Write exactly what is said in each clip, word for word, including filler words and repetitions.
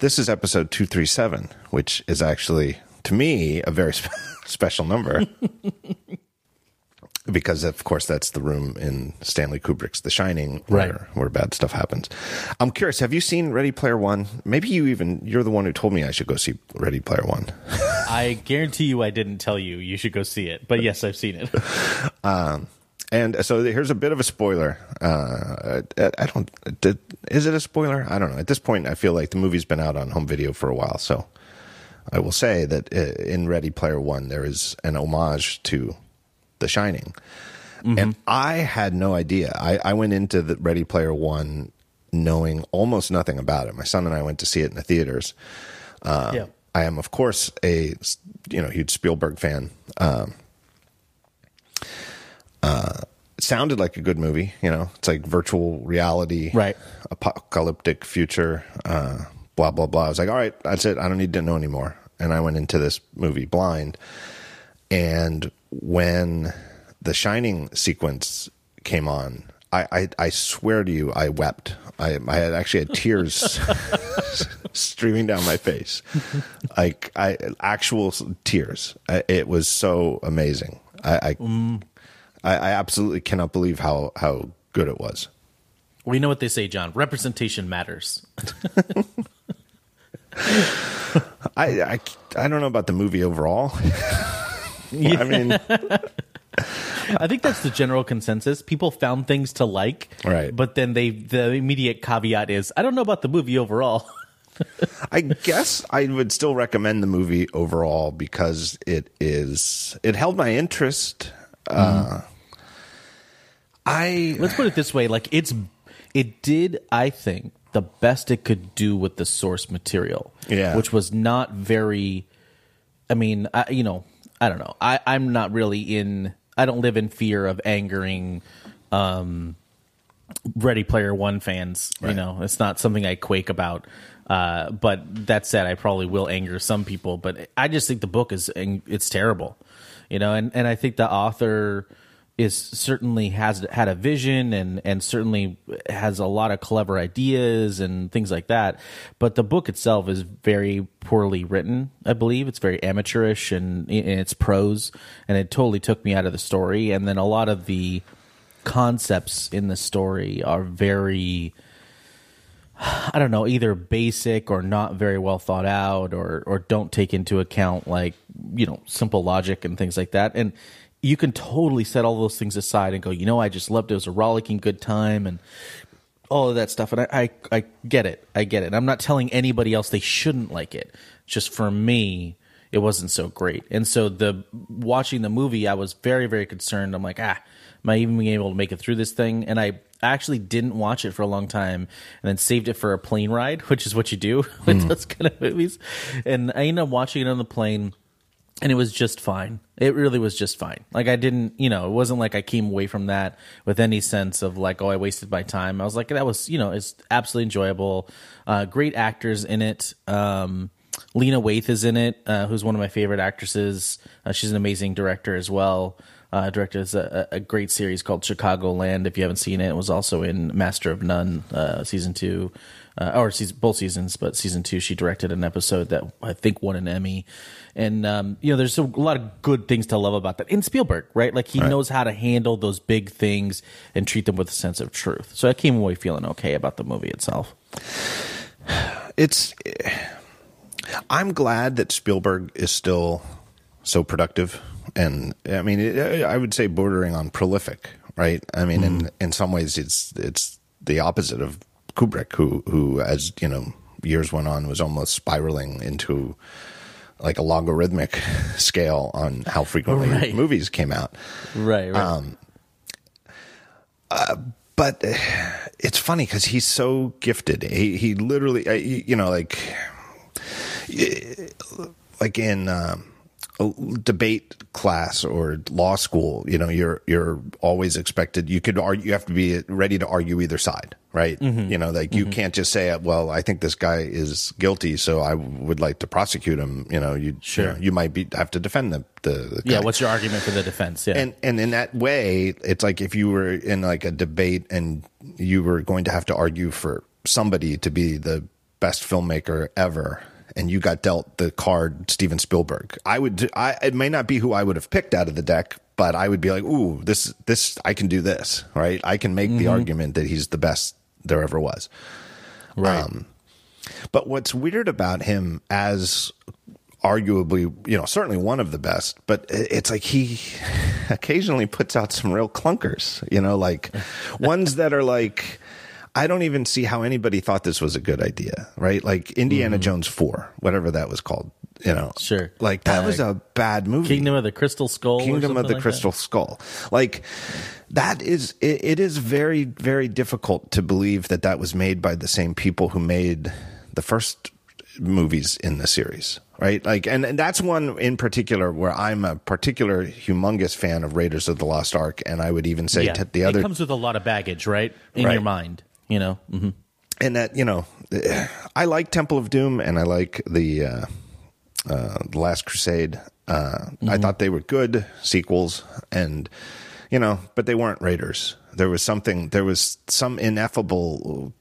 This is episode two thirty-seven, which is actually, to me, a very sp- special number. Because, of course, that's the room in Stanley Kubrick's The Shining where, right. where bad stuff happens. I'm curious, have you seen Ready Player One? Maybe you even, you're the one who told me I should go see Ready Player One. I guarantee you I didn't tell you you should go see it. But yes, I've seen it. um And so here's a bit of a spoiler. Uh, I don't. Did, is it a spoiler? I don't know. At this point, I feel like the movie's been out on home video for a while. So I will say that in Ready Player One, there is an homage to The Shining. Mm-hmm. And I had no idea. I, I went into the Ready Player One knowing almost nothing about it. My son and I went to see it in the theaters. Uh, yeah. I am, of course, a you know huge Spielberg fan. Um Uh, it sounded like a good movie, you know. It's like virtual reality, right? Apocalyptic future, uh, blah blah blah. I was like, all right, that's it. I don't need to know anymore. And I went into this movie blind. And when the Shining sequence came on, I I, I swear to you, I wept. I I had actually had tears streaming down my face, like I actual tears. I, it was so amazing. I. I mm. I absolutely cannot believe how, how good it was. Well, you know what they say, John. Representation matters. I, I, I don't know about the movie overall. Yeah. I mean... I think that's the general consensus. People found things to like, right? But then they the immediate caveat is, I don't know about the movie overall. I guess I would still recommend the movie overall because it is it held my interest. Uh, mm. I let's put it this way: like it's, it did, I think, the best it could do with the source material. Yeah, which was not very. I mean, I, you know, I don't know. I, I'm not really in. I don't live in fear of angering, um, Ready Player One fans. Right. You know, it's not something I quake about. Uh, but that said, I probably will anger some people. But I just think the book is it's terrible. You know, and, and I think the author is certainly has had a vision and, and certainly has a lot of clever ideas and things like that. But the book itself is very poorly written, I believe. It's very amateurish in, in its prose, and it totally took me out of the story. And then a lot of the concepts in the story are very, I don't know, either basic or not very well thought out or or don't take into account, like, you know, simple logic and things like that. And you can totally set all those things aside and go, you know, I just loved it. It was a rollicking good time and all of that stuff. And I, I, I get it. I get it. I'm not telling anybody else they shouldn't like it. Just for me, it wasn't so great. And so the watching the movie, I was very, very concerned. I'm like, ah, am I even being able to make it through this thing? And I actually didn't watch it for a long time and then saved it for a plane ride, which is what you do with mm. those kind of movies. And I ended up watching it on the plane and it was just fine. It really was just fine. Like I didn't, you know, it wasn't like I came away from that with any sense of like, oh, I wasted my time. I was like, that was, you know, it's absolutely enjoyable. Uh, great actors in it. Um, Lena Waithe is in it, uh, who's one of my favorite actresses. Uh, she's an amazing director as well. Uh, directed is a, a great series called Chicagoland. If you haven't seen it, it was also in Master of None uh, season two, uh, or season, both seasons, but season two she directed an episode that I think won an Emmy. And um, you know, there's a lot of good things to love about that. And Spielberg, right? Like he right. knows how to handle those big things and treat them with a sense of truth. So I came away feeling okay about the movie itself. It's. I'm glad that Spielberg is still so productive. And I mean, it, I would say bordering on prolific, right? I mean, mm. in, in some ways, it's it's the opposite of Kubrick, who who as you know, years went on, was almost spiraling into like a logarithmic scale on how frequently right. movies came out, right? right. Um, uh, but it's funny because he's so gifted. He he literally, you know, like like in. Um, debate class or law school, you know, you're you're always expected. You could argue, you have to be ready to argue either side, right? Mm-hmm. You know, like mm-hmm. you can't just say, "Well, I think this guy is guilty, so I would like to prosecute him." You know, you sure you, know, you might be have to defend the the, the yeah. What's your argument for the defense? Yeah, and and in that way, it's like if you were in like a debate and you were going to have to argue for somebody to be the best filmmaker ever, and you got dealt the card Steven Spielberg, I would. I it may not be who I would have picked out of the deck, but I would be like, ooh, this this I can do this, right? I can make mm-hmm. the argument that he's the best there ever was, right? Um, but what's weird about him as arguably, you know, certainly one of the best, but it's like he occasionally puts out some real clunkers, you know, like ones that are like, I don't even see how anybody thought this was a good idea, right? Like Indiana mm-hmm. Jones four, whatever that was called, you know. Sure. Like that uh, was a bad movie. Kingdom of the Crystal Skull. Kingdom of the like Crystal that. Skull. Like that is, it, it is very, very difficult to believe that that was made by the same people who made the first movies in the series, right? Like, and, and that's one in particular where I'm a particular humongous fan of Raiders of the Lost Ark, and I would even say yeah, t- the other. It comes with a lot of baggage, right? In right. your mind, you know? Mm-hmm. And that, you know, I like Temple of Doom, and I like the uh, uh, The Last Crusade. Uh, mm-hmm. I thought they were good sequels, and, you know, but they weren't Raiders. There was something, there was some ineffable.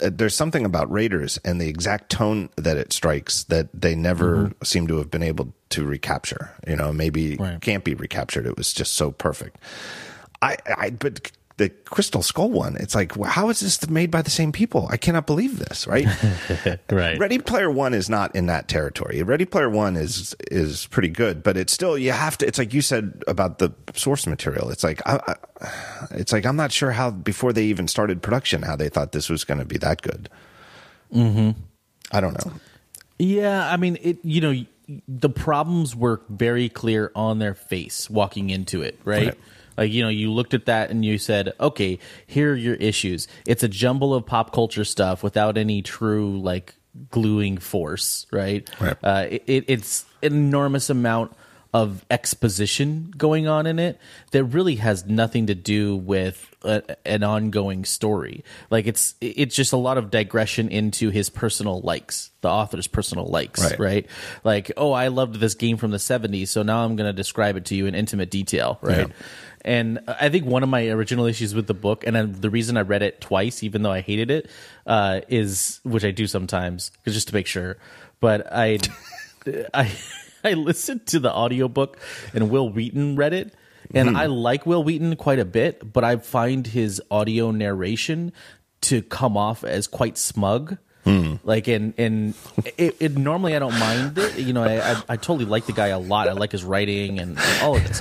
There's something about Raiders and the exact tone that it strikes that they never mm-hmm. seem to have been able to recapture. You know, maybe right. can't be recaptured. It was just so perfect. I, I, but the Crystal Skull one, it's like, well, how is this made by the same people? I cannot believe this, right? Right. Ready Player One is not in that territory. Ready Player One is is pretty good, but it's still, you have to. It's like you said about the source material. It's like I, I, it's like I'm not sure how before they even started production how they thought this was going to be that good. Mm-hmm. I don't know. Yeah, I mean, it. You know, the problems were very clear on their face walking into it, right? Right. Like, you know, you looked at that and you said, okay, here are your issues. It's a jumble of pop culture stuff without any true, like, gluing force, right? Right. Uh, it, it's an enormous amount of exposition going on in it that really has nothing to do with a, an ongoing story. Like, it's it's just a lot of digression into his personal likes, the author's personal likes, right? right? Like, oh, I loved this game from the seventies, so now I'm going to describe it to you in intimate detail, right? Yeah. And I think one of my original issues with the book, and the reason I read it twice, even though I hated it, uh, is, which I do sometimes, just to make sure, but I I, I listened to the audiobook, and Will Wheaton read it, and hmm. I like Will Wheaton quite a bit, but I find his audio narration to come off as quite smug. Hmm. Like, and, and it, it normally I don't mind it. You know, I, I I totally like the guy a lot. I like his writing and, and all of this.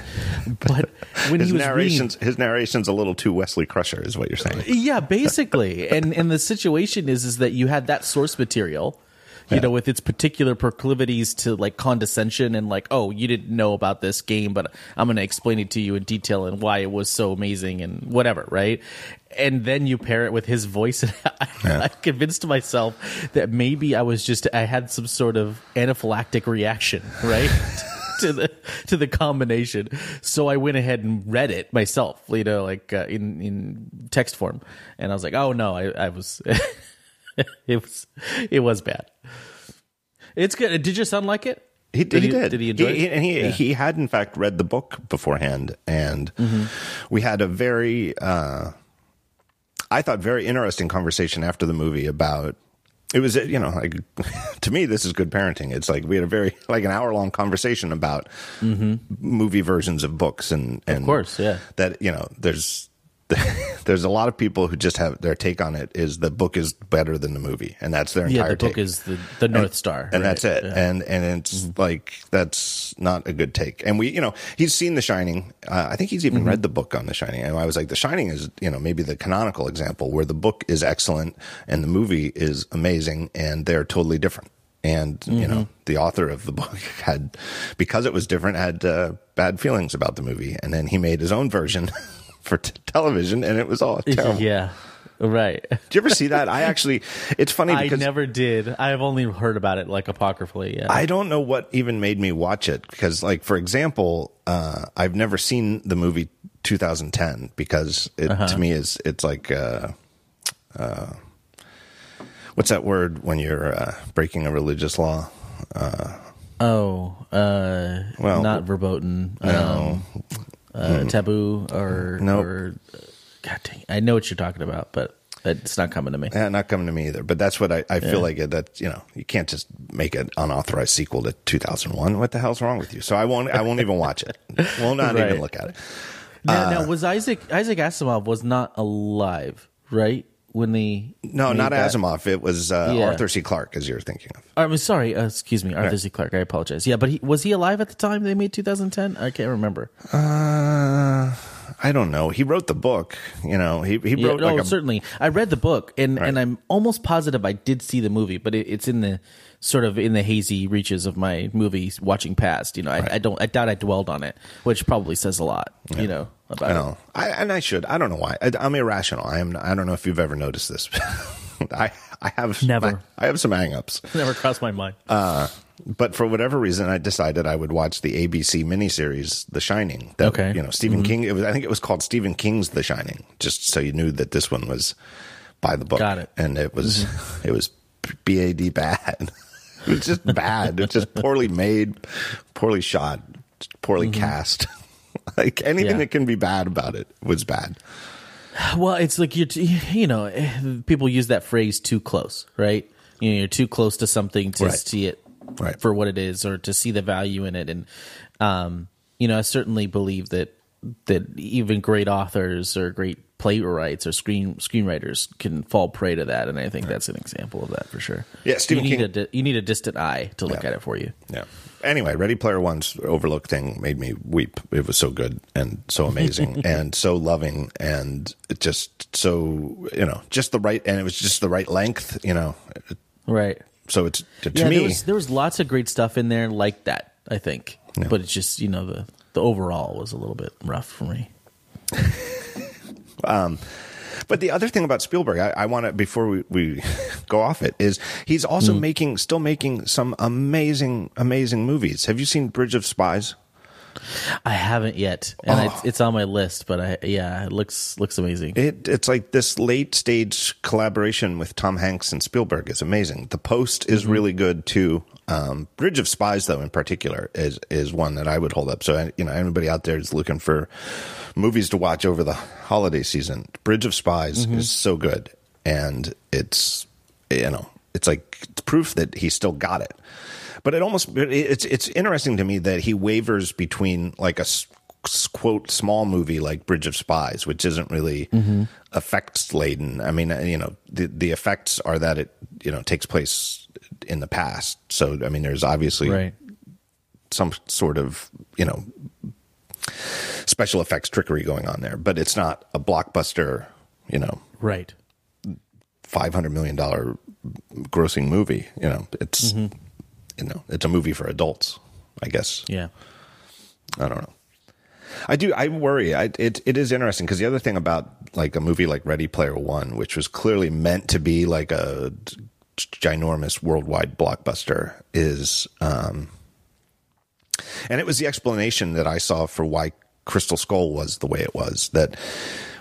But when his he was narration's, reading, his narration's a little too Wesley Crusher, is what you're saying. Yeah, basically. and and the situation is is that you had that source material, you yeah. know, with its particular proclivities to like condescension and like, oh, you didn't know about this game, but I'm going to explain it to you in detail and why it was so amazing and whatever, right? And then you pair it with his voice. And I, yeah. I convinced myself that maybe I was just, I had some sort of anaphylactic reaction, right? to the to the combination. So I went ahead and read it myself, you know, like uh, in, in text form. And I was like, oh no, I, I was, it was, it was bad. It's good. Did you sound like it? He did. He did. Did he enjoy he, it? And he, yeah. he had, in fact, read the book beforehand. And mm-hmm. we had a very, uh, I thought very interesting conversation after the movie about it was, you know, like to me, this is good parenting. It's like we had a very like an hour long conversation about mm-hmm. movie versions of books. And, and of course, yeah, that, you know, there's there's a lot of people who just have their take on it is the book is better than the movie. And that's their entire yeah, the take. The book is the, the North and, Star. And right? that's it. Yeah. And and it's mm-hmm. like that's not a good take. And we, you know, he's seen The Shining. Uh, I think he's even mm-hmm. read the book on The Shining. And I was like, The Shining is, you know, maybe the canonical example where the book is excellent and the movie is amazing and they're totally different. And, mm-hmm. you know, the author of the book had, because it was different, had uh, bad feelings about the movie. And then he made his own version for t- television, and it was all terrible. Yeah, right. Did you ever see that? I actually, it's funny because I never did. I've only heard about it like apocryphally. Yeah. I don't know what even made me watch it because, like, for example, uh, I've never seen the movie twenty ten because it uh-huh. to me is it's like uh, uh, what's that word when you're uh, breaking a religious law? Uh, oh, uh, well, not verboten. No. Um, Uh, mm. Taboo or, nope. or uh, God dang, I know what you're talking about, but It's not coming to me. Uh, not coming to me either. But that's what I, I feel yeah. like. That, you know, you can't just make an unauthorized sequel to two thousand one. What the hell's wrong with you? So I won't. I won't even watch it. Will not right. even look at it. Now, uh, now, was Isaac Isaac Asimov was not alive, right? When they no, not that. Asimov. It was uh, yeah. Arthur C. Clarke, as you're thinking of. I'm sorry, uh, excuse me, Arthur yeah. C. Clarke. I apologize. Yeah, but he, was he alive at the time they made two thousand ten? I can't remember. Uh, I don't know. He wrote the book. You know, he he wrote. Yeah, like no, a, certainly. I read the book, and, right. and I'm almost positive I did see the movie, but it, it's in the sort of in the hazy reaches of my movie watching past. You know, I, right. I don't. I doubt I dwelled on it, which probably says a lot. Yeah. You know. About I know, I, and I should. I don't know why. I, I'm irrational. I am. I don't know if you've ever noticed this. I I have never. My, I have some hang-ups. Never crossed my mind. Uh, but for whatever reason, I decided I would watch the A B C miniseries The Shining. That, okay, you know, Stephen mm-hmm. King. It was, I think it was called Stephen King's The Shining. Just so you knew that this one was by the book. Got it. And it was mm-hmm. it was B A D bad. It was just bad. It was just poorly made, poorly shot, poorly mm-hmm. cast. Like anything yeah. that can be bad about it was bad. Well, it's like, you t- you know, people use that phrase too close, right? You know, you're too close to something to right. see it right. for what it is or to see the value in it. And, um, you know, I certainly believe that that even great authors or great playwrights or screen screenwriters can fall prey to that. And I think right. that's an example of that for sure. Yeah, Stephen King. You need a, you need a distant eye to look yeah. at it for you. Yeah. Anyway, Ready Player One's Overlook thing made me weep. It was so good and so amazing and so loving and just so, you know, just the right, and it was just the right length, you know. Right. So it's, to yeah, me. There was, there was lots of great stuff in there like that, I think. Yeah. But it's just, you know, the, the overall was a little bit rough for me. um, But the other thing about Spielberg, I, I want to, before we, we go off it, is he's also mm. making, still making some amazing, amazing movies. Have you seen Bridge of Spies? I haven't yet, and oh. it's, it's on my list. But I, yeah, it looks looks amazing. It, it's like this late stage collaboration with Tom Hanks and Spielberg is amazing. The Post is mm-hmm. really good too. Um, Bridge of Spies, though, in particular, is is one that I would hold up. So, you know, anybody out there is looking for movies to watch over the holiday season, Bridge of Spies mm-hmm. is so good, and it's, you know, it's like it's proof that he still got it. But it almost, it's it's interesting to me that he wavers between like a quote small movie like Bridge of Spies, which isn't really mm-hmm. effects laden. I mean, you know, the the effects are that it, you know, takes place in the past. So I mean, there's obviously right. some sort of, you know, special effects trickery going on there, but it's not a blockbuster, you know, right, five hundred million dollar grossing movie. You know, it's. Mm-hmm. You know, it's a movie for adults, I guess. Yeah. I don't know. I do. I worry. I, it It is interesting because the other thing about like a movie like Ready Player One, which was clearly meant to be like a ginormous worldwide blockbuster, is um, and it was the explanation that I saw for why Crystal Skull was the way it was, that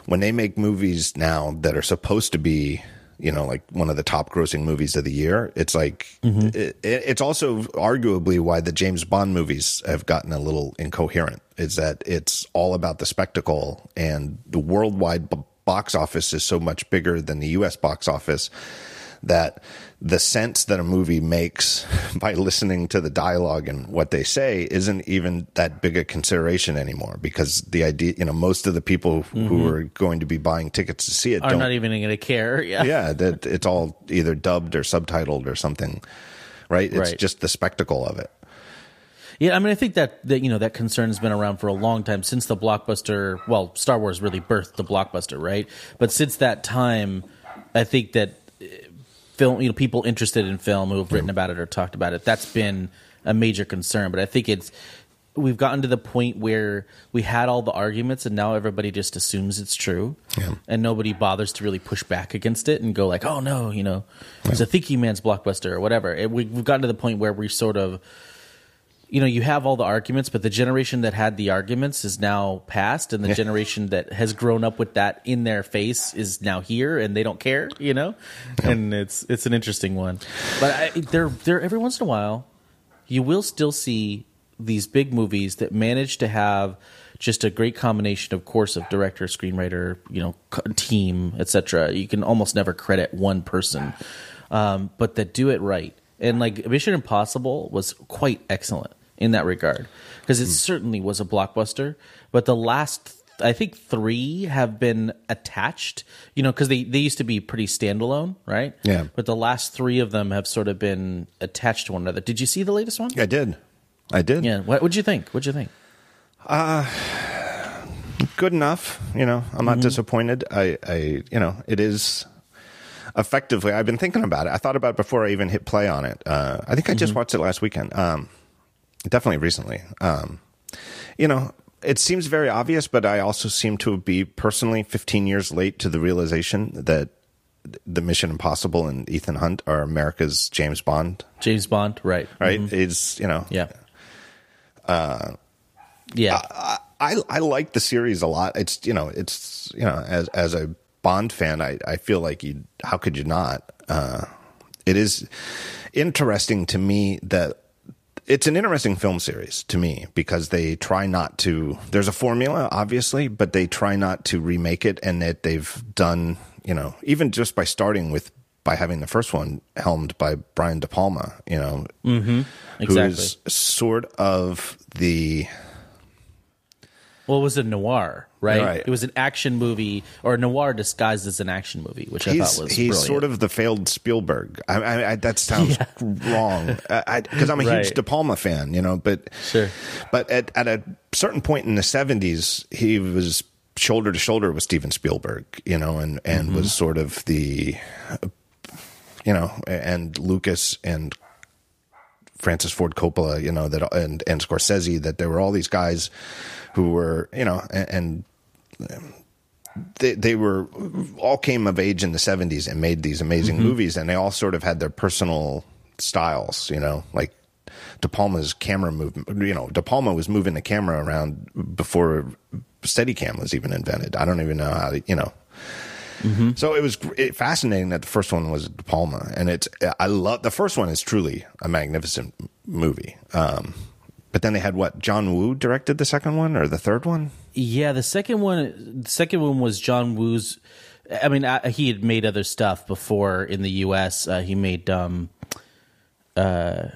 when they make movies now that are supposed to be, you know, like one of the top grossing movies of the year, it's like mm-hmm. it, it, it's also arguably why the James Bond movies have gotten a little incoherent, is that it's all about the spectacle, and the worldwide b- box office is so much bigger than the U S box office that the sense that a movie makes by listening to the dialogue and what they say isn't even that big a consideration anymore, because the idea, you know, most of the people mm-hmm. who are going to be buying tickets to see it are don't, not even going to care. Yeah. Yeah. That it's all either dubbed or subtitled or something, right? It's right. just the spectacle of it. Yeah, I mean, I think that, that, you know, that concern has been around for a long time since the blockbuster. Well, Star Wars really birthed the blockbuster, right? But since that time, I think that film, you know, people interested in film who have written about it or talked about it, that's been a major concern. But I think it's we've gotten to the point where we had all the arguments, and now everybody just assumes it's true, yeah. and nobody bothers to really push back against it and go like, "Oh no, you know, yeah. it's a thinking man's blockbuster or whatever." It, we, we've gotten to the point where we sort of, you know, you have all the arguments, but the generation that had the arguments is now past, and the yeah. generation that has grown up with that in their face is now here, and they don't care, you know? Yeah. And it's it's an interesting one. But I, there, there, every once in a while, you will still see these big movies that manage to have just a great combination, of course, of director, screenwriter, you know, team, et cetera. You can almost never credit one person, um, but that do it right. And like Mission Impossible was quite excellent in that regard, because it mm. certainly was a blockbuster. But the last, I think, three have been attached, you know, because they, they used to be pretty standalone, right? Yeah. But the last three of them have sort of been attached to one another. Did you see the latest one? I did. I did. Yeah. What would you think? What'd you think? Uh, good enough. You know, I'm not mm-hmm. disappointed. I, I, you know, it is effectively, I've been thinking about it. I thought about it before I even hit play on it. Uh, I think I just mm-hmm. watched it last weekend. Um, definitely recently. Um, you know, it seems very obvious, but I also seem to be personally fifteen years late to the realization that the Mission Impossible and Ethan Hunt are America's James Bond. James Bond, right. Right. Mm-hmm. It's, you know. Yeah. Uh, yeah. I, I, I like the series a lot. It's, you know, it's, you know, as, as a Bond fan, I, I feel like you, how could you not? Uh, it is interesting to me that, it's an interesting film series to me because they try not to, there's a formula obviously, but they try not to remake it, and that they've done, you know, even just by starting with, by having the first one helmed by Brian De Palma, you know, mm-hmm. exactly. who's sort of the, well, it was a noir, right? right? It was an action movie, or a noir disguised as an action movie, which he's, I thought was he's brilliant. Sort of the failed Spielberg. I, I, I, that sounds yeah. wrong, because I'm a right. huge De Palma fan, you know. But sure. but at, at a certain point in the seventies, he was shoulder to shoulder with Steven Spielberg, you know, and and mm-hmm. was sort of the, you know, and Lucas and Francis Ford Coppola, you know, that and and Scorsese, that there were all these guys who were, you know, and, and they they were all came of age in the seventies and made these amazing mm-hmm. movies, and they all sort of had their personal styles, you know, like De Palma's camera movement, you know, De Palma was moving the camera around before Steadicam was even invented. I don't even know how to, you know. Mm-hmm. So it was it, fascinating that the first one was De Palma, and it's I love the first one is truly a magnificent movie. Um, but then they had what John Woo directed the second one or the third one? Yeah, the second one, the second one was John Woo's. I mean, I, he had made other stuff before in the U S. Uh, he made um, uh,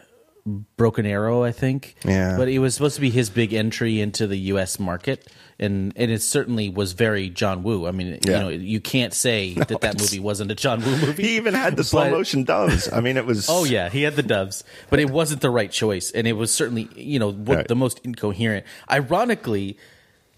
Broken Arrow, I think. Yeah, but it was supposed to be his big entry into the U S market. And and it certainly was very John Woo. I mean, yeah. you know, you can't say no, that that movie wasn't a John Woo movie. He even had the slow motion doves. I mean, it was. Oh yeah, he had the doves, but it wasn't the right choice, and it was certainly you know what, right. the most incoherent. Ironically,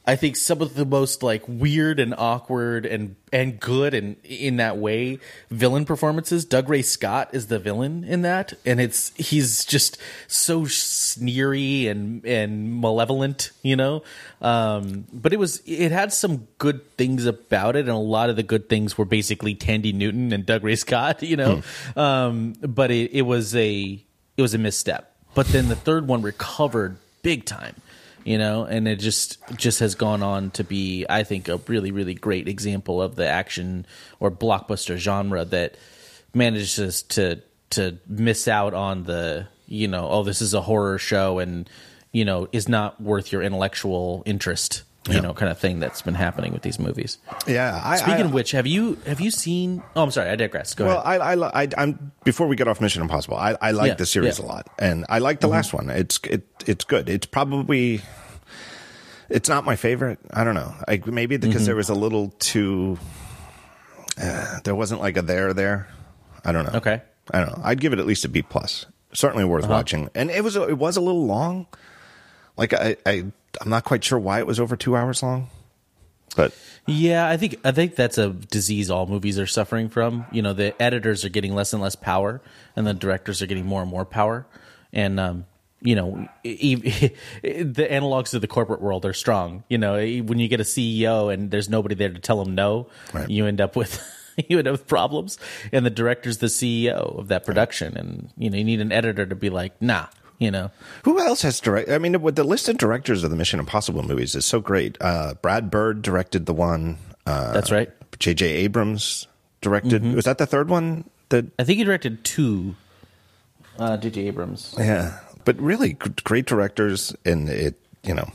I think some of the most like weird and awkward and and good and in that way villain performances. Doug Ray Scott is the villain in that, and it's he's just so sneery and and malevolent, you know. Um, but it was it had some good things about it, and a lot of the good things were basically Tandy Newton and Doug Ray Scott, you know. Hmm. Um, but it, it was a it was a misstep. But then the third one recovered big time, you know, and it just just has gone on to be, I think, a really really great example of the action or blockbuster genre that manages to to miss out on the you know oh this is a horror show and. You know, is not worth your intellectual interest, you yeah. know, kind of thing that's been happening with these movies. Yeah. I, Speaking I, of which, have you have you seen? Oh, I'm sorry, I digress. Go well, ahead. Well, I, I, I, I'm before we get off Mission Impossible, I, I like yeah, the series yeah. a lot, and I like the mm-hmm. last one. It's it it's good. It's probably it's not my favorite. I don't know. I, maybe because mm-hmm. there was a little too. Uh, there wasn't like a there there. I don't know. Okay. I don't know. I'd give it at least a B plus. Certainly worth uh-huh. watching, and it was it was a little long. Like I, I, I'm not quite sure why it was over two hours long, but yeah, I think I think that's a disease all movies are suffering from. You know, the editors are getting less and less power, and the directors are getting more and more power. And um, you know, e- e- the analogs of the corporate world are strong. You know, when you get a C E O and there's nobody there to tell them no, right. you end up with. You would have problems, and the director's the C E O of that production, right. and you know you need an editor to be like, nah. You know, who else has direct? I mean, with the list of directors of the Mission Impossible movies is so great. Uh, Brad Bird directed the one. Uh, That's right. J J. Abrams directed. Mm-hmm. Was that the third one? That I think he directed two. Uh, J J. Abrams. Yeah, but really great directors, and it. You know,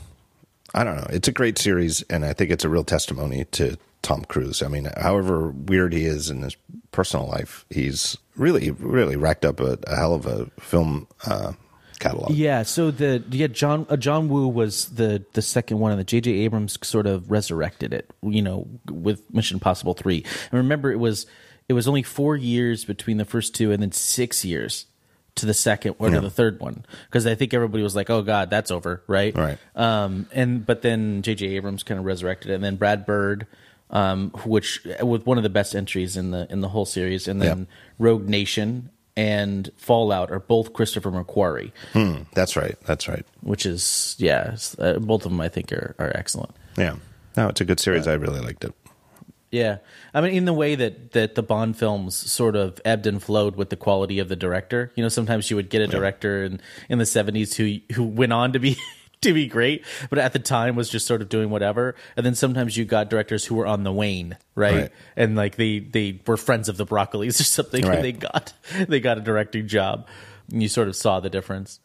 I don't know. It's a great series, and I think it's a real testimony to Tom Cruise. I mean, however weird he is in his personal life, he's really, really racked up a, a hell of a film uh, catalog. Yeah. So the yeah John uh, John Woo was the the second one, and the J J. Abrams sort of resurrected it, you know, with Mission Impossible three. And remember, it was it was only four years between the first two, and then six years to the second or yeah. to the third one, because I think everybody was like, "Oh God, that's over," right? Right. Um, and but then J J. Abrams kind of resurrected it, and then Brad Bird. Um, which with one of the best entries in the in the whole series, and then yep. Rogue Nation and Fallout are both Christopher McQuarrie. Hmm, that's right, that's right. Which is yeah, uh, both of them I think are are excellent. Yeah, no, it's a good series. Uh, I really liked it. Yeah, I mean, in the way that that the Bond films sort of ebbed and flowed with the quality of the director. You know, sometimes you would get a director yeah. in in the seventies who who went on to be. to be great, but at the time was just sort of doing whatever. And then sometimes you got directors who were on the wane, right? right. And like they, they were friends of the Broccolis or something, right. and they got they got a directing job. And you sort of saw the difference.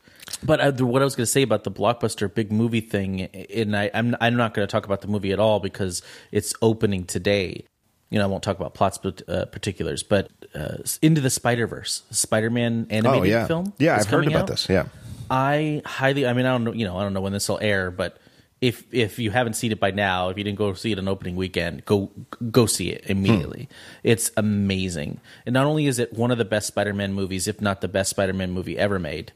But I, what I was going to say about the blockbuster big movie thing, and I, I'm I'm not going to talk about the movie at all because it's opening today. You know, I won't talk about plots, but uh, particulars. But uh, Into the Spider-Verse, Spider-Man animated oh, yeah. film. Yeah, I've heard about out. this. Yeah. I highly, I mean, I don't know, you know, I don't know when this will air, but if if you haven't seen it by now, if you didn't go see it on opening weekend, go go see it immediately. Hmm. It's amazing. And not only is it one of the best Spider-Man movies, if not the best Spider-Man movie ever made,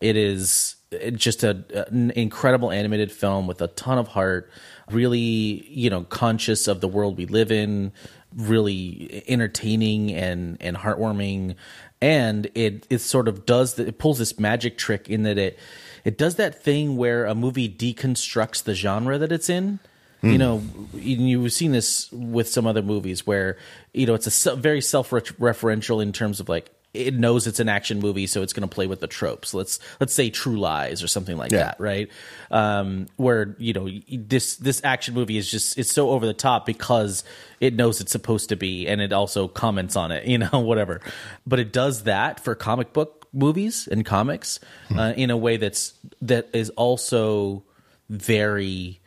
it is just a, an incredible animated film with a ton of heart, really, you know, conscious of the world we live in, really entertaining and, and heartwarming. And it, it sort of does the, it pulls this magic trick in that it it does that thing where a movie deconstructs the genre that it's in. Mm. You know, you've seen this with some other movies where, you know, it's a very self-referential in terms of like it knows it's an action movie, so it's going to play with the tropes. Let's let's say True Lies or something like yeah. that, right? Um, where you know this this action movie is just it's so over the top because. It knows it's supposed to be, and it also comments on it, you know, whatever. But it does that for comic book movies and comics mm-hmm. uh, in a way that's that is also very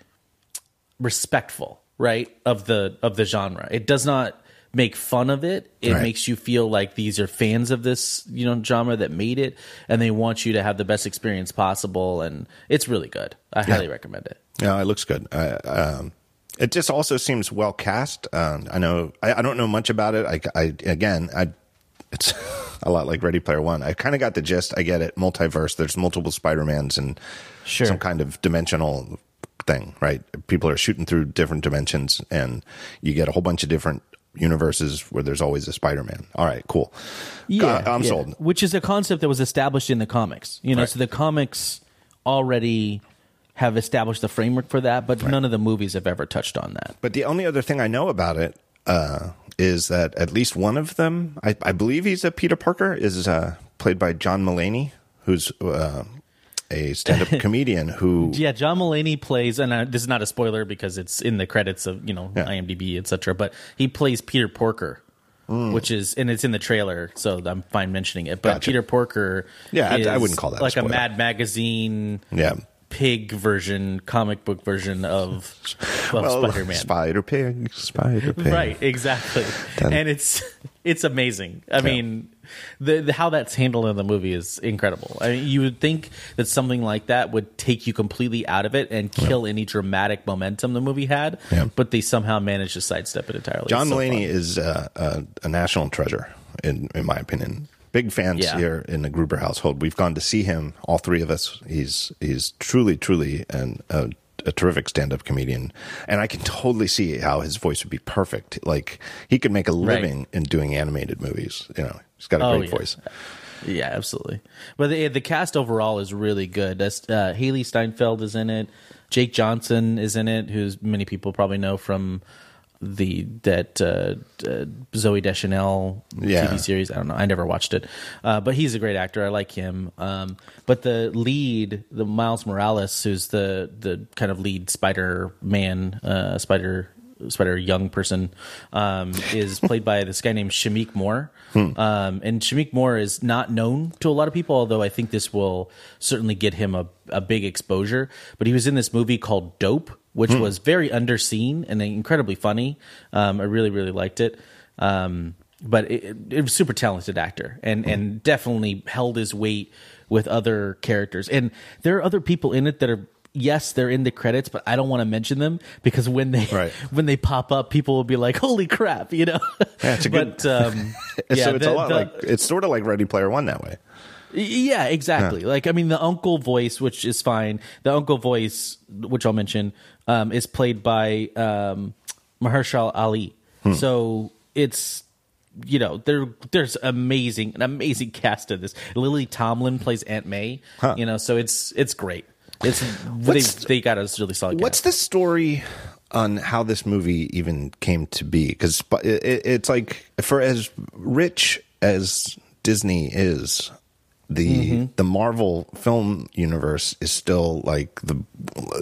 respectful, right, of the of the genre. It does not make fun of it. It right. makes you feel like these are fans of this, you know, genre that made it, and they want you to have the best experience possible. And it's really good. I yeah. highly recommend it. Yeah, it looks good. I, um It just also seems well cast. Um, I know I, I don't know much about it. I, I again, I it's a lot like Ready Player One. I kind of got the gist. I get it. Multiverse. There's multiple Spider-Mans and sure. some kind of dimensional thing, right? People are shooting through different dimensions, and you get a whole bunch of different universes where there's always a Spider-Man. All right, cool. Yeah, I'm yeah. sold. Which is a concept that was established in the comics. You know, right. so the comics already. Have established the framework for that, but right. none of the movies have ever touched on that. But the only other thing I know about it uh, is that at least one of them, I, I believe he's a Peter Porker, is uh, played by John Mulaney, who's uh, a stand-up comedian who... Yeah, John Mulaney plays, and I, this is not a spoiler because it's in the credits of, you know, yeah. IMDb, et cetera, but he plays Peter Porker. Mm. Which is, and it's in the trailer, so I'm fine mentioning it, but gotcha. Peter Porker yeah, is I, I wouldn't call that like a, a Mad Magazine... Yeah. Pig version, comic book version of, of well, Spider-Man. Spider Pig, Spider Pig. Right, exactly. Then, and it's it's amazing. I yeah. mean, the, the how that's handled in the movie is incredible. I mean, you would think that something like that would take you completely out of it and kill yeah. any dramatic momentum the movie had, yeah. but they somehow managed to sidestep it entirely. John Mulaney so is uh, uh, a national treasure, in in my opinion. Big fans yeah. here in the Gruber household. We've gone to see him, all three of us. He's he's truly, truly an, a, a terrific stand-up comedian. And I can totally see how his voice would be perfect. Like, he could make a living right. in doing animated movies. You know, he's got a oh, great yeah. voice. Yeah, absolutely. But the, the cast overall is really good. That's, uh, Haley Steinfeld is in it. Jake Johnson is in it, who many people probably know from... The that uh, uh, Zoe Deschanel yeah. T V series. I don't know. I never watched it, uh, but he's a great actor. I like him. Um, but the lead, the Miles Morales, who's the the kind of lead Spider-Man, uh, Spider spider young person um, is played by this guy named Shameek Moore. Hmm. Um, and Shameek Moore is not known to a lot of people, although I think this will certainly get him a, a big exposure. But he was in this movie called Dope, which hmm. was very underseen and incredibly funny. Um, I really, really liked it. Um, but it, it was a super talented actor and, hmm. and definitely held his weight with other characters. And there are other people in it that are, yes, they're in the credits, but I don't want to mention them because when they right. when they pop up, people will be like, "Holy crap!" You know. Yeah, it's a good. But, um, yeah, so it's the, a lot the, like it's sort of like Ready Player One that way. Yeah, exactly. Yeah. Like I mean, the uncle voice, which is fine. The uncle voice, which I'll mention, um, is played by um, Mahershala Ali. Hmm. So it's. You know, there there's amazing an amazing cast of this. Lily Tomlin plays Aunt May. Huh. You know, so it's it's great. It's they, they got a really solid. What's cast. The story on how this movie even came to be? Because it, it, it's like for as rich as Disney is, the mm-hmm. the Marvel film universe is still like the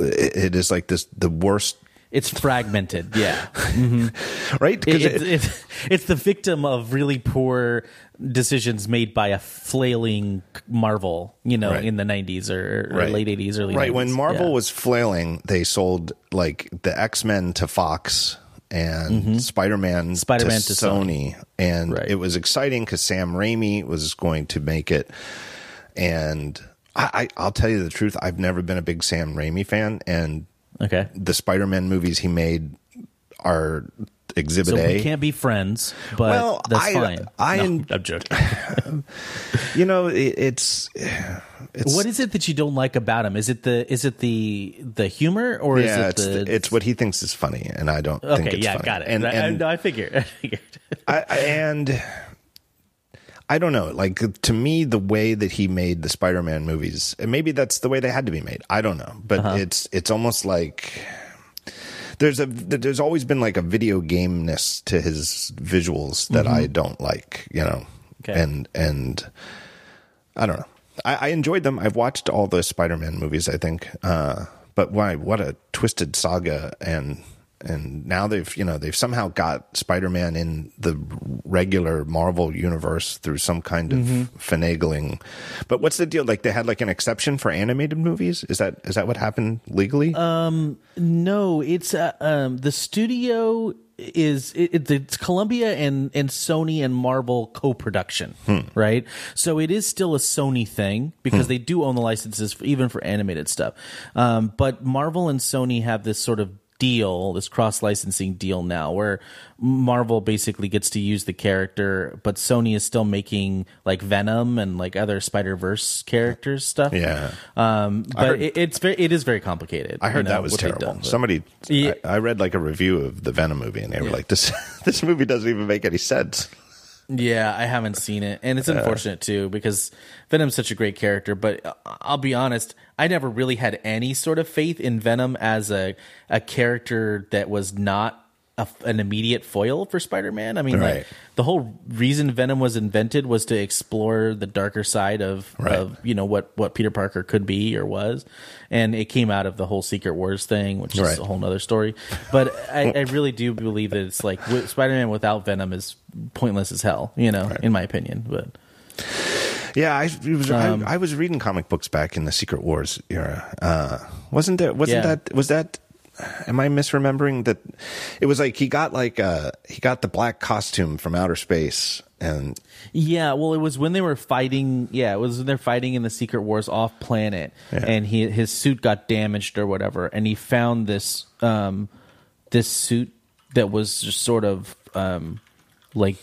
it, it is like this the worst. It's fragmented, yeah. Mm-hmm. Right? It, it, it's, it's the victim of really poor decisions made by a flailing Marvel, you know, right. in the nineties or, or right. late eighties, early right. nineties. Right, when Marvel yeah. was flailing, they sold, like, the X-Men to Fox and mm-hmm. Spider-Man, Spider-Man to, to Sony. Sony. And right. it was exciting because Sam Raimi was going to make it. And I, I, I'll tell you the truth, I've never been a big Sam Raimi fan, and... Okay. The Spider-Man movies he made are Exhibit so A. So we can't be friends, but well, that's I, fine. I, I, no, I'm joking. You know, it, it's, it's... What is it that you don't like about him? Is it the is it the the humor or yeah, is it it's the... It's what he thinks is funny, and I don't okay, think it's yeah, funny. Okay, yeah, got it. And, and I, I figured. I figured. I, I, and... I don't know. Like, to me, the way that he made the Spider-Man movies, and maybe that's the way they had to be made. I don't know. But uh-huh. it's it's almost like there's a there's always been like a video game-ness to his visuals that mm-hmm. I don't like, you know. Okay. And and I don't know. I, I enjoyed them. I've watched all the Spider-Man movies, I think. Uh, but why? What a twisted saga. And And now they've, you know, they've somehow got Spider-Man in the regular Marvel universe through some kind of mm-hmm. finagling. But what's the deal? Like they had like an exception for animated movies? Is that is that what happened legally? Um, no, it's uh, um, the studio is it, it's Columbia and, and Sony and Marvel co-production, hmm. right? So it is still a Sony thing because hmm. they do own the licenses for, even for animated stuff. Um, but Marvel and Sony have this sort of deal, this cross-licensing deal now where Marvel basically gets to use the character, but Sony is still making like Venom and like other Spider-Verse characters stuff. Yeah. Um, but heard, it, it's very, it is very complicated. I heard you know, that was terrible. Done, Somebody, yeah. I, I read like a review of the Venom movie and they were yeah. like, this, this movie doesn't even make any sense. Yeah, I haven't seen it. And it's unfortunate, too, because Venom's such a great character. But I'll be honest, I never really had any sort of faith in Venom as a, a character that was not a, an immediate foil for Spider-Man. I mean, right. like, the whole reason Venom was invented was to explore the darker side of, right. of you know, what, what Peter Parker could be or was. And it came out of the whole Secret Wars thing, which is right. a whole nother story. But I, I really do believe that it's like Spider-Man without Venom is pointless as hell, you know, right. in my opinion. But yeah, I was um, I, I was reading comic books back in the Secret Wars era. Uh, wasn't there? Wasn't yeah. that? Was that? Am I misremembering that? It was like he got like uh he got the black costume from outer space. And yeah, well, it was when they were fighting. Yeah, it was when they're fighting in the Secret Wars off planet, yeah. and he his suit got damaged or whatever, and he found this um this suit that was just sort of um. like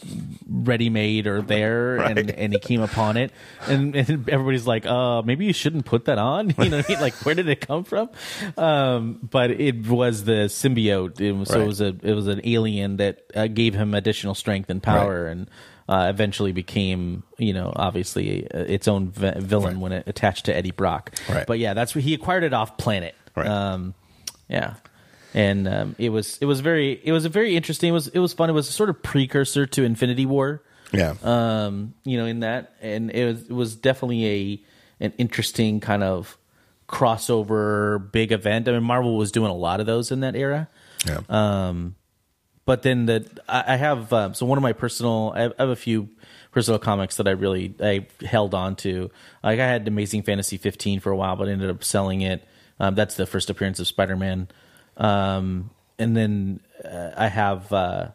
ready-made or there right. and, and he came upon it and, and everybody's like uh maybe you shouldn't put that on, you know what I mean? Like where did it come from? Um but it was the symbiote, it was, right. so it was a it was an alien that uh, gave him additional strength and power right. and uh, eventually became, you know, obviously uh, its own v- villain right. when it attached to Eddie Brock right. but yeah, that's what he acquired it off planet right. um yeah And um, it was it was very it was a very interesting it was it was fun it was a sort of precursor to Infinity War yeah um you know in that and it was it was definitely a an interesting kind of crossover big event. I mean Marvel was doing a lot of those in that era yeah um But then the I have um, so one of my personal I have, I have a few personal comics that I really I held on to. Like I had Amazing Fantasy fifteen for a while, but I ended up selling it. Um, that's the first appearance of Spider-Man. Um, and then uh, I have, uh,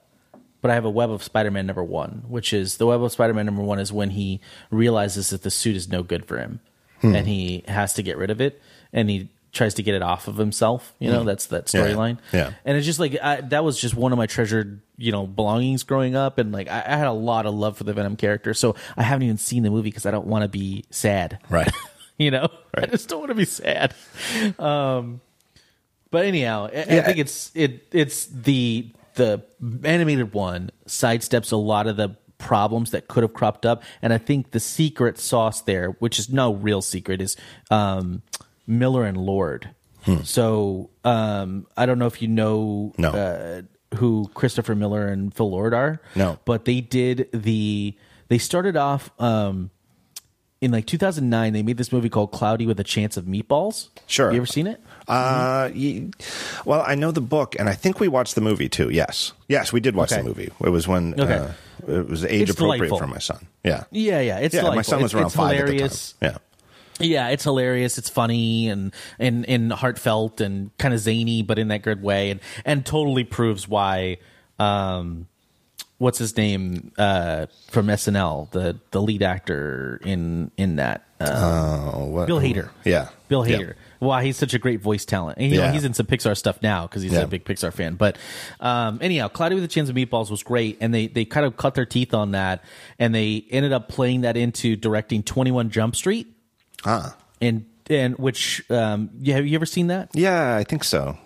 but I have a Web of Spider-Man number one, which is the Web of Spider-Man number one is when he realizes that the suit is no good for him, hmm. and he has to get rid of it, and he tries to get it off of himself. You know, mm. that's that storyline. Yeah. yeah. And it's just like, I, that was just one of my treasured, you know, belongings growing up. And like, I, I had a lot of love for the Venom character. So I haven't even seen the movie because I don't want to be sad. Right. you know, right. I just don't want to be sad. Um, but anyhow, I, yeah. I think it's, it, it's the, the animated one sidesteps a lot of the problems that could have cropped up. And I think the secret sauce there, which is no real secret, is, um, Miller and Lord. Hmm. So um, I don't know if you know no. uh, who Christopher Miller and Phil Lord are. No, but they did the. They started off um, in like two thousand nine. They made this movie called Cloudy with a Chance of Meatballs. Sure, you ever seen it? Uh, you, well, I know the book, and I think we watched the movie too. Yes, yes, we did watch okay. the movie. It was when okay. uh, it was age it's appropriate delightful. For my son. Yeah, yeah, yeah. It's yeah. Delightful. My son was it's, around it's five hilarious. At the time. Yeah. Yeah, it's hilarious. It's funny and, and, and heartfelt and kind of zany, but in that good way, and, and totally proves why. Um, what's his name uh, from S N L, the the lead actor in in that? Uh, oh, what? Bill Hader. Yeah, Bill Hader. Yep. Why he's such a great voice talent. And, you yeah. know, he's in some Pixar stuff now because he's yeah. a big Pixar fan. But um, anyhow, Cloudy with a Chance of Meatballs was great, and they they kind of cut their teeth on that, and they ended up playing that into directing twenty-one Jump Street. Huh. And and which um yeah, have you ever seen that? Yeah, I think so.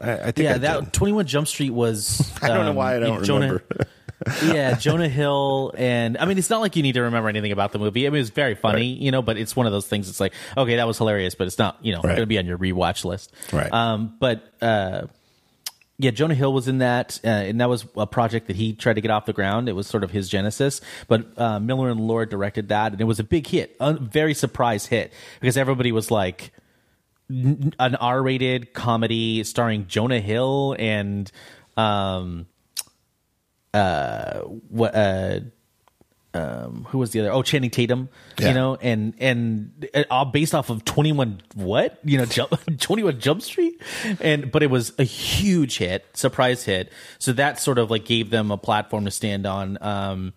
I, I think yeah. I that did. twenty-one Jump Street was. I don't um, know why I don't Jonah, remember. yeah, Jonah Hill, and I mean, it's not like you need to remember anything about the movie. I mean, it's very funny, right. you know. But it's one of those things. It's like, okay, that was hilarious, but it's not, you know, right. going to be on your rewatch list. Right. Um. But uh, yeah, Jonah Hill was in that, uh, and that was a project that he tried to get off the ground. It was sort of his genesis, but uh, Miller and Lord directed that, and it was a big hit, a very surprise hit, because everybody was like, n- an R-rated comedy starring Jonah Hill and um, uh, what uh, um, who was the other? Oh, Channing Tatum, yeah. you know, and and all based off of twenty-one what you know, jump, twenty-one Jump Street, and but it was a huge hit, surprise hit. So that sort of like gave them a platform to stand on. Um,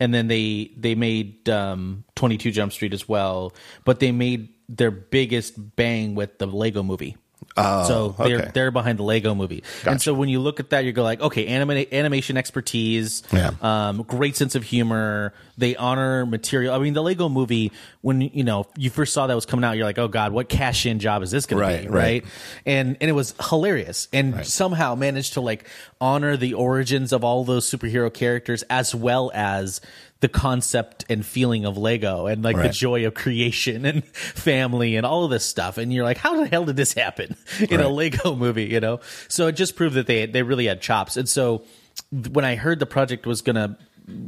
and then they they made um, twenty-two Jump Street as well, but they made their biggest bang with the Lego Movie. Oh, so they're okay. they're behind the Lego Movie, gotcha. And so when you look at that, you go like, okay, anima- animation expertise, yeah. um, great sense of humor. They honor material. I mean, the Lego Movie, when you know you first saw that was coming out, you're like, oh god, what cash in job is this going right, to be, right? right? And and it was hilarious, and right. somehow managed to like honor the origins of all those superhero characters as well as the concept and feeling of Lego and like right. the joy of creation and family and all of this stuff. And you're like, how the hell did this happen in right. a Lego movie? You know? So it just proved that they, they really had chops. And so when I heard the project was going to,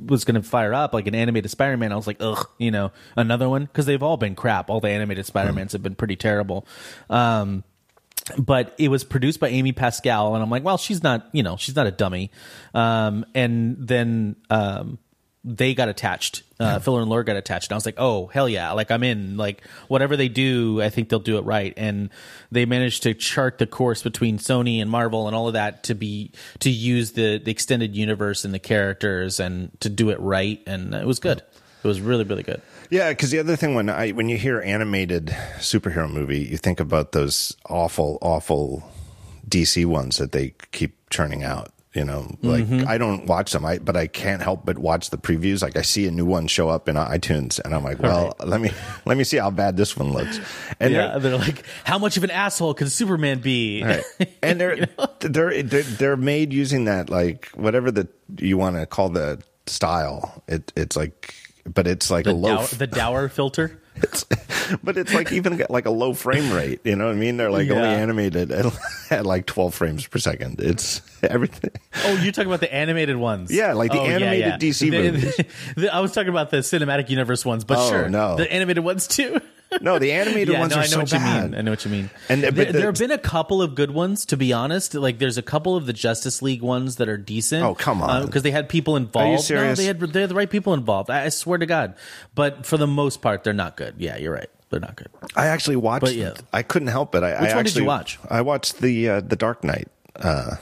was going to fire up like an animated Spider-Man, I was like, ugh, you know, another one. Cause they've all been crap. All the animated Spider-Mans hmm. have been pretty terrible. Um, But it was produced by Amy Pascal. And I'm like, well, she's not, you know, she's not a dummy. Um, and then, um, they got attached. Uh, Phil and Lord got attached. And I was like, oh, hell yeah. Like, I'm in. Like, whatever they do, I think they'll do it right. And they managed to chart the course between Sony and Marvel and all of that to be to use the, the extended universe and the characters and to do it right. And it was good. It was really, really good. Yeah, because the other thing, when I when you hear animated superhero movie, you think about those awful, awful D C ones that they keep churning out. You know, like mm-hmm. I don't watch them, I but I can't help but watch the previews. Like I see a new one show up in iTunes, and I'm like, well, right. let me let me see how bad this one looks. And yeah, they're, they're like, how much of an asshole can Superman be? Right. And they're, you know? they're they're they're made using that like whatever the you want to call the style. It it's like, but it's like the a low dour, the dour filter. It's, but it's like even like a low frame rate, you know what I mean? They're like yeah. only animated at, at like twelve frames per second. It's everything. Oh, you're talking about the animated ones? Yeah, like the oh, animated yeah, yeah. D C the, movies. The, the, I was talking about the cinematic universe ones, but oh, sure, no. the animated ones too. No, the animated yeah, ones no, are I know so what bad. You mean. I know what you mean. And but there, the, there have been a couple of good ones, to be honest. Like, there's a couple of the Justice League ones that are decent. Oh, come on. Because uh, they had people involved. Are you serious? No, they had, they had the right people involved. I, I swear to God. But for the most part, they're not good. Yeah, you're right. They're not good. I actually watched. But, yeah. I couldn't help it. I, Which I one actually, did you watch? I watched the uh, the Dark Knight. Uh,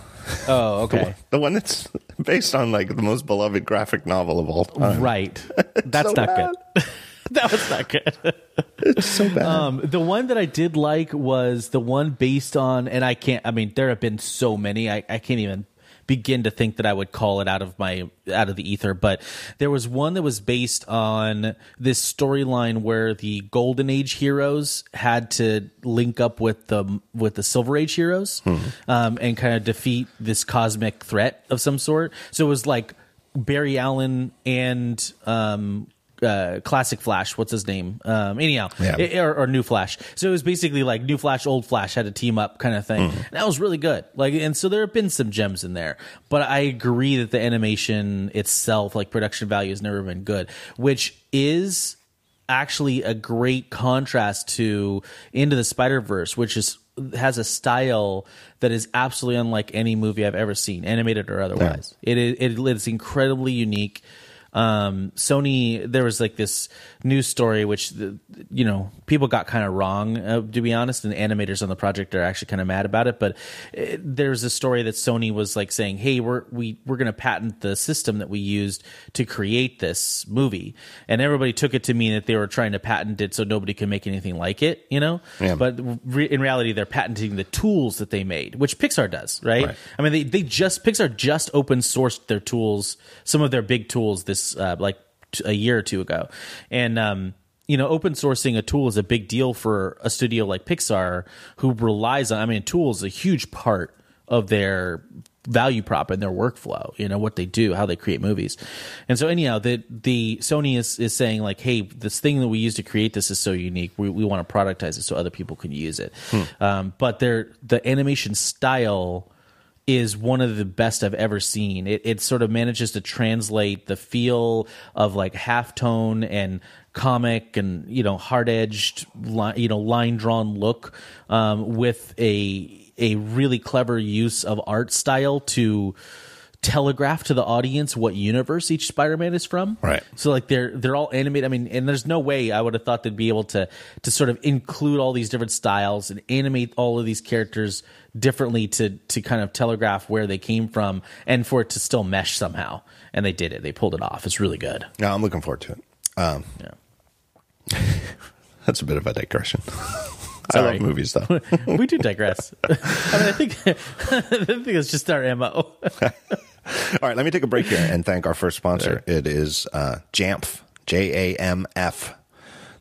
oh, okay. The one, the one that's based on, like, the most beloved graphic novel of all time. Right. That's so not bad. Good. That was not good. It's so bad. Um, the one that I did like was the one based on, and I can't, I mean, there have been so many, I, I can't even begin to think that I would call it out of my, out of the ether, but there was one that was based on this storyline where the Golden Age heroes had to link up with the, with the Silver Age heroes hmm. um, and kind of defeat this cosmic threat of some sort. So it was like Barry Allen and, um, Uh, classic Flash, what's his name? Um, anyhow, yeah. it, or, or New Flash. So it was basically like New Flash, Old Flash had to team up kind of thing. Mm. And that was really good. Like, and so there have been some gems in there, but I agree that the animation itself, like production value, has never been good, which is actually a great contrast to Into the Spider-Verse, which is has a style that is absolutely unlike any movie I've ever seen, animated or otherwise. Yeah. It is it, it's incredibly unique. Um, Sony, there was like this news story, which, the, you know, people got kind of wrong, uh, to be honest, and animators on the project are actually kind of mad about it. But it, there's a story that Sony was like saying, hey, we're, we, we're going to patent the system that we used to create this movie. And everybody took it to mean that they were trying to patent it so nobody can make anything like it, you know, yeah. but re- in reality, they're patenting the tools that they made, which Pixar does, right? right. I mean, they, they just, Pixar just open sourced their tools, some of their big tools this Uh, like t- a year or two ago. And, um, you know, open sourcing a tool is a big deal for a studio like Pixar, who relies on, I mean, tools is a huge part of their value prop and their workflow, you know, what they do, how they create movies. And so anyhow, the, the Sony is, is saying like, hey, this thing that we use to create this is so unique. We, we want to productize it so other people can use it. Hmm. Um, but their, the animation style is one of the best I've ever seen. It it sort of manages to translate the feel of like halftone and comic and, you know, hard-edged, li- you know, line-drawn look um, with a a really clever use of art style to telegraph to the audience what universe each Spider-Man is from. Right. So like they're they're all animated. I mean, and there's no way I would have thought they'd be able to to sort of include all these different styles and animate all of these characters differently to to kind of telegraph where they came from and for it to still mesh somehow. And they did it. They pulled it off. It's really good. No, I'm looking forward to it. Um, yeah. That's a bit of a digression. Sorry. I love movies, though. We do digress. I mean, I think, I think it's just our M O All right, let me take a break here and thank our first sponsor. It is uh, Jamf, J A M F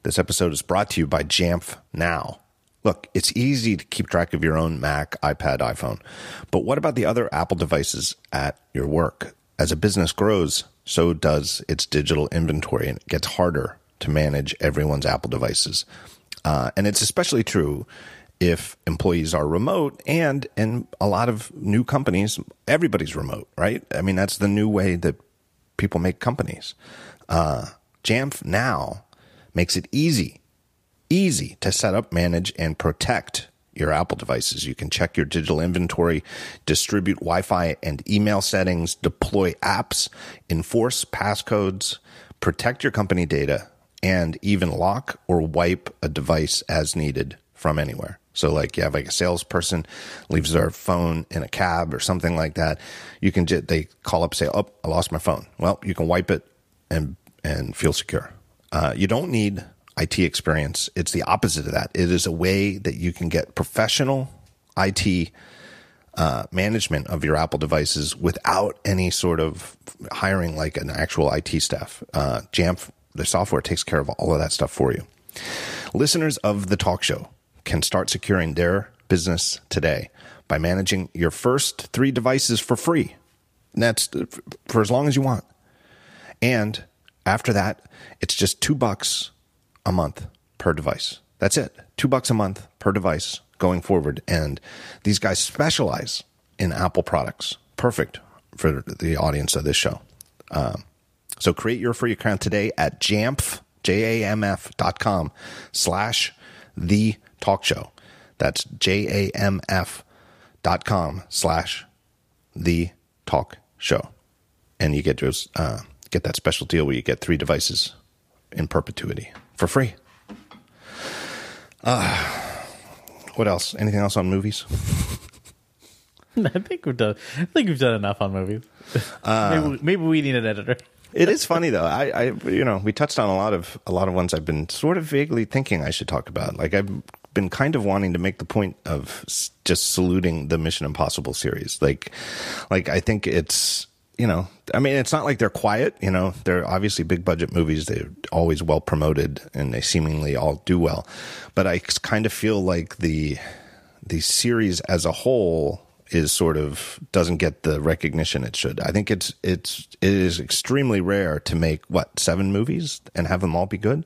This episode is brought to you by Jamf Now. Look, it's easy to keep track of your own Mac, iPad, iPhone. But what about the other Apple devices at your work? As a business grows, so does its digital inventory, and it gets harder to manage everyone's Apple devices. Uh, and it's especially true if employees are remote, and in a lot of new companies, everybody's remote, right? I mean, that's the new way that people make companies. Uh, Jamf Now makes it easy, easy to set up, manage, and protect your Apple devices. You can check your digital inventory, distribute Wi-Fi and email settings, deploy apps, enforce passcodes, protect your company data, and even lock or wipe a device as needed from anywhere. So like you have like a salesperson leaves their phone in a cab or something like that. You can just, they call up, say, oh, I lost my phone. Well, you can wipe it and, and feel secure. Uh, you don't need I T experience. It's the opposite of that. It is a way that you can get professional I T uh, management of your Apple devices without any sort of hiring like an actual I T staff. Uh, Jamf, the software, takes care of all of that stuff for you. Listeners of the talk show can start securing their business today by managing your first three devices for free. And that's for as long as you want. And after that, it's just two bucks a month per device. That's it. Two bucks a month per device going forward. And these guys specialize in Apple products. Perfect for the audience of this show. Um, So create your free account today at Jamf jamf.com slash the talk show. That's jamf.com slash the talk show. And you get to uh, get that special deal where you get three devices in perpetuity for free. Uh, what else? Anything else on movies? I think we've done. I think we've done enough on movies. Uh, maybe, maybe we need an editor. It is funny though. I, I, you know, we touched on a lot of a lot of ones I've been sort of vaguely thinking I should talk about. Like I've been kind of wanting to make the point of just saluting the Mission Impossible series. Like, like I think it's, you know, I mean, it's not like they're quiet. You know, they're obviously big budget movies. They're always well promoted, and they seemingly all do well. But I kind of feel like the the series as a whole is sort of doesn't get the recognition it should. I think it's it's it is extremely rare to make what seven movies and have them all be good.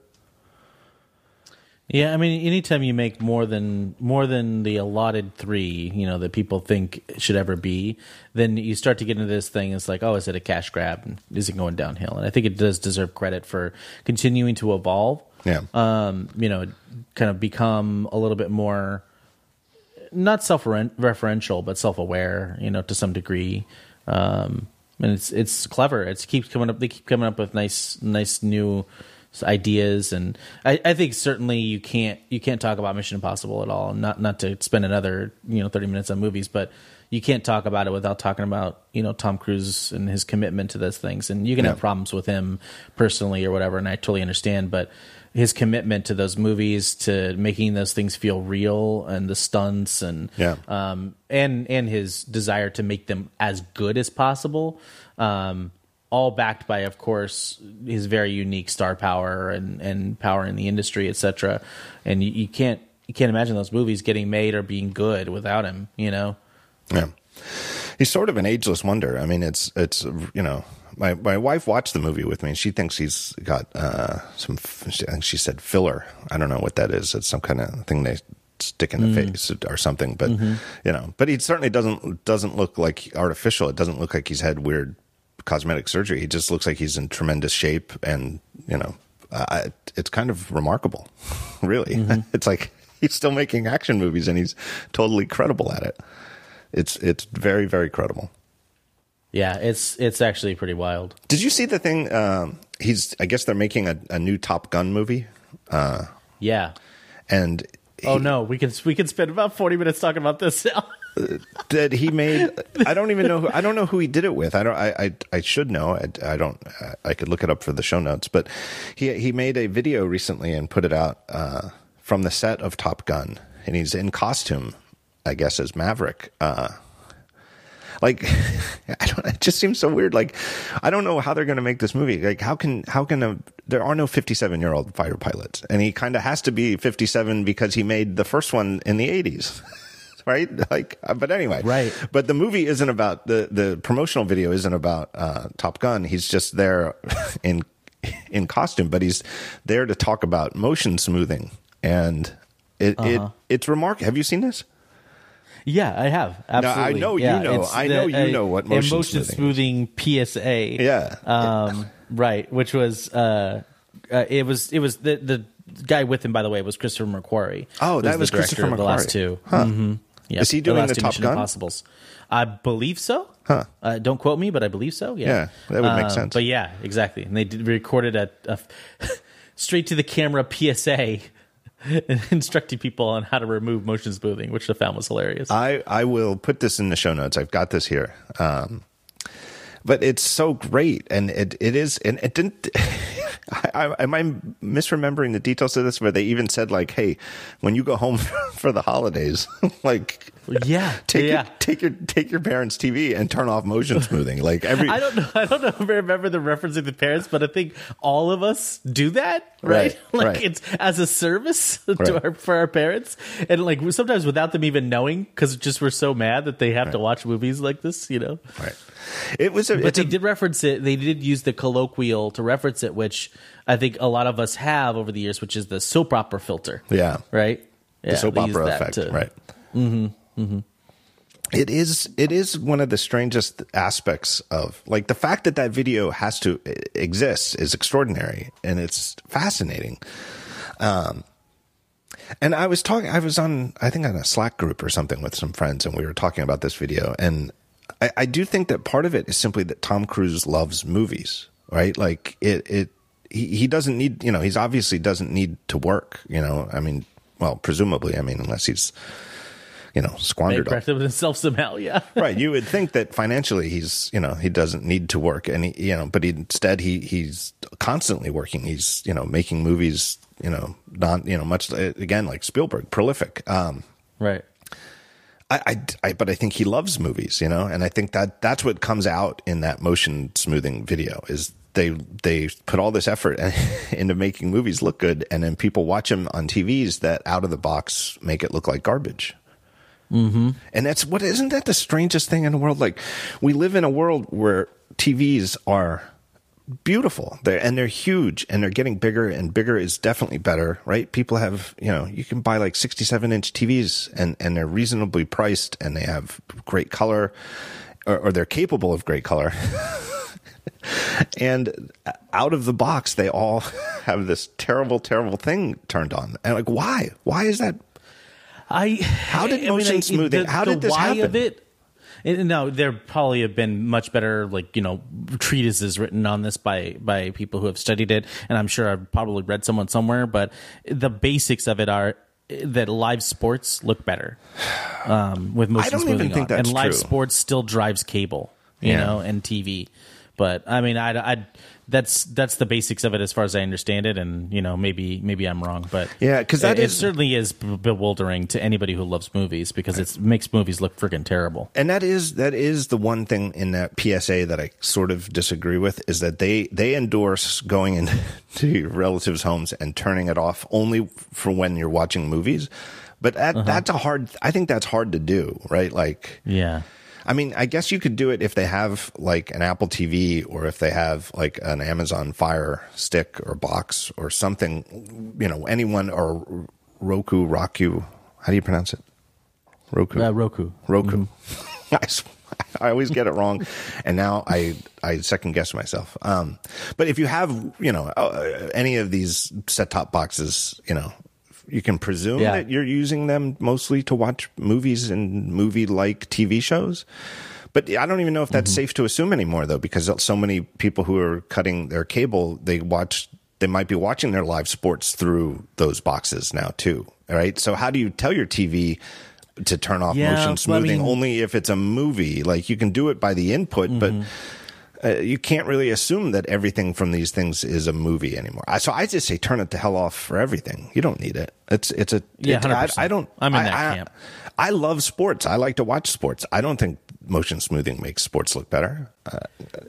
Yeah, I mean, anytime you make more than more than the allotted three, you know, that people think should ever be, then you start to get into this thing. It's like, oh, is it a cash grab? And is it going downhill? And I think it does deserve credit for continuing to evolve. Yeah, um, you know, kind of become a little bit more. Not self-referential, but self-aware, you know, to some degree. Um, and it's it's clever. It keeps coming up. They keep coming up with nice, nice new ideas. And I, I think certainly you can't you can't talk about Mission Impossible at all. Not not to spend another you know thirty minutes on movies, but you can't talk about it without talking about you know Tom Cruise and his commitment to those things. And you can yeah. have problems with him personally or whatever, and I totally understand, but. His commitment to those movies, to making those things feel real, and the stunts, and yeah. um, and and his desire to make them as good as possible, um, all backed by, of course, his very unique star power and, and power in the industry, et cetera. And you, you can't you can't imagine those movies getting made or being good without him. You know, yeah, he's sort of an ageless wonder. I mean, it's it's you know. My my wife watched the movie with me, and she thinks he's got uh, some. I think she said filler. I don't know what that is. It's some kind of thing they stick in the mm. face or something. But mm-hmm. you know, but he certainly doesn't doesn't look like artificial. It doesn't look like he's had weird cosmetic surgery. He just looks like he's in tremendous shape, and you know, uh, it's kind of remarkable, really. Mm-hmm. It's like he's still making action movies, and he's totally credible at it. It's it's very very credible. Yeah, it's it's actually pretty wild. Did you see the thing? Um, he's I guess they're making a, a new Top Gun movie. Uh, yeah, and he, oh no, we can we can spend about forty minutes talking about this. That he made. I don't even know. Who, I don't know who he did it with. I don't. I I, I should know. I, I don't. I could look it up for the show notes. But he he made a video recently and put it out uh, from the set of Top Gun, and he's in costume, I guess, as Maverick. Uh, Like, I don't, it just seems so weird. Like, I don't know how they're going to make this movie. Like, how can, how can a, there are no fifty-seven year old fighter pilots, and he kind of has to be fifty-seven because he made the first one in the eighties, right? Like, but anyway, right. But the movie isn't about the, the promotional video isn't about uh, Top Gun. He's just there in, in costume, but he's there to talk about motion smoothing, and it, uh-huh. it, it's remarkable. Have you seen this? Yeah, I have. Absolutely. No, I know yeah, you know. I know the, you know what motion, motion smoothing. smoothing P S A. Yeah. Um, right, which was uh, uh, it was it was the the guy with him, by the way, was Christopher McQuarrie. Oh, that was, was Christopher McQuarrie. The last two. Huh. Mm-hmm. Yep. Is he doing the, last the two Top Mission Gun? Impossibles. I believe so. Huh. Uh, don't quote me, but I believe so. Yeah, yeah that would make um, sense. But yeah, exactly. And they did, recorded a, a straight to the camera P S A. Instructing people on how to remove motion smoothing, which I found was hilarious. I, I will put this in the show notes. I've got this here. Um, but it's so great. And it, it is, and it didn't, I, I, am I misremembering the details of this where they even said like, hey, when you go home for the holidays, like, yeah, take, yeah. Your, take your, take your parents' T V and turn off motion smoothing. Like every, I don't know. I don't know if I remember the reference of the parents, but I think all of us do that. Right. right like right. It's as a service to right. our, for our parents. And like sometimes without them even knowing, cause just we're so mad that they have right. to watch movies like this, you know? Right. It was, a, but they a, did reference it. They did use the colloquial to reference it, which I think a lot of us have over the years, which is the soap opera filter. Yeah. Right. Yeah, the soap opera effect. To, right. Mm-hmm. Mm-hmm. It is it is one of the strangest aspects of, like, the fact that that video has to exist is extraordinary, and it's fascinating. Um, and I was talking, I was on, I think on a Slack group or something with some friends, and we were talking about this video. And I, I do think that part of it is simply that Tom Cruise loves movies, right? Like it, it he, he doesn't need, you know, he's obviously doesn't need to work, you know, I mean, well, presumably, I mean, unless he's, you know, squandered with himself somehow. Yeah, right. You would think that financially he's, you know, he doesn't need to work, and he, you know, but he, instead he he's constantly working. He's, you know, making movies, you know, not, you know, much again like Spielberg, prolific. Um, right. I, I, I but I think he loves movies, you know, and I think that that's what comes out in that motion smoothing video is they they put all this effort into making movies look good, and then people watch them on T Vs that out of the box make it look like garbage. Mm-hmm. And that's what isn't that the strangest thing in the world? Like, we live in a world where T Vs are beautiful, they're, and they're huge, and they're getting bigger, and bigger is definitely better, right? People have, you know, you can buy like sixty-seven inch T Vs, and, and they're reasonably priced, and they have great color, or, or they're capable of great color. And out of the box, they all have this terrible, terrible thing turned on. And like, why? Why is that? I how did motion I mean, smoothing? The, how did the this why happen? Of it? It, no, there probably have been much better, like, you know, treatises written on this by by people who have studied it, and I'm sure I've probably read someone somewhere. But the basics of it are that live sports look better um, with motion smoothing. I don't even think on. That's and live true. Sports still drives cable, you yeah. know, and T V. But I mean, I, I that's that's the basics of it as far as I understand it, and you know, maybe maybe I'm wrong, but yeah, because that it, is, it certainly is bewildering to anybody who loves movies because it makes movies look freaking terrible. And that is that is the one thing in that P S A that I sort of disagree with is that they they endorse going into your relatives' homes and turning it off only for when you're watching movies, but that, uh-huh. that's a hard. I think that's hard to do, right? Like, yeah. I mean, I guess you could do it if they have like an Apple T V or if they have like an Amazon Fire Stick or box or something, you know, anyone or Roku, Roku. How do you pronounce it? Roku. Uh, Roku. Roku. Mm-hmm. I, I always get it wrong. And now I, I second guess myself. Um, but if you have, you know, uh, any of these set top boxes, you know, you can presume yeah. that you're using them mostly to watch movies and movie-like T V shows. But I don't even know if that's mm-hmm. safe to assume anymore, though, because so many people who are cutting their cable, they watch, they might be watching their live sports through those boxes now, too. All right. So how do you tell your T V to turn off yeah, motion smoothing I mean, only if it's a movie? Like, you can do it by the input, mm-hmm. but... Uh, you can't really assume that everything from these things is a movie anymore. I, so I just say turn it the hell off for everything. You don't need it. It's it's a yeah. It, I, I don't. I'm in I, that I, camp. I love sports. I like to watch sports. I don't think motion smoothing makes sports look better. Uh,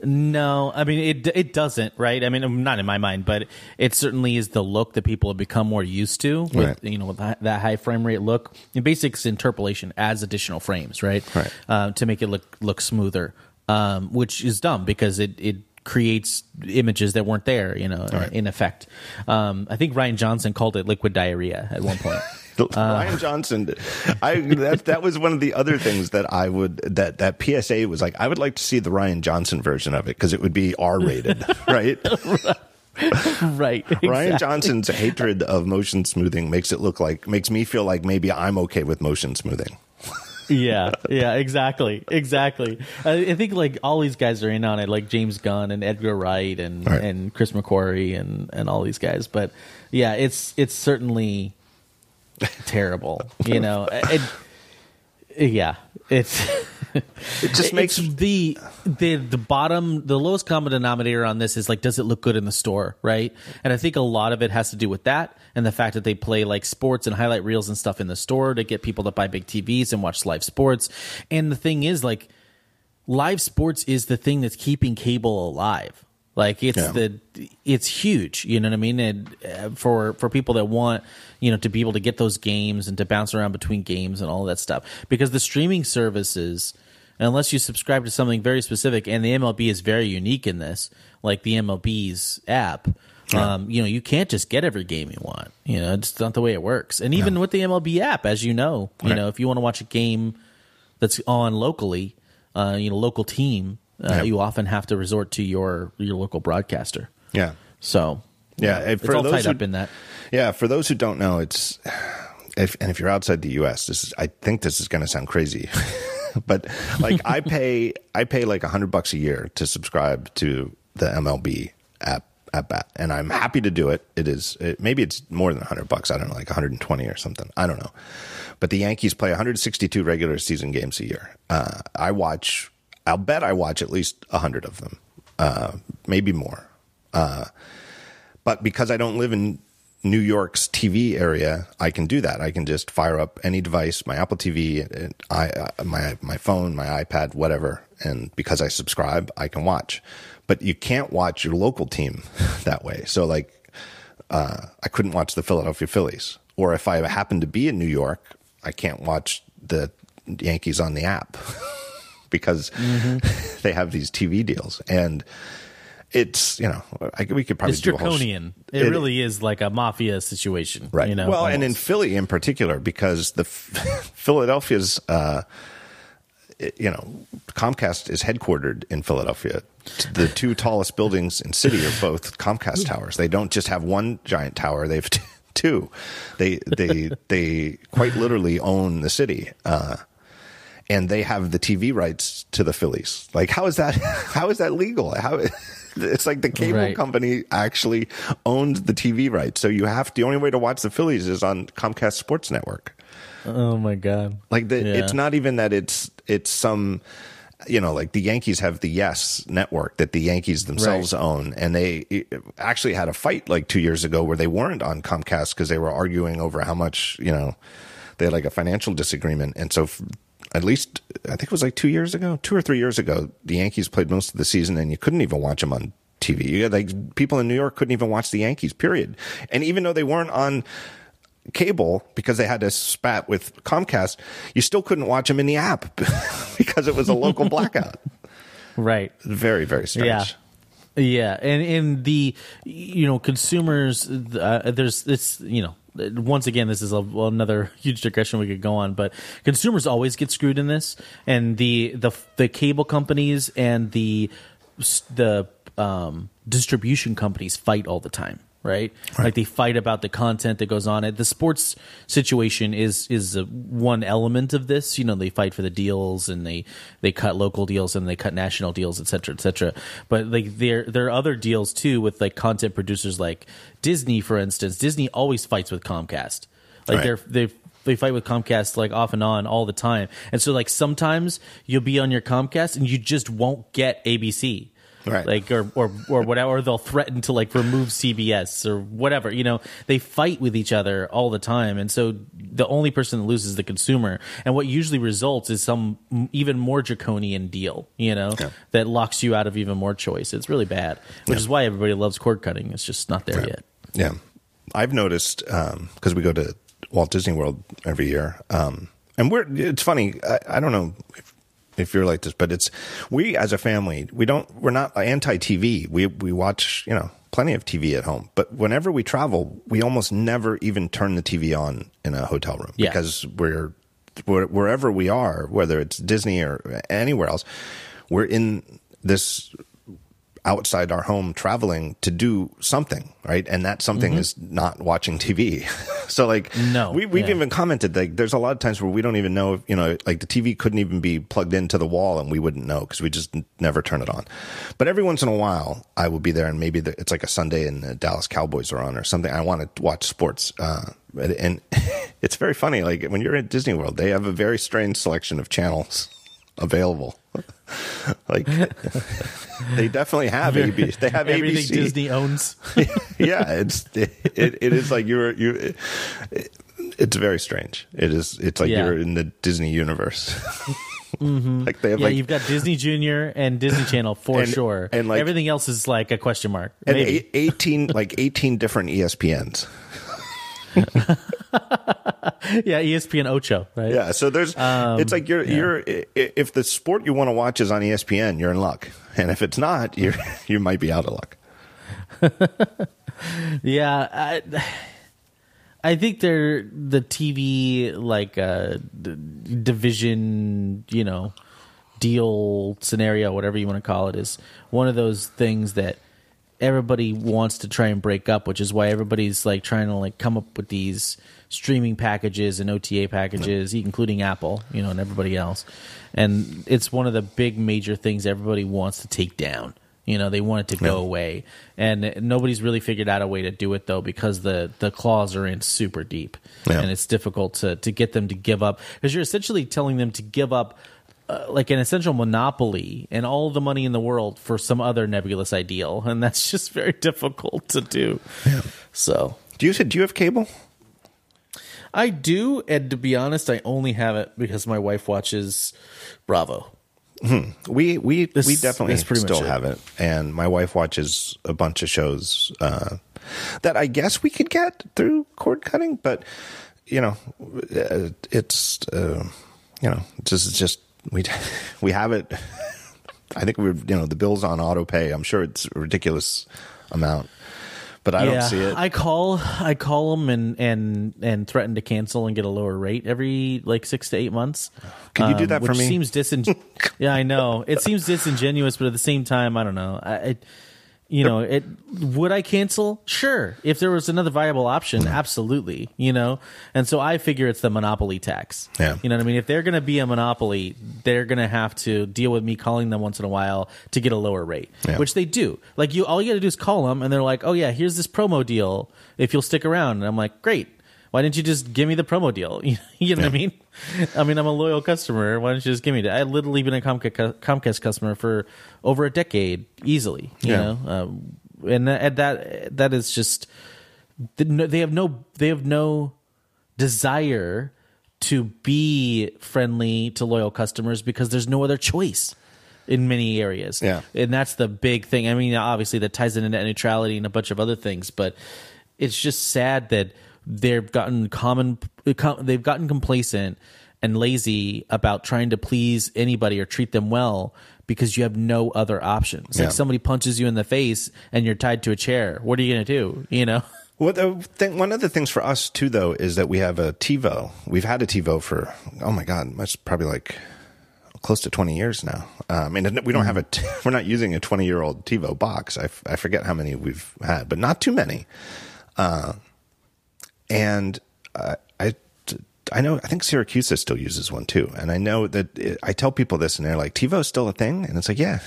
no, I mean it. It doesn't, right? I mean, not in my mind, but it certainly is the look that people have become more used to. With, right. You know, with that high frame rate look, and basics interpolation adds additional frames, right? Right. Uh, to make it look look smoother. Um, which is dumb because it, it creates images that weren't there, you know, right. in effect. Um, I think Ryan Johnson called it liquid diarrhea at one point. Ryan uh, Johnson, I that that was one of the other things that I would that that P S A was like. I would like to see the Ryan Johnson version of it because it would be R rated, right? Right. Exactly. Ryan Johnson's hatred of motion smoothing makes it look like makes me feel like maybe I'm okay with motion smoothing. yeah, yeah, exactly, exactly. I, I think like all these guys are in on it, like James Gunn and Edgar Wright and, right. and Chris McQuarrie and, and all these guys. But yeah, it's it's certainly terrible, you know. It, it, yeah, it's it just makes the the the bottom, the lowest common denominator on this is like, does it look good in the store, right? And I think a lot of it has to do with that. And the fact that they play like sports and highlight reels and stuff in the store to get people to buy big T Vs and watch live sports. And the thing is, like, live sports is the thing that's keeping cable alive. Like, it's yeah. the it's huge, you know what I mean? And uh, for for people that want, you know, to be able to get those games and to bounce around between games and all that stuff, because the streaming services, unless you subscribe to something very specific, and the M L B is very unique in this, like the M L B's app. Yeah. Um, you know, you can't just get every game you want. You know, it's not the way it works. And even yeah. with the M L B app, as you know, you right. know, if you want to watch a game that's on locally, uh, you know, local team, uh, yeah. you often have to resort to your your local broadcaster. Yeah. So yeah, yeah it's all tied who, up in that. Yeah, for those who don't know, it's if, and if you're outside the U S, this is, I think this is going to sound crazy. But like I pay, I pay like a hundred bucks a year to subscribe to the M L B app at bat, and I'm happy to do it. It is it, maybe it's more than a hundred bucks. I don't know, like one hundred twenty or something. I don't know. But the Yankees play one hundred sixty-two regular season games a year. Uh, I watch. I'll bet I watch at least a hundred of them, uh, maybe more. Uh, but because I don't live in New York's T V area, I can do that. I can just fire up any device, my Apple T V, I, my my phone, my iPad, whatever. And because I subscribe, I can watch. But you can't watch your local team that way. So, like, uh, I couldn't watch the Philadelphia Phillies. Or if I happen to be in New York, I can't watch the Yankees on the app because mm-hmm. they have these T V deals. And it's, you know, I, we could probably it's do draconian. A whole sh- it, it really is like a mafia situation. Right. You know, well, almost. And in Philly in particular, because the Philadelphia's, uh, you know, Comcast is headquartered in Philadelphia. The two tallest buildings in city are both Comcast towers. They don't just have one giant tower. They have t- two. They, they, they quite literally own the city. Uh, and they have the T V rights to the Phillies. Like, how is that, how is that legal? How it's like the cable right. company actually owned the T V rights. So you have to, the only way to watch the Phillies is on Comcast Sports Network. Oh my God. Like the, yeah. It's not even that it's, it's some, you know, like the Yankees have the Yes Network that the Yankees themselves right. own. And they actually had a fight like two years ago where they weren't on Comcast because they were arguing over how much, you know, they had like a financial disagreement. And so f- at least I think it was like two years ago, two or three years ago, the Yankees played most of the season and you couldn't even watch them on T V. You had like people in New York couldn't even watch the Yankees, period. And even though they weren't on cable because they had a spat with Comcast, you still couldn't watch them in the app because it was a local blackout. Right. Very, very strange. Yeah. Yeah. And in the, you know, consumers, uh, there's it's, you know, once again, this is a, another huge digression we could go on, but consumers always get screwed in this. And the, the, the cable companies and the, the, um, distribution companies fight all the time. Right? Right, like they fight about the content that goes on. The sports situation is is a, one element of this. You know, they fight for the deals and they, they cut local deals and they cut national deals, et cetera, et cetera. But like there there are other deals too with like content producers like Disney, for instance. Disney always fights with Comcast. Like right. they they they fight with Comcast like off and on all the time. And so like sometimes you'll be on your Comcast and you just won't get A B C. Right. Like or, or or whatever, or they'll threaten to like remove C B S or whatever. You know, they fight with each other all the time, and so the only person that loses is the consumer. And what usually results is some even more draconian deal, you know, yeah. that locks you out of even more choice. It's really bad, which yeah. is why everybody loves cord cutting. It's just not there right. yet. Yeah, I've noticed because um, we go to Walt Disney World every year, um, and we're it's funny. I, I don't know. If, If you're like this, but it's, we as a family, we don't, we're not anti-T V. We, we watch, you know, plenty of T V at home, but whenever we travel, we almost never even turn the T V on in a hotel room yeah. because we're, we're, wherever we are, whether it's Disney or anywhere else, we're in this outside our home traveling to do something, right? And that something mm-hmm. is not watching T V. So like, no, we, we've yeah. even commented like there's a lot of times where we don't even know, if, you know, like the T V couldn't even be plugged into the wall and we wouldn't know because we just n- never turn it on. But every once in a while I will be there and maybe the, it's like a Sunday and the Dallas Cowboys are on or something. I want to watch sports. Uh, and, and it's very funny. Like when you're at Disney World, they have a very strange selection of channels available. Like they definitely have A B C. They have everything A B C. Disney owns. Yeah, it's it, it is like you're you. It, it's very strange. It is. It's like yeah. you're in the Disney universe. Mm-hmm. Like they have yeah, like you've got Disney Junior and Disney Channel for and, sure, and like everything else is like a question mark. And eight, eighteen like eighteen different E S P Ns. Yeah, E S P N Ocho, right? Yeah, so there's um, it's like you're yeah. you're if the sport you want to watch is on E S P N, you're in luck, and if it's not, you you might be out of luck. Yeah, I, I think they're the T V like uh, d- division, you know, deal scenario, whatever you want to call it, is one of those things that everybody wants to try and break up, which is why everybody's like trying to like come up with these streaming packages and O T A packages, including Apple, you know, and everybody else. And it's one of the big major things everybody wants to take down. You know, they want it to go yeah. away. And nobody's really figured out a way to do it, though, because the, the claws are in super deep. Yeah. And it's difficult to, to get them to give up. Because you're essentially telling them to give up, uh, like, an essential monopoly and all the money in the world for some other nebulous ideal. And that's just very difficult to do. Yeah. So, do you, do you have cable? I do. And to be honest, I only have it because my wife watches Bravo. Hmm. We we this, we definitely still have it. it, and my wife watches a bunch of shows uh, that I guess we could get through cord cutting, but you know, it's uh, you know, just just we we have it. I think we're you know the bill's on auto pay. I'm sure it's a ridiculous amount, but I yeah, don't see it. I call I call them and and and threaten to cancel and get a lower rate every like six to eight months. Can you do that um, for which me? Seems dising- yeah, I know. It seems disingenuous, but at the same time, I don't know. I, it, you know, it would I cancel? Sure, if there was another viable option, absolutely. You know, and so I figure it's the monopoly tax. Yeah, you know what I mean. If they're going to be a monopoly, they're going to have to deal with me calling them once in a while to get a lower rate, yeah. which they do. Like you, all you got to do is call them, and they're like, "Oh yeah, here's this promo deal. If you'll stick around," and I'm like, "Great." Why didn't you just give me the promo deal? You know yeah. what I mean? I mean, I'm a loyal customer. Why don't you just give me that? I've literally been a Comcast customer for over a decade easily. You yeah. know, um, and that that is just they have no they have no desire to be friendly to loyal customers because there's no other choice in many areas. Yeah, and that's the big thing. I mean, obviously that ties into net neutrality and a bunch of other things, but it's just sad that. They've gotten common. They've gotten complacent and lazy about trying to please anybody or treat them well because you have no other options. Yeah. Like somebody punches you in the face and you're tied to a chair. What are you going to do? You know. Well, the thing, one of the things for us too, though, is that we have a TiVo. We've had a TiVo for oh my god, that's probably like close to twenty years now. Um, and we don't have a. T- we're not using a twenty-year-old TiVo box. I, f- I forget how many we've had, but not too many. Uh, And uh, I, I know I think Syracuse still uses one too, and I know that it, I tell people this, and they're like, "TiVo's still a thing," and it's like, "Yeah,"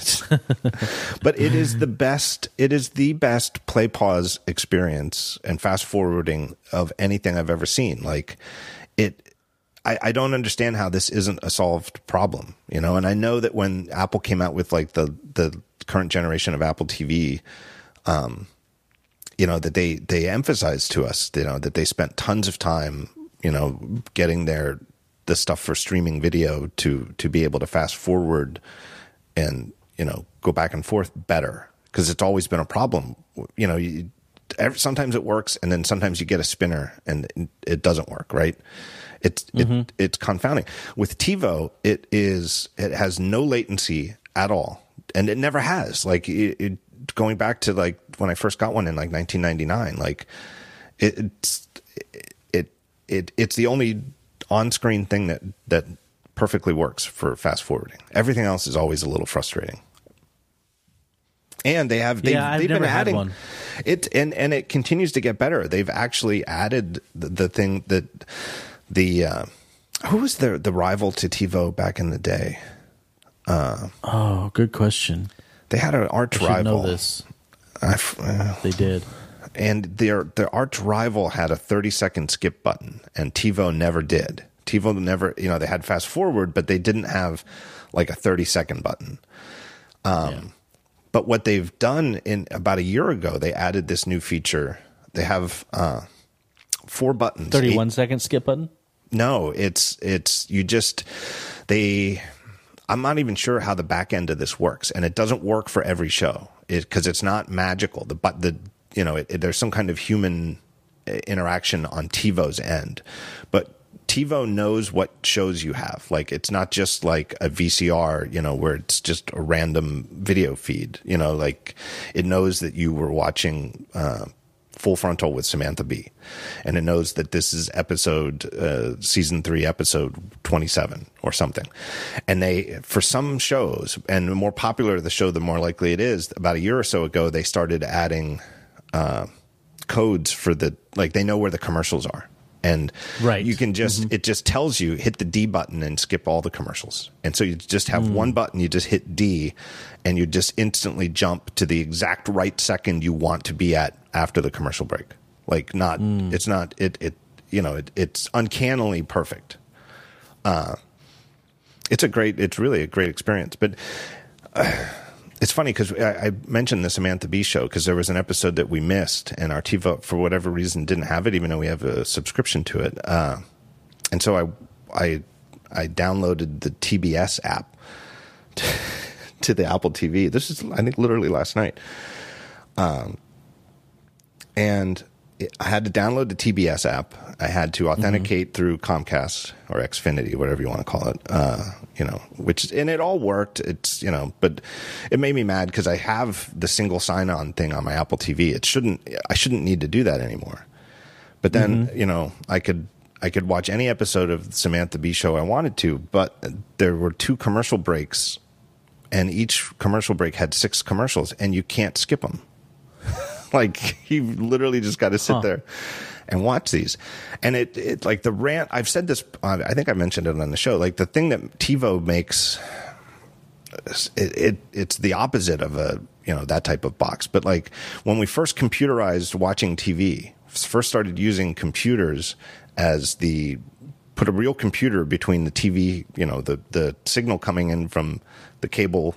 but it is the best. It is the best play pause experience and fast forwarding of anything I've ever seen. Like it. I, I don't understand how this isn't a solved problem, you know. And I know that when Apple came out with like the the current generation of Apple T V. Um, You know, that they, they emphasized to us, you know, that they spent tons of time, you know, getting their the stuff for streaming video to to be able to fast forward and, you know, go back and forth better because it's always been a problem. You know, you, every, sometimes it works and then sometimes you get a spinner and it doesn't work, right? It's mm-hmm. it, it's confounding. With TiVo, it is it has no latency at all, and it never has. Like it. it Going back to like when I first got one in like nineteen ninety-nine, like it, it's it it it's the only on-screen thing that that perfectly works for fast forwarding. Everything else is always a little frustrating. And they have they've, yeah, they've been adding one. It and and it continues to get better. They've actually added the, the thing that the uh, who was the the rival to TiVo back in the day? Uh, oh, good question. They had an arch rival. Know this. I, uh, they did, and their their arch rival had a thirty second skip button, and TiVo never did. TiVo never, you know, they had fast forward, but they didn't have like a thirty second button. Um, yeah. But what they've done in about a year ago, they added this new feature. They have uh, four buttons. Thirty one second skip button. No, it's it's you just they. I'm not even sure how the back end of this works, and it doesn't work for every show because it, it's not magical. The but the you know it, it, there's some kind of human interaction on TiVo's end, but TiVo knows what shows you have. Like it's not just like a V C R, you know, where it's just a random video feed. You know, like it knows that you were watching uh, Full Frontal with Samantha Bee, and it knows that this is episode uh, season three, episode twenty-seven or something. And they, for some shows, and the more popular the show, the more likely it is. About a year or so ago, they started adding uh, codes for the, like, they know where the commercials are. And right. you can just, mm-hmm. it just tells you, hit the D button and skip all the commercials. And so you just have mm. one button, you just hit D, and you just instantly jump to the exact right second you want to be at after the commercial break. Like not, mm. it's not, it, it, you know, it, it's uncannily perfect. Uh, it's a great, it's really a great experience. But uh, it's funny because I, I mentioned the Samantha Bee show because there was an episode that we missed, and our T V for whatever reason didn't have it, even though we have a subscription to it. Uh, and so I, I, I downloaded the T B S app to, to the Apple T V. This is, I think, literally last night. Um, and it, I had to download the T B S app. I had to authenticate mm-hmm. through Comcast or Xfinity, whatever you want to call it, uh, you know, which, and it all worked. It's, you know, but it made me mad because I have the single sign-on thing on my Apple T V. It shouldn't, I shouldn't need to do that anymore. But then, mm-hmm. you know, I could, I could watch any episode of the Samantha Bee show I wanted to, but there were two commercial breaks and each commercial break had six commercials and you can't skip them. Like, you've literally just got to sit huh. there and watch these. And it, it like the rant, I've said this, I think I mentioned it on the show, like the thing that TiVo makes, it, it it's the opposite of a, you know, that type of box. But like when we first computerized watching T V, first started using computers as the, put a real computer between the T V, you know, the, the signal coming in from the cable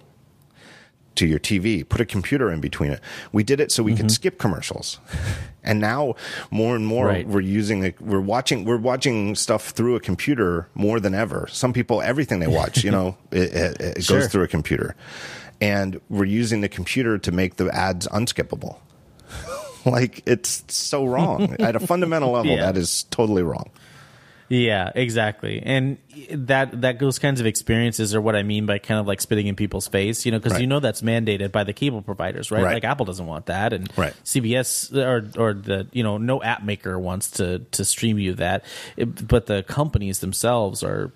to your T V, put a computer in between it. We did it so we mm-hmm. could skip commercials. And now more and more right. we're using a, we're watching we're watching stuff through a computer more than ever. Some people, everything they watch, you know, it, it, it sure. goes through a computer. And we're using the computer to make the ads unskippable. Like, it's so wrong. At a fundamental level, yeah. that is totally wrong. Yeah, exactly. And that that those kinds of experiences are what I mean by kind of like spitting in people's face, you know, because right. you know that's mandated by the cable providers, right? right. Like Apple doesn't want that, and right. C B S or or the, you know, no app maker wants to to stream you that. It, but the companies themselves are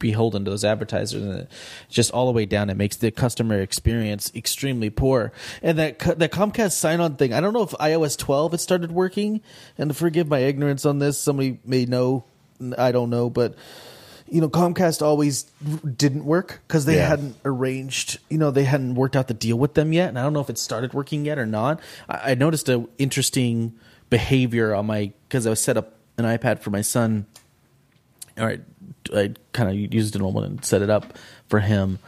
beholden to those advertisers, and just all the way down, it makes the customer experience extremely poor. And that the Comcast sign-on thing, I don't know if i O S twelve it started working, and forgive my ignorance on this, somebody may know, I don't know, but you know, Comcast always didn't work because they yeah. hadn't arranged, you know, they hadn't worked out the deal with them yet. And I don't know if it started working yet or not. I, I noticed an interesting behavior on my, because I was set up an iPad for my son. All right, I kind of used a normal and set it up for him,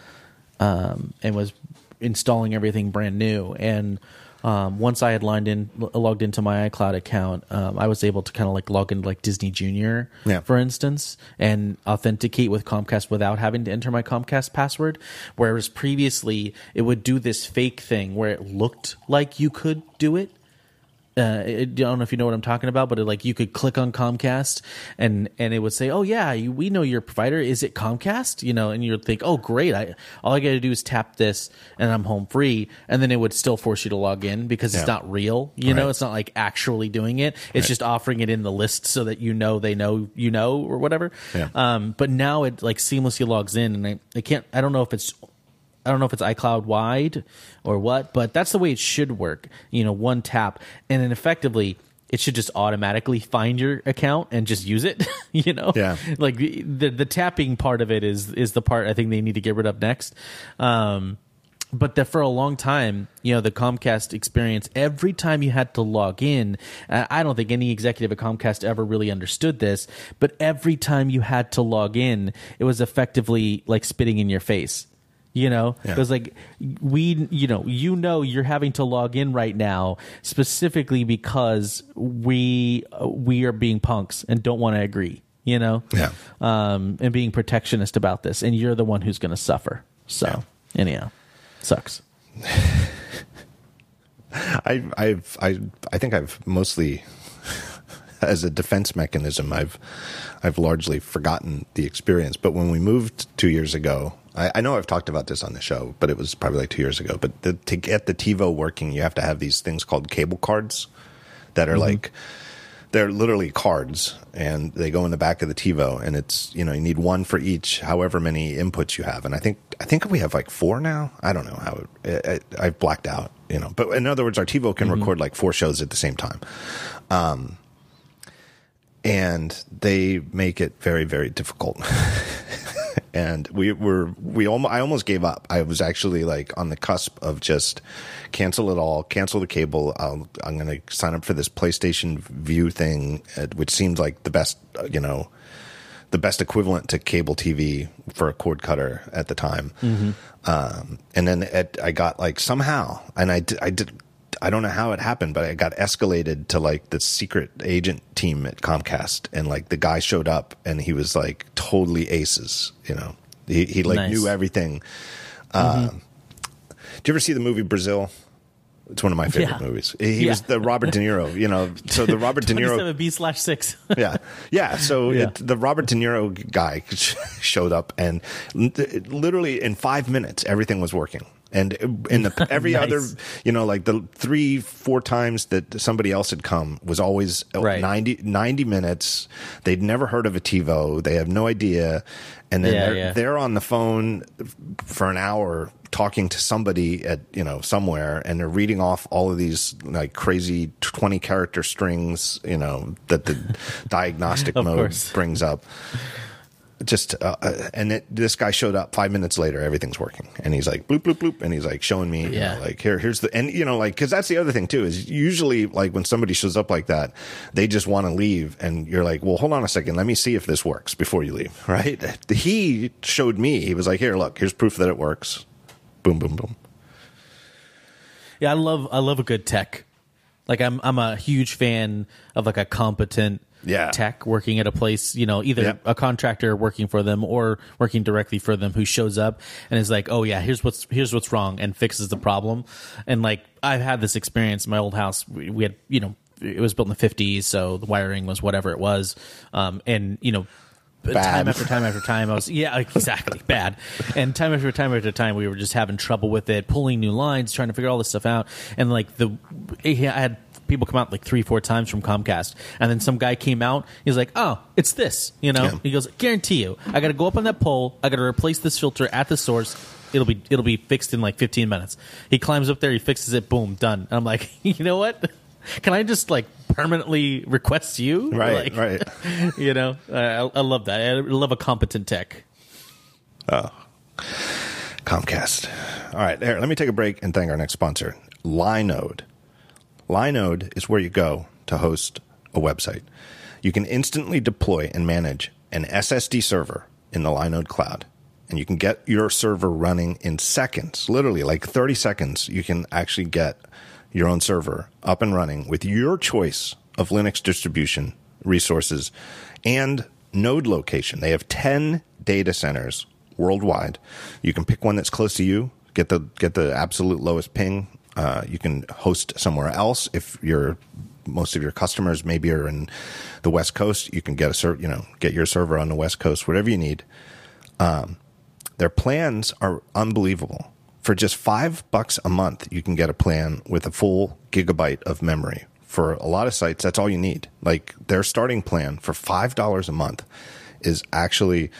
um, and was installing everything brand new. And Um, once I had logged in, logged into my iCloud account, um, I was able to kind of like log into like Disney Junior, yeah. for instance, and authenticate with Comcast without having to enter my Comcast password. Whereas previously, it would do this fake thing where it looked like you could do it. Uh, it, I don't know if you know what I'm talking about, but it, like, you could click on Comcast and, and it would say, oh yeah, you, we know your provider. Is it Comcast? You know, and you'd think, oh great. I, all I got to do is tap this and I'm home free. And then it would still force you to log in because yeah. it's not real. You right. know, it's not like actually doing it. It's right. just offering it in the list so that, you know, they know, you know, or whatever. Yeah. Um, but now it like seamlessly logs in, and I, I can't, I don't know if it's, I don't know if it's iCloud wide or what, but that's the way it should work. You know, one tap, and then effectively it should just automatically find your account and just use it. You know, yeah. Like the the tapping part of it is is the part I think they need to get rid of next. Um, but that for a long time, you know, the Comcast experience, every time you had to log in, I don't think any executive at Comcast ever really understood this, but every time you had to log in, it was effectively like spitting in your face. You know, yeah. it was like, we, you know, you know, you're having to log in right now specifically because we we are being punks and don't want to agree, you know, yeah. um, and being protectionist about this. And you're the one who's going to suffer. So yeah. anyhow, sucks. I I've I I think I've mostly, as a defense mechanism, I've I've largely forgotten the experience. But when we moved two years ago. I know I've talked about this on the show, but it was probably like two years ago. But the, to get the TiVo working, you have to have these things called cable cards that are mm-hmm. like, they're literally cards, and they go in the back of the TiVo, and it's, you know, you need one for each, however many inputs you have. And I think, I think we have like four now. I don't know how it, it, I've blacked out, you know, but in other words, our TiVo can mm-hmm. record like four shows at the same time. Um, and they make it very, very difficult. And we were, we almost, I almost gave up. I was actually like on the cusp of just cancel it all, cancel the cable. I'll, I'm going to sign up for this PlayStation View thing, which seemed like the best, you know, the best equivalent to cable T V for a cord cutter at the time. Mm-hmm. Um, and then it, I got like somehow, and I did, I did, I don't know how it happened, but I got escalated to like the secret agent team at Comcast, and like the guy showed up and he was like totally aces, you know, he, he like nice. Knew everything. Mm-hmm. Uh, do you ever see the movie Brazil? It's one of my favorite yeah. movies. He yeah. was the Robert De Niro, you know, so the Robert De Niro B slash six. Yeah. Yeah. So yeah. It, the Robert De Niro guy showed up, and literally in five minutes, everything was working. And in the, every nice. Other, you know, like the three, four times that somebody else had come was always right. ninety, ninety minutes. They'd never heard of a TiVo. They have no idea. And then yeah, they're, yeah. they're on the phone for an hour talking to somebody at, you know, somewhere. And they're reading off all of these like crazy twenty character strings, you know, that the diagnostic mode course. Brings up. Just uh, and it, this guy showed up five minutes later. Everything's working, and he's like bloop bloop bloop, and he's like showing me, yeah, you know, like here, here's the, and you know, like because that's the other thing too is usually like when somebody shows up like that, they just want to leave, and you're like, well, hold on a second, let me see if this works before you leave, right? He showed me, he was like, here, look, here's proof that it works. Boom, boom, boom. Yeah, I love, I love a good tech. Like I'm, I'm a huge fan of like a competent. Yeah. Tech working at a place, you know, either yep. a contractor working for them or working directly for them who shows up and is like, oh yeah, here's what's here's what's wrong, and fixes the problem. And like I've had this experience in my old house. We had, you know, it was built in the fifties, so the wiring was whatever it was, um, and you know, bad. time after time after time, I was yeah exactly bad, and time after time after time, we were just having trouble with it, pulling new lines, trying to figure all this stuff out, and like the I had. People come out like three, four times from Comcast. And then some guy came out. He's like, oh, it's this. You know, yeah. He goes, guarantee you, I got to go up on that pole. I got to replace this filter at the source. It'll be it'll be fixed in like fifteen minutes. He climbs up there. He fixes it. Boom, done. And I'm like, you know what? Can I just like permanently request you? Right, like, right. You know, I, I love that. I love a competent tech. Oh, Comcast. All right. Here, let me take a break and thank our next sponsor, Linode. Linode is where you go to host a website. You can instantly deploy and manage an S S D server in the Linode cloud, and you can get your server running in seconds. Literally, like thirty seconds, you can actually get your own server up and running with your choice of Linux distribution, resources, and node location. They have ten data centers worldwide. You can pick one that's close to you, get the get the absolute lowest ping. Uh, you can host somewhere else. If your most of your customers maybe are in the West Coast, you can get a ser- you know get your server on the West Coast, whatever you need. Um, their plans are unbelievable. For just five bucks a month, you can get a plan with a full gigabyte of memory. For a lot of sites, that's all you need. Like their starting plan for five dollars a month is actually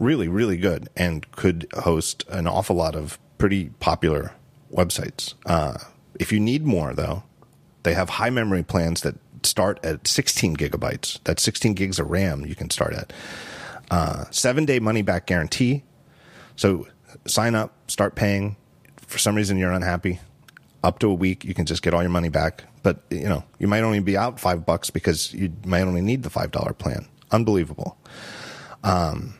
really, really good and could host an awful lot of pretty popular websites. Uh, if you need more, though, they have high memory plans that start at sixteen gigabytes. That's sixteen gigs of RAM you can start at. Uh, seven-day money-back guarantee. So sign up, start paying. For some reason, you're unhappy. Up to a week, you can just get all your money back. But, you know, you might only be out five bucks because you might only need the five dollar plan. Unbelievable. Um,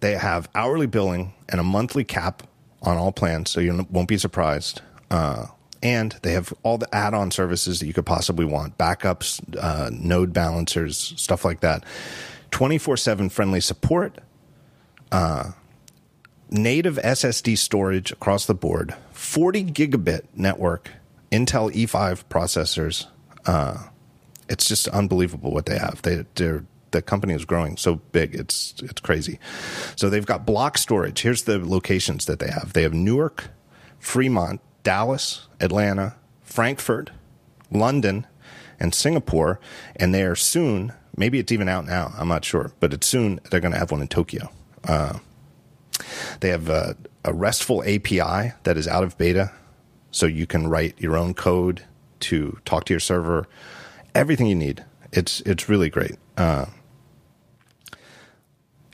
they have hourly billing and a monthly cap on all plans, so you won't be surprised. Uh, and they have all the add-on services that you could possibly want. Backups, uh, node balancers, stuff like that. twenty-four seven friendly support. Uh, native S S D storage across the board. forty gigabit network. Intel E five processors. Uh, it's just unbelievable what they have. They, they're The company is growing so big, it's it's crazy. So they've got block storage. Here's the locations that they have. They have Newark, Fremont, Dallas, Atlanta, Frankfurt, London, and Singapore, and they are soon, maybe it's even out now, I'm not sure, but it's soon they're going to have one in Tokyo. Uh, they have a, a RESTful A P I that is out of beta, so you can write your own code to talk to your server, everything you need. It's it's really great. Uh,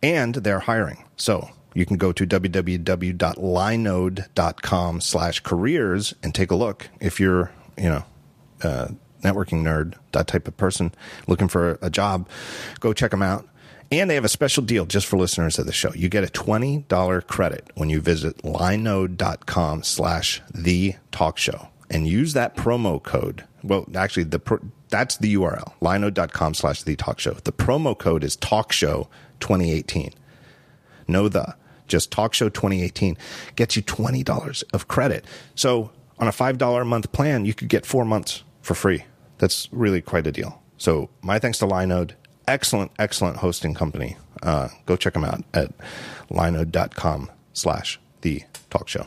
and they're hiring. So you can go to www.linode.com slash careers and take a look if you're, you know, uh, networking nerd, that type of person looking for a job. Go check them out. And they have a special deal just for listeners of the show. You get a twenty dollars credit when you visit linode.com slash the talk show and use that promo code. Well, actually, the pro- that's the U R L, linode.com slash the talk show. The promo code is talk show twenty eighteen. No the, just talk show twenty eighteen gets you twenty dollars of credit. So on a five dollars a month plan, you could get four months for free. That's really quite a deal. So my thanks to Linode. Excellent, excellent hosting company. Uh, go check them out at linode.com slash the talk show.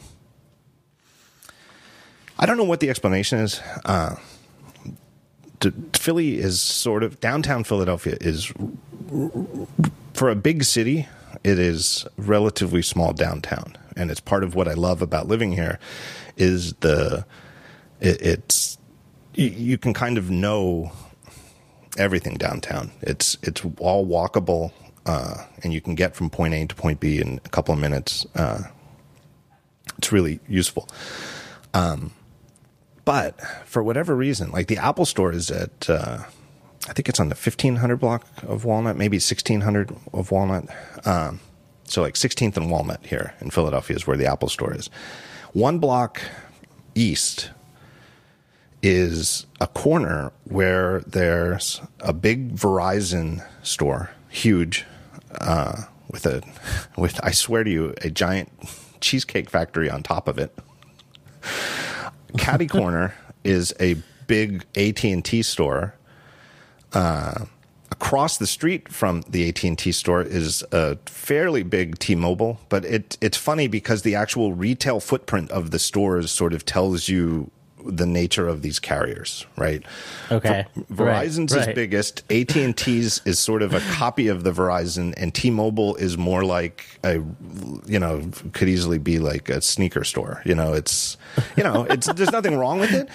I don't know what the explanation is. Uh, to, Philly is sort of, downtown Philadelphia is, for a big city, it is relatively small downtown. And it's part of what I love about living here is the, it, it's, you, you can kind of know everything downtown. It's it's all walkable, uh, and you can get from point A to point B in a couple of minutes. Uh, it's really useful. Um, but for whatever reason, like the Apple Store is at, uh, I think it's on the fifteen hundred block of Walnut, maybe sixteen hundred of Walnut. Um, so like sixteenth and Walnut here in Philadelphia is where the Apple Store is. One block east is a corner where there's a big Verizon store, huge, uh, with a, with I swear to you, a giant cheesecake factory on top of it. Catty corner is a big A T and T store. Uh, across the street from the A T and T store is a fairly big T-Mobile, but it it's funny because the actual retail footprint of the stores sort of tells you the nature of these carriers, right? Okay. Ver- Verizon's right, right. is biggest. A T and T's is sort of a copy of the Verizon, and T-Mobile is more like a, you know, could easily be like a sneaker store. You know, it's, you know, it's there's nothing wrong with it,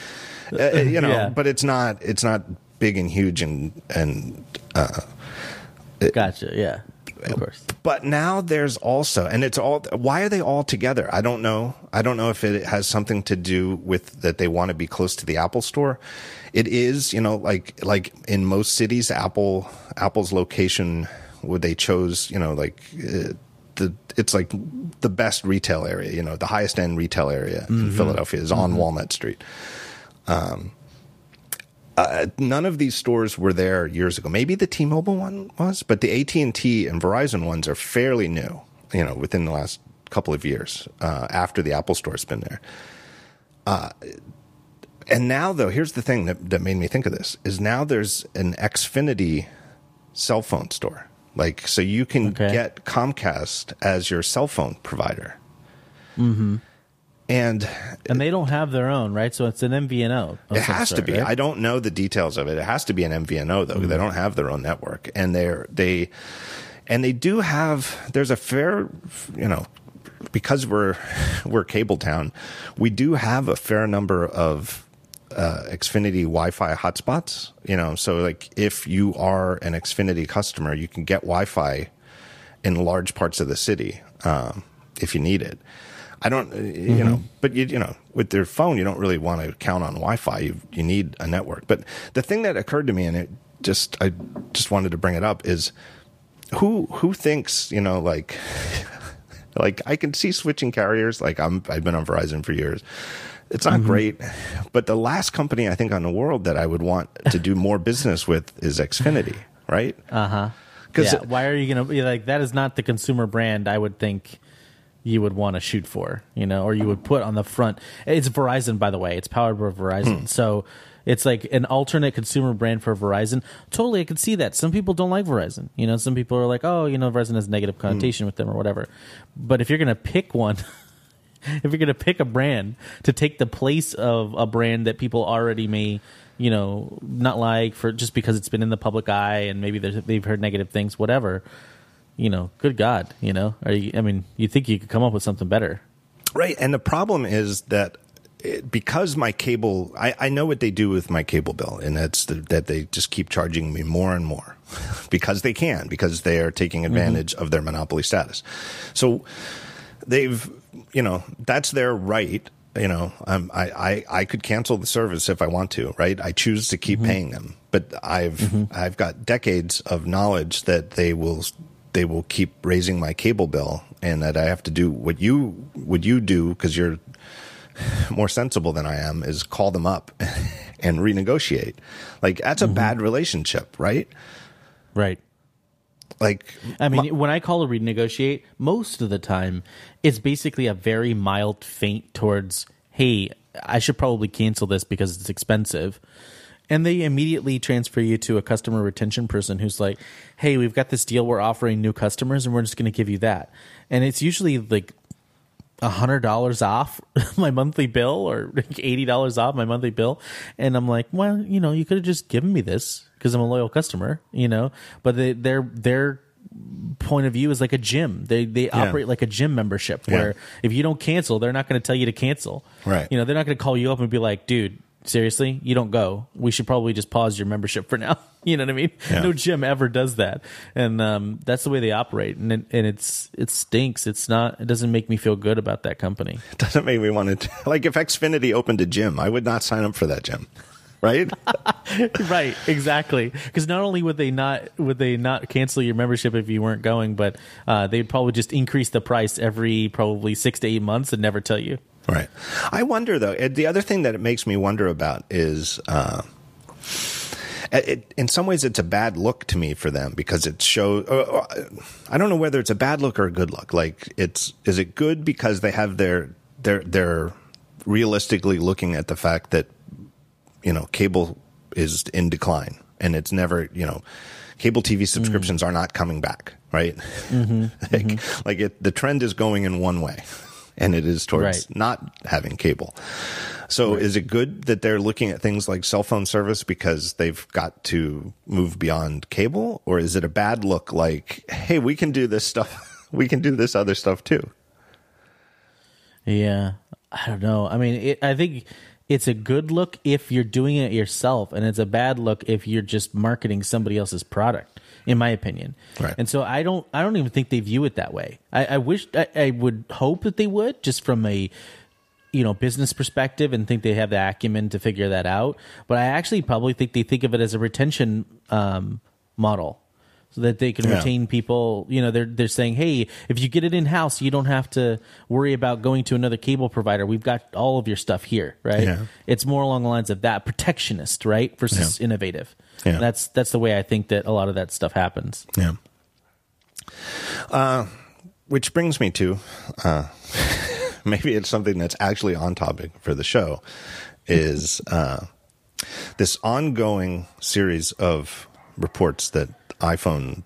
uh, you know, yeah. but it's not it's not big and huge and and. Uh, it, gotcha. Yeah. Of course. But now there's also, and it's all, why are they all together? I don't know. I don't know if it has something to do with that they want to be close to the Apple Store. It is, you know, like, like in most cities, Apple, Apple's location where they chose, you know, like uh, the, it's like the best retail area, you know, the highest end retail area mm-hmm. in Philadelphia is on mm-hmm. Walnut Street. Um, Uh, none of these stores were there years ago. Maybe the T-Mobile one was, but the A T and T and Verizon ones are fairly new, you know, within the last couple of years uh, after the Apple Store's been there. Uh, and now, though, here's the thing that, that made me think of this, is now there's an Xfinity cell phone store. Like, so you can okay. get Comcast as your cell phone provider. Mm-hmm. And, and they don't have their own, right? So it's an M V N O. It has to be. Right? I don't know the details of it. It has to be an M V N O, though. Mm-hmm. They don't have their own network. And they're, they and they do have, there's a fair, you know, because we're we're cable town, we do have a fair number of uh, Xfinity Wi-Fi hotspots. You know, so like if you are an Xfinity customer, you can get Wi-Fi in large parts of the city um, if you need it. I don't, you know, mm-hmm. but you, you know, with their phone, you don't really want to count on Wi-Fi. You, you need a network. But the thing that occurred to me, and it just, I just wanted to bring it up, is who, who thinks, you know, like, like I can see switching carriers. Like I'm, I've been on Verizon for years. It's not mm-hmm. great, but the last company I think on the world that I would want to do more business with is Xfinity, right? Uh huh. Because yeah. why are you going to, like, that is not the consumer brand I would think you would want to shoot for, you know, or you would put on the front. It's Verizon, by the way. It's powered by Verizon. Hmm. So it's like an alternate consumer brand for Verizon. Totally, I could see that. Some people don't like Verizon. You know, some people are like, oh, you know, Verizon has a negative connotation hmm. with them or whatever. But if you're going to pick one, if you're going to pick a brand to take the place of a brand that people already may, you know, not like for just because it's been in the public eye and maybe they've heard negative things, whatever. You know, good God, you know, are you, I mean, you think you could come up with something better. Right. And the problem is that it, because my cable, I, I know what they do with my cable bill, and that's the, that they just keep charging me more and more because they can, because they are taking advantage mm-hmm. of their monopoly status. So they've, you know, that's their right. You know, um, I, I, I could cancel the service if I want to, right? I choose to keep mm-hmm. paying them, but I've, mm-hmm. I've got decades of knowledge that they will, they will keep raising my cable bill, and that I have to do what you would you do because you're more sensible than I am is call them up and renegotiate. Like that's a mm-hmm. bad relationship, right? Right. Like I mean, my- when I call a renegotiate, most of the time it's basically a very mild feint towards, hey, I should probably cancel this because it's expensive. And they immediately transfer you to a customer retention person who's like, hey, we've got this deal we're offering new customers, and we're just going to give you that. And it's usually like one hundred dollars off my monthly bill or eighty dollars off my monthly bill. And I'm like, well, you know, you could have just given me this because I'm a loyal customer, you know. But they, they're they're – point of view is like a gym. They they yeah. operate like a gym membership where yeah. if you don't cancel, they're not going to tell you to cancel. Right. You know, they're not going to call you up and be like, dude, seriously, you don't go. We should probably just pause your membership for now. You know what I mean? Yeah. No gym ever does that. And um, that's the way they operate. And it, and it's it stinks. It's not. It doesn't make me feel good about that company. It doesn't make me want to. Like if Xfinity opened a gym, I would not sign up for that gym. Right, right, exactly. Because not only would they not would they not cancel your membership if you weren't going, but uh, they'd probably just increase the price every probably six to eight months and never tell you. Right. I wonder though. The other thing that it makes me wonder about is, uh, it, in some ways, it's a bad look to me for them because it shows. Uh, I don't know whether it's a bad look or a good look. Like, it's is it good because they have their their they're realistically looking at the fact that, you know, cable is in decline, and it's never, you know, cable T V subscriptions mm. are not coming back, right? Mm-hmm, like mm-hmm. like it, the trend is going in one way, and it is towards right. not having cable. So right. is it good that they're looking at things like cell phone service because they've got to move beyond cable? Or is it a bad look like, hey, we can do this stuff. We can do this other stuff too. Yeah. I don't know. I mean, it, I think... it's a good look if you're doing it yourself, and it's a bad look if you're just marketing somebody else's product, in my opinion. Right. And so I don't, I don't even think they view it that way. I, I wish, I, I would hope that they would, just from a, you know, business perspective, and think they have the acumen to figure that out. But I actually probably think they think of it as a retention um, model, so that they can yeah. retain people. You know, they're they're saying, hey, if you get it in house, you don't have to worry about going to another cable provider. We've got all of your stuff here, right? Yeah. It's more along the lines of that, protectionist, right, versus yeah. innovative. Yeah. That's that's the way I think that a lot of that stuff happens. Yeah. Uh, which brings me to uh, maybe it's something that's actually on topic for the show, is uh, this ongoing series of reports that iPhone,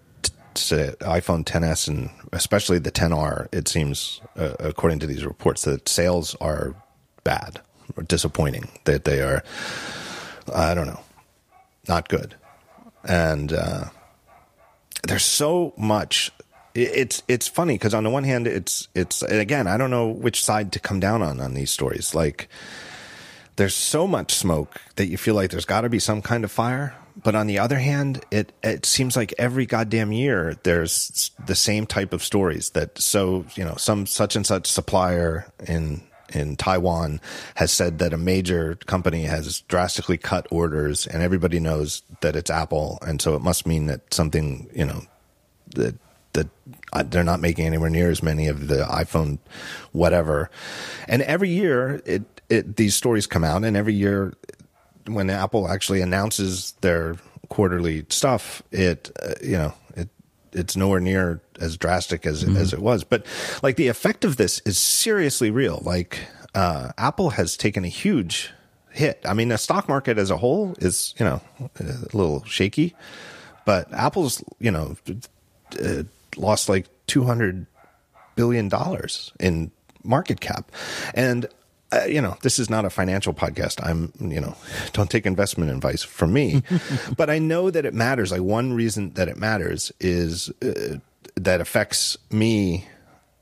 iPhone X S, and especially the X R, it seems, uh, according to these reports, that sales are bad or disappointing, that they are, I don't know, not good. And uh, there's so much. It, it's it's funny because on the one hand, it's it's and again, I don't know which side to come down on on these stories. Like, there's so much smoke that you feel like there's got to be some kind of fire. But on the other hand, it, it seems like every goddamn year there's the same type of stories that, so, you know, some such and such supplier in in Taiwan has said that a major company has drastically cut orders, and everybody knows that it's Apple. And so it must mean that something, you know, that, that they're not making anywhere near as many of the iPhone whatever. And every year it, it these stories come out, and every year when Apple actually announces their quarterly stuff, it uh, you know it it's nowhere near as drastic as mm-hmm. as it was. But like the effect of this is seriously real. Like uh, Apple has taken a huge hit. I mean, the stock market as a whole is you know a little shaky, but Apple's you know uh, lost like two hundred billion dollars in market cap, and uh, you know, this is not a financial podcast. I'm, you know, don't take investment advice from me, but I know that it matters. Like, one reason that it matters is uh, that affects me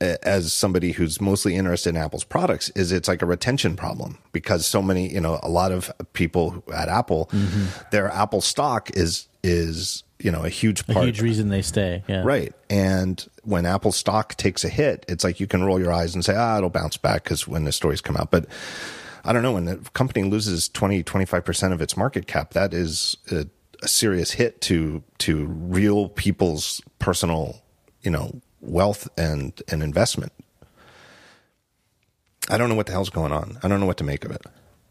as somebody who's mostly interested in Apple's products is it's like a retention problem, because so many, you know, a lot of people at Apple, mm-hmm. their Apple stock is, is, you know, a huge part. A huge reason they stay. Yeah. Right. And when Apple stock takes a hit, it's like you can roll your eyes and say, ah, it'll bounce back because when the stories come out. But I don't know, when the company loses twenty, twenty-five percent of its market cap, that is a, a serious hit to, to real people's personal, you know, wealth and, and investment. I don't know what the hell's going on. I don't know what to make of it.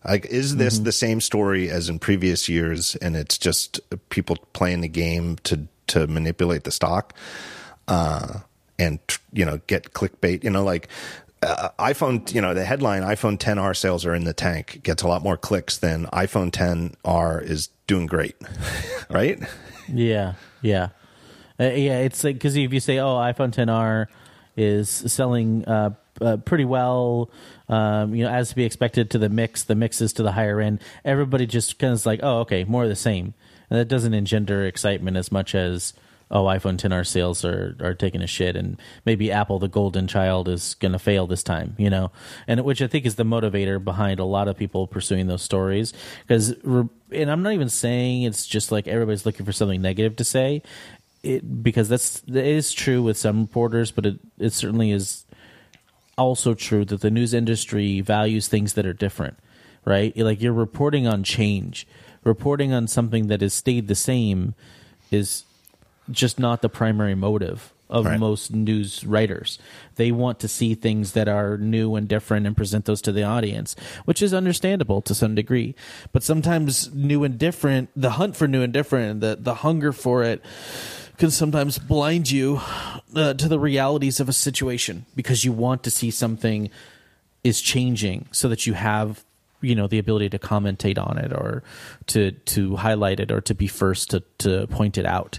Like, is this mm-hmm. the same story as in previous years, and it's just people playing the game to, to manipulate the stock uh, and, you know, get clickbait? You know, like uh, iPhone, you know, the headline, iPhone ten R sales are in the tank, gets a lot more clicks than iPhone ten R is doing great, right? Yeah, yeah. Uh, yeah, it's like, because if you say, oh, iPhone ten R is selling uh, uh, pretty well, um, you know, as to be expected to the mix, the mix is to the higher end, everybody just kind of is like, oh, okay, more of the same. And that doesn't engender excitement as much as, oh, iPhone ten R sales are, are taking a shit, and maybe Apple, the golden child, is going to fail this time, you know, and which I think is the motivator behind a lot of people pursuing those stories. Because, and I'm not even saying it's just like everybody's looking for something negative to say. It, because that's that is true with some reporters, but it, it certainly is also true that the news industry values things that are different, right? Like, you're reporting on change. Reporting on something that has stayed the same is just not the primary motive of right. most news writers. They want to see things that are new and different and present those to the audience, which is understandable to some degree. But sometimes new and different, the hunt for new and different, the the hunger for it, can sometimes blind you uh, to the realities of a situation, because you want to see something is changing so that you have, you know, the ability to commentate on it, or to to highlight it, or to be first to, to point it out.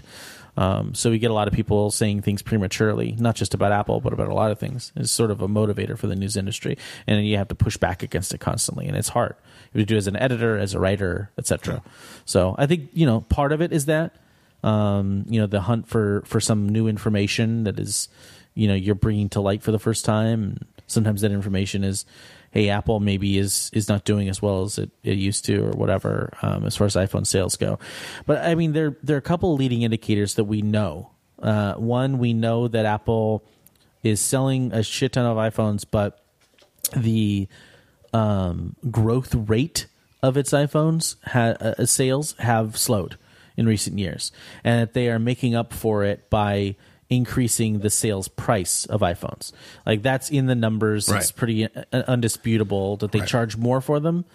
Um, so we get a lot of people saying things prematurely, not just about Apple, but about a lot of things. It's sort of a motivator for the news industry, and you have to push back against it constantly, and it's hard. You have to do it as an editor, as a writer, et cetera. Yeah. So I think, you know, part of it is that. Um, you know, the hunt for, for some new information that is, you know, you're bringing to light for the first time. Sometimes that information is, hey, Apple maybe is, is not doing as well as it, it used to, or whatever, um, as far as iPhone sales go. But I mean, there, there are a couple of leading indicators that we know. Uh, one, we know that Apple is selling a shit ton of iPhones, but the um, growth rate of its iPhones ha- uh, sales have slowed in recent years, and that they are making up for it by increasing the sales price of iPhones. Like, that's in the numbers. Right. It's pretty undisputable that they right. charge more for them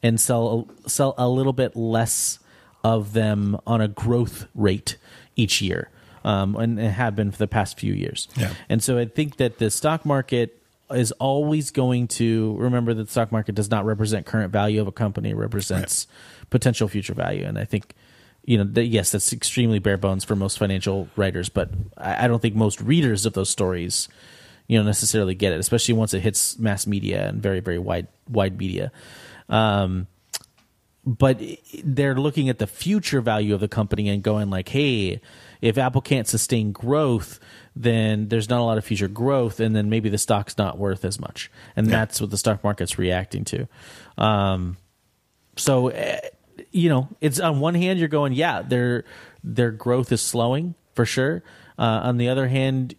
and sell sell a little bit less of them on a growth rate each year, um, and have been for the past few years. Yeah. And so I think that the stock market is always going to remember that the stock market does not represent current value of a company. It represents right. potential future value. And I think, you know, the, yes, that's extremely bare bones for most financial writers, but I, I don't think most readers of those stories, you know, necessarily get it, especially once it hits mass media and very, very wide, wide media. Um, but they're looking at the future value of the company and going like, hey, if Apple can't sustain growth, then there's not a lot of future growth, and then maybe the stock's not worth as much. And yeah. that's what the stock market's reacting to. Um, so... Uh, You know, it's on one hand you're going, yeah, their their growth is slowing for sure. Uh, on the other hand,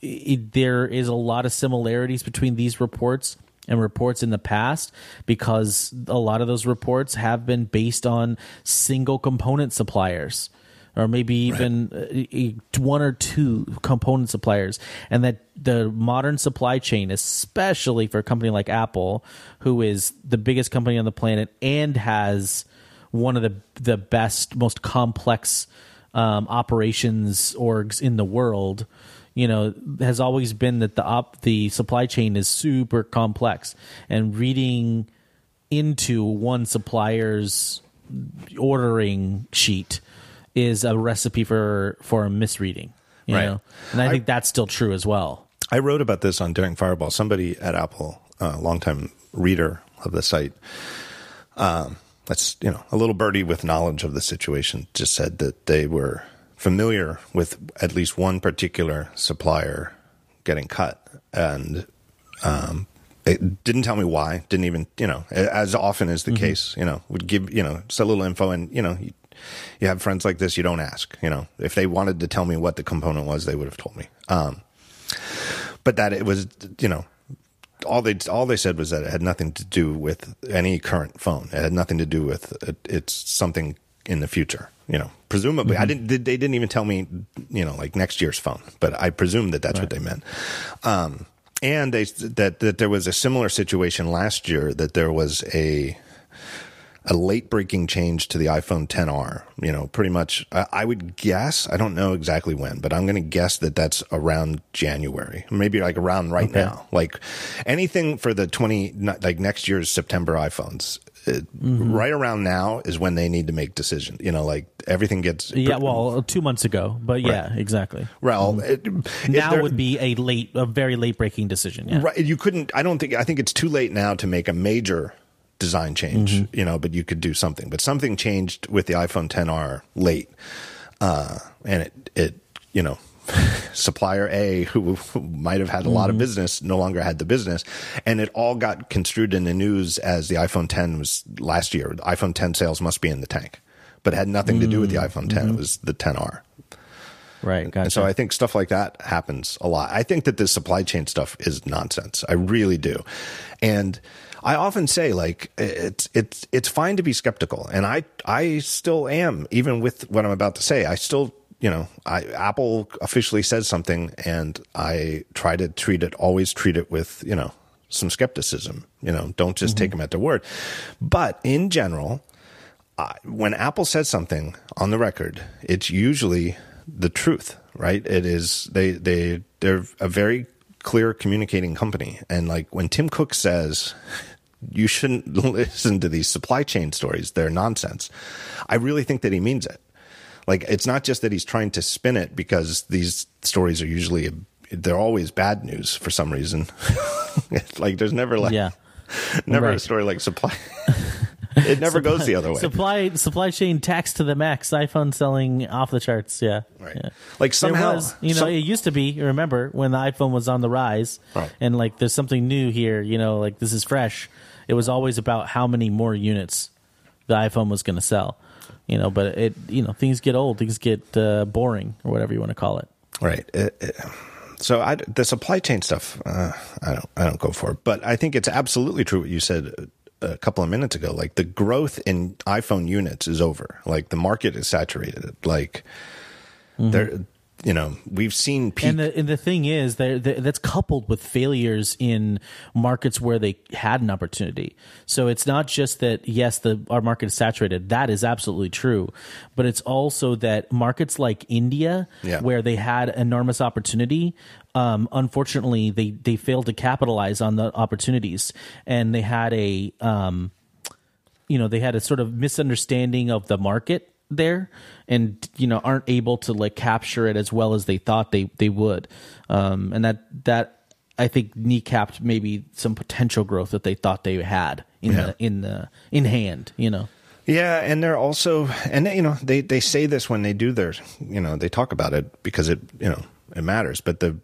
it, there is a lot of similarities between these reports and reports in the past, because a lot of those reports have been based on single component suppliers, or maybe even right. one or two component suppliers, and that the modern supply chain, especially for a company like Apple, who is the biggest company on the planet and has one of the the best, most complex um, operations orgs in the world, you know, has always been that the op, the supply chain is super complex, and reading into one supplier's ordering sheet is a recipe for for a misreading, you right. know? And I think I, that's still true as well. I wrote about this on Daring Fireball. Somebody at Apple, a uh, longtime reader of the site. Um, that's, you know, a little birdie with knowledge of the situation just said that they were familiar with at least one particular supplier getting cut. And um, it didn't tell me why. Didn't even, you know, as often is the mm-hmm. case, you know, would give, you know, just a little info. And, you know, you, you have friends like this, you don't ask. You know, if they wanted to tell me what the component was, they would have told me. Um, but that it was, you know, all they all they said was that it had nothing to do with any current phone. It had nothing to do with it, it's something in the future. You know, presumably, mm-hmm. I didn't. They didn't even tell me, you know, like next year's phone. But I presume that that's right. what they meant. Um, and they that that there was a similar situation last year. That there was a a late breaking change to the iPhone X R. You know, pretty much. I, I would guess. I don't know exactly when, but I'm going to guess that that's around January, maybe like around right okay. now. Like anything for the twenty like next year's September iPhones. It, mm-hmm. right around now is when they need to make decisions. You know, like everything gets... Yeah, well, two months ago. But yeah, right. exactly. Well, it, now there, would be a late, a very late-breaking decision. Yeah. Right. You couldn't... I don't think... I think it's too late now to make a major design change, mm-hmm. you know, but you could do something. But something changed with the iPhone X R late. Uh, and it, it, you know... supplier A, who might have had a lot of business, no longer had the business. And it all got construed in the news as the iPhone X was last year. The iPhone X sales must be in the tank. But it had nothing to do with the iPhone X. Mm-hmm. It was the X R. Right, gotcha. And so I think stuff like that happens a lot. I think that this supply chain stuff is nonsense. I really do. And I often say, like, it's it's it's fine to be skeptical. And I I still am, even with what I'm about to say. I still... You know, I, Apple officially says something, and I try to treat it, always treat it with, you know, some skepticism. You know, don't just mm-hmm. take them at their word. But in general, I, when Apple says something on the record, it's usually the truth, right? It is, they, they, they're a very clear communicating company. And like when Tim Cook says, you shouldn't listen to these supply chain stories, they're nonsense, I really think that he means it. Like, it's not just that he's trying to spin it because these stories are usually, they're always bad news for some reason. Like, there's never like, yeah. never right. a story like supply. It never supply, goes the other way. Supply supply chain tax to the max, iPhone selling off the charts. Yeah. Right. Yeah. Like somehow. Was, you know, some, it used to be, remember, when the iPhone was on the rise right. and like, there's something new here, you know, like this is fresh. It was always about how many more units the iPhone was going to sell. You know, but it, you know, things get old, things get uh, boring, or whatever you want to call it. Right. It, it, so I, the supply chain stuff, uh, I don't, I don't go for it. But I think it's absolutely true what you said a couple of minutes ago. Like the growth in iPhone units is over. Like the market is saturated. Like mm-hmm. there, you know, we've seen peak. And the, and the thing is, they're, they're, that's coupled with failures in markets where they had an opportunity. So it's not just that, yes, the our market is saturated. That is absolutely true. But it's also that markets like India, yeah. where they had enormous opportunity, um, unfortunately, they, they failed to capitalize on the opportunities. And they had a, um, you know, they had a sort of misunderstanding of the market there, and you know, aren't able to like capture it as well as they thought they they would, um and that that I think kneecapped maybe some potential growth that they thought they had in yeah. the in the in hand, you know. Yeah, and they're also, and you know, they they say this when they do their, you know, they talk about it because it, you know, it matters, but the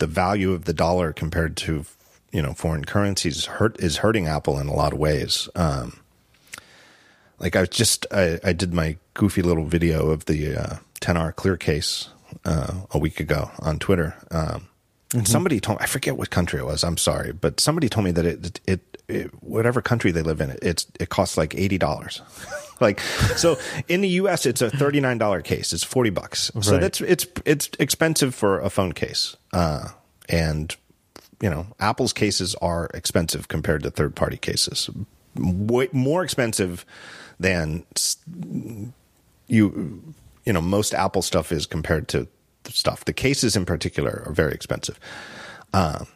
the value of the dollar compared to, you know, foreign currencies hurt is hurting Apple in a lot of ways. um Like I was just, I, I did my goofy little video of the uh, X R clear case uh, a week ago on Twitter. Um, and mm-hmm. somebody told me, I forget what country it was, I'm sorry, but somebody told me that it, it, it whatever country they live in, it, it's, it costs like eighty dollars. Like, so in the U S it's a thirty-nine dollars case. It's forty bucks. Right. So that's, it's, it's expensive for a phone case. Uh, and you know, Apple's cases are expensive compared to third party cases. Way more expensive than you, you know, most Apple stuff is compared to stuff. The cases in particular are very expensive. Um,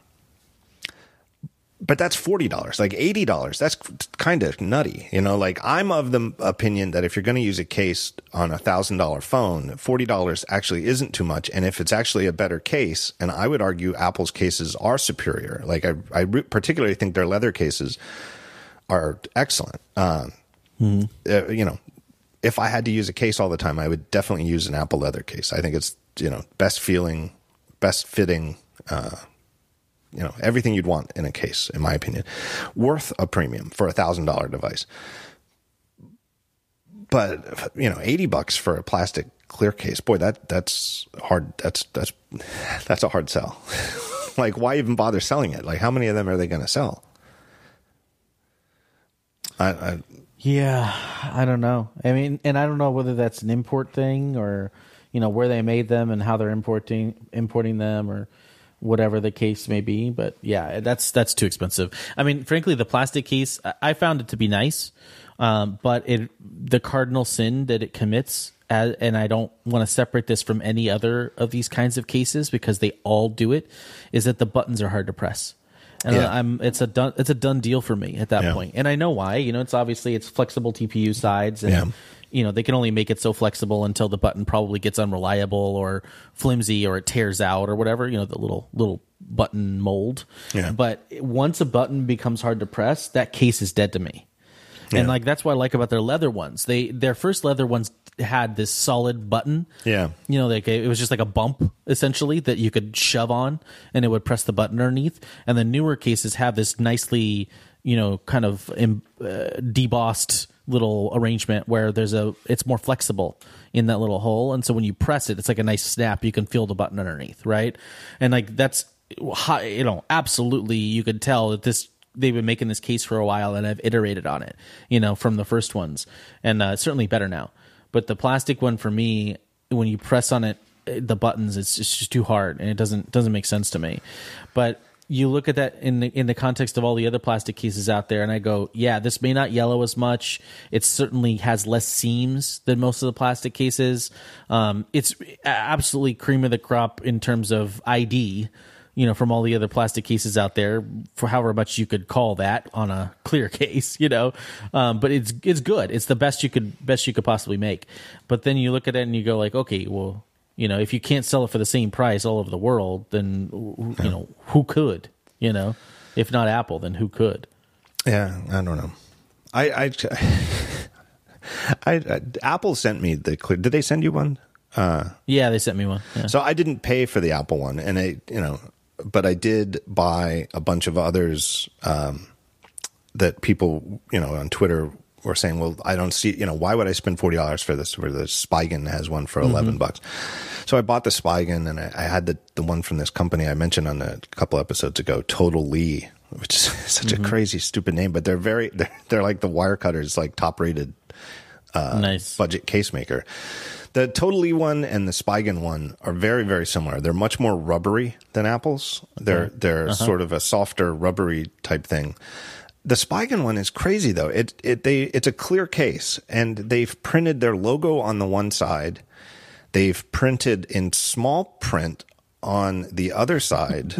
but that's forty dollars, like eighty dollars. That's kind of nutty. You know, like I'm of the opinion that if you're going to use a case on a thousand dollar phone, forty dollars actually isn't too much. And if it's actually a better case, and I would argue Apple's cases are superior. Like I, I particularly think their leather cases are excellent. Um, mm-hmm. uh, you know, if I had to use a case all the time, I would definitely use an Apple leather case. I think it's, you know, best feeling, best fitting, uh, you know, everything you'd want in a case, in my opinion, worth a premium for a thousand dollar device. But you know, eighty bucks for a plastic clear case, boy, that that's hard. That's that's that's a hard sell. Like, why even bother selling it? Like, how many of them are they going to sell? I, I yeah, I don't know. I mean, and I don't know whether that's an import thing or you know where they made them and how they're importing importing them or whatever the case may be. But yeah, that's that's too expensive. I mean, frankly, the plastic case, I found it to be nice, um, but it the cardinal sin that it commits, as, and I don't want to separate this from any other of these kinds of cases because they all do it, is that the buttons are hard to press. And yeah. I'm it's a done it's a done deal for me at that yeah. point. And I know why. You know, it's obviously it's flexible T P U sides and yeah. you know, they can only make it so flexible until the button probably gets unreliable or flimsy or it tears out or whatever, you know, the little little button mold. Yeah. But once a button becomes hard to press, that case is dead to me. Yeah. And like that's what I like about their leather ones. They their first leather ones had this solid button. Yeah. You know, like it was just like a bump essentially that you could shove on and it would press the button underneath. And the newer cases have this nicely, you know, kind of uh, debossed little arrangement where there's a it's more flexible in that little hole, and so when you press it, it's like a nice snap. You can feel the button underneath, right? And like that's high, you know, absolutely, you could tell that this they've been making this case for a while, and I've iterated on it, you know, from the first ones, and uh, certainly better now. But the plastic one for me, when you press on it, the buttons, it's it's just too hard, and it doesn't doesn't make sense to me. But you look at that in the, in the context of all the other plastic cases out there, and I go, yeah, this may not yellow as much. It certainly has less seams than most of the plastic cases. Um, it's absolutely cream of the crop in terms of I D, you know, from all the other plastic cases out there, for however much you could call that on a clear case, you know. Um, but it's it's good. It's the best you could best you could possibly make. But then you look at it and you go like, okay, well, you know, if you can't sell it for the same price all over the world, then, you know, who could, you know, if not Apple, then who could? Yeah. I don't know. I, I, I, I Apple sent me the clear. Did they send you one? Uh, yeah, they sent me one. Yeah. So I didn't pay for the Apple one and I, you know, but I did buy a bunch of others, um, that people, you know, on Twitter were saying, well, I don't see, you know, why would I spend forty dollars for this? Where the Spigen has one for eleven mm-hmm. bucks. So I bought the Spigen and I, I had the, the one from this company I mentioned on a couple episodes ago, Total Lee, which is such mm-hmm. a crazy, stupid name, but they're very, they're, they're like the wire cutters, like top rated, uh, nice. Budget case maker. The Total Lee one and the Spigen one are very, very similar. They're much more rubbery than Apple's. They're, mm-hmm. they're uh-huh. sort of a softer rubbery type thing. The Spigen one is crazy though. It it they it's a clear case, and they've printed their logo on the one side. They've printed in small print on the other side,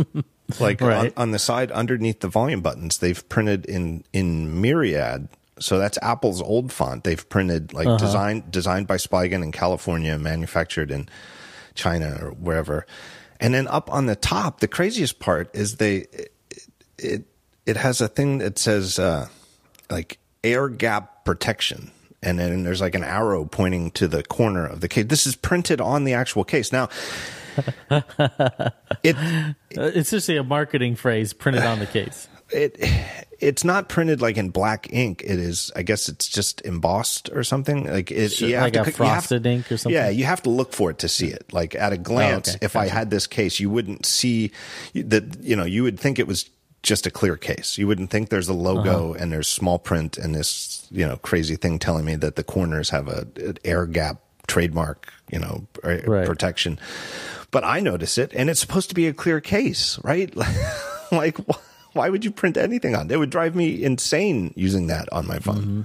like right. on, on the side underneath the volume buttons. They've printed in in Myriad, so that's Apple's old font. They've printed like uh-huh. designed designed by Spigen in California, manufactured in China or wherever. And then up on the top, the craziest part is they it. it It has a thing that says, uh, like, air gap protection. And then there's, like, an arrow pointing to the corner of the case. This is printed on the actual case. Now, it, it's just a marketing phrase, printed on the case. It It's not printed, like, in black ink. It is, I guess it's just embossed or something. Like, it, sure, you like have to, a frosted you have, ink or something? Yeah, you have to look for it to see it. Like, at a glance, oh, okay. if gotcha. I had this case, you wouldn't see that, you know, you would think it was just a clear case. You wouldn't think there's a logo uh-huh. and there's small print and this, you know, crazy thing telling me that the corners have a an air gap trademark, you know, right. protection. But I notice it, and it's supposed to be a clear case, right? Like, why would you print anything on it? It would drive me insane using that on my phone. Mm-hmm.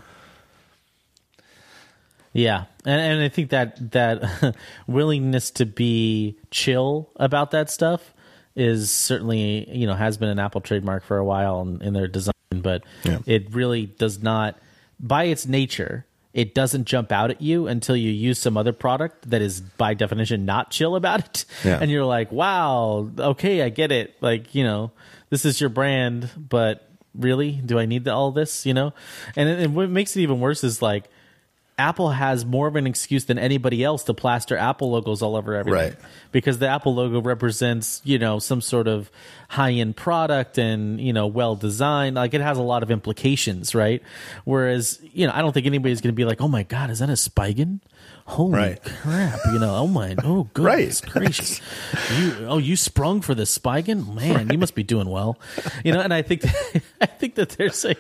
Yeah, and, and I think that that willingness to be chill about that stuff is certainly, you know, has been an Apple trademark for a while in, in their design, but yeah. it really does not, by its nature, it doesn't jump out at you until you use some other product that is by definition not chill about it. Yeah. And you're like, wow, okay, I get it. Like, you know, this is your brand, but really, do I need all this? You know? And, and what makes it even worse is like, Apple has more of an excuse than anybody else to plaster Apple logos all over everything. Right. Because the Apple logo represents, you know, some sort of high-end product and, you know, well-designed. Like, it has a lot of implications, right? Whereas, you know, I don't think anybody's going to be like, oh, my God, is that a Spigen? Holy right. crap, you know, oh, my, oh, goodness right. gracious. You, oh, you sprung for the Spigen? Man, right. you must be doing well. You know, and I think that, I think that there's a,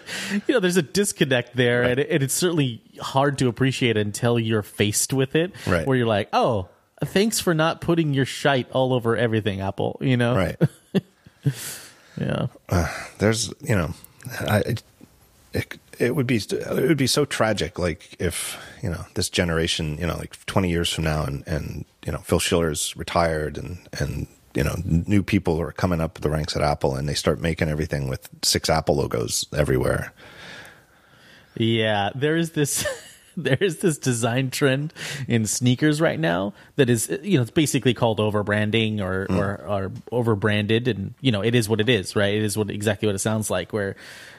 you know, there's a disconnect there, right. and, it, and it's certainly hard to appreciate it until you're faced with it, right. where you're like, oh, thanks for not putting your shite all over everything, Apple, you know? Right. yeah. Uh, there's, you know, I, it, it would be, it would be so tragic. Like if, you know, this generation, you know, like twenty years from now and, and, you know, Phil Schiller's retired and, and, you know, new people are coming up the ranks at Apple and they start making everything with six Apple logos everywhere. Yeah. There is this... There is this design trend in sneakers right now that is, you know, it's basically called overbranding or, mm. or, or overbranded. And, you know, it is what it is, right? It is what exactly what it sounds like, where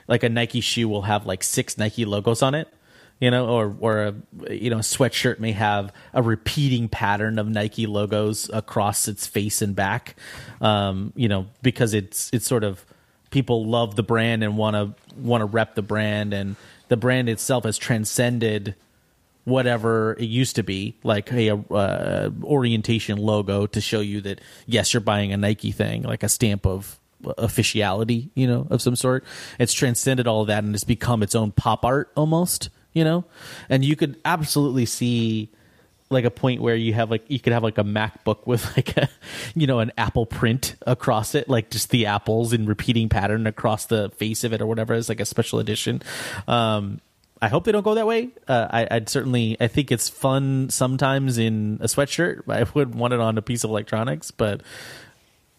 like a Nike shoe will have like six Nike logos on it, you know, or, or a, you know, a sweatshirt may have a repeating pattern of Nike logos across its face and back, um, you know, because it's, it's sort of people love the brand and want to want to rep the brand, and the brand itself has transcended whatever it used to be, like a uh, orientation logo to show you that, yes, you're buying a Nike thing, like a stamp of officiality, you know, of some sort. It's transcended all of that and it's become its own pop art almost, you know, and you could absolutely see like a point where you have like, you could have like a MacBook with like a, you know, an Apple print across it, like just the apples in repeating pattern across the face of it or whatever. It's like a special edition. Um, I hope they don't go that way. Uh, I, I'd certainly, I think it's fun sometimes in a sweatshirt. I would want it on a piece of electronics, but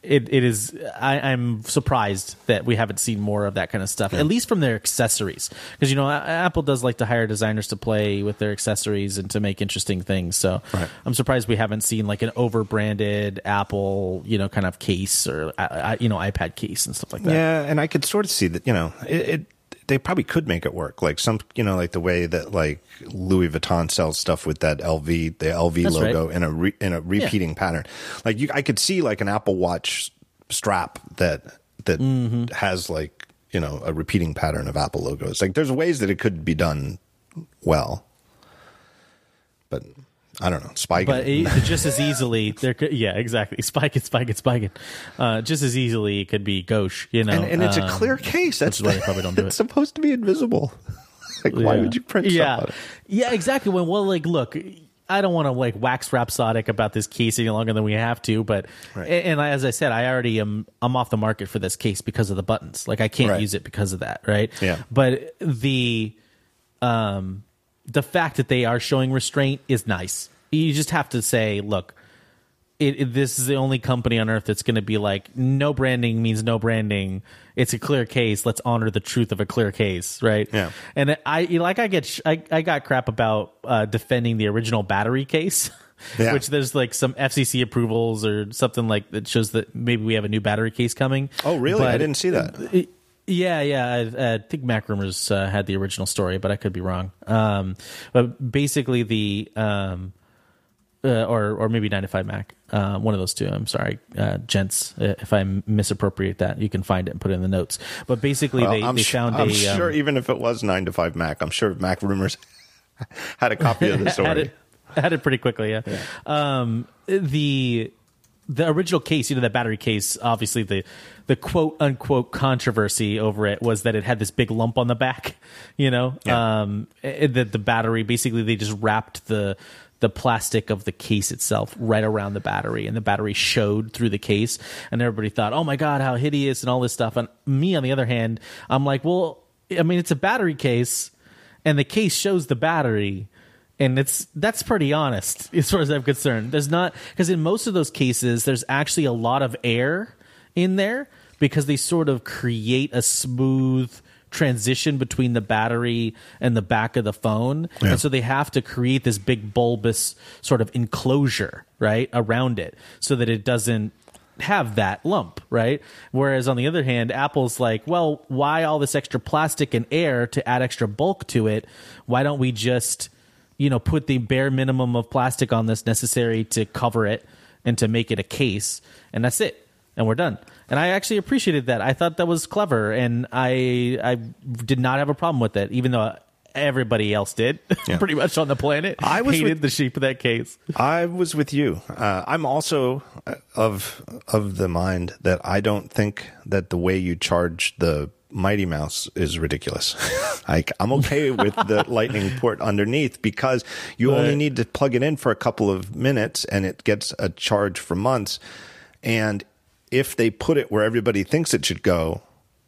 it, it is, I, I'm surprised that we haven't seen more of that kind of stuff, yeah. at least from their accessories. Because, you know, Apple does like to hire designers to play with their accessories and to make interesting things. So right. I'm surprised we haven't seen like an over-branded Apple, you know, kind of case or, you know, iPad case and stuff like that. Yeah. And I could sort of see that, you know, it, it they probably could make it work. Like some, you know, like the way that like Louis Vuitton sells stuff with that L V, the L V That's logo right. in a re, in a repeating yeah. pattern. Like you, I could see like an Apple Watch strap that that mm-hmm. has like, you know, a repeating pattern of Apple logos. Like there's ways that it could be done well, but I don't know. Spike, but it, just as easily there could, yeah, exactly. Spike it, spike it, spike it. Uh, just as easily it could be gauche, you know. And, and it's um, a clear case. That's why you probably don't do it. It's supposed to be invisible. Like, yeah. why would you print yeah. stuff on it? Yeah, exactly. When, well, like, look, I don't want to like wax rhapsodic about this case any longer than we have to, but right. and, and as I said, I already am. I'm off the market for this case because of the buttons. Like, I can't right. use it because of that, right? Yeah. But the, um. the fact that they are showing restraint is nice. You just have to say, look, it, it, this is the only company on earth that's going to be like, no branding means no branding. It's a clear case. Let's honor the truth of a clear case, right? Yeah. And I like I get I, I got crap about uh, defending the original battery case, yeah. which there's like some F C C approvals or something like that shows that maybe we have a new battery case coming. Oh, really? But I didn't see that. It, it, Yeah, yeah. I, I think Mac Rumors uh, had the original story, but I could be wrong. Um, but basically, the um, uh, or or maybe nine to five Mac, uh, one of those two. I'm sorry, uh, gents, if I misappropriate that, you can find it and put it in the notes. But basically, well, they, I'm they found sure, a. I'm sure um, even if it was nine to five Mac, I'm sure Mac Rumors had a copy of the story. had, it, had it pretty quickly, yeah. yeah. Um, the. The original case, you know, that battery case, obviously the, the quote unquote controversy over it was that it had this big lump on the back, you know, yeah. um, that the battery, basically they just wrapped the, the plastic of the case itself right around the battery, and the battery showed through the case, and everybody thought, oh my God, how hideous and all this stuff. And me, on the other hand, I'm like, well, I mean, it's a battery case and the case shows the battery. And it's that's pretty honest as far as I'm concerned. There's not, because in most of those cases, there's actually a lot of air in there because they sort of create a smooth transition between the battery and the back of the phone. Yeah. And so they have to create this big bulbous sort of enclosure, right, around it so that it doesn't have that lump, right? Whereas on the other hand, Apple's like, well, why all this extra plastic and air to add extra bulk to it? Why don't we just, you know, put the bare minimum of plastic on this necessary to cover it and to make it a case, and that's it, and we're done. And I actually appreciated that. I thought that was clever, and I I did not have a problem with it, even though everybody else did, yeah. pretty much on the planet. I was hated with, the sheep of that case. I was with you. Uh, I'm also of of the mind that I don't think that the way you charge the Mighty Mouse is ridiculous. Like, I'm okay with the lightning port underneath because you but, only need to plug it in for a couple of minutes, and it gets a charge for months. And if they put it where everybody thinks it should go,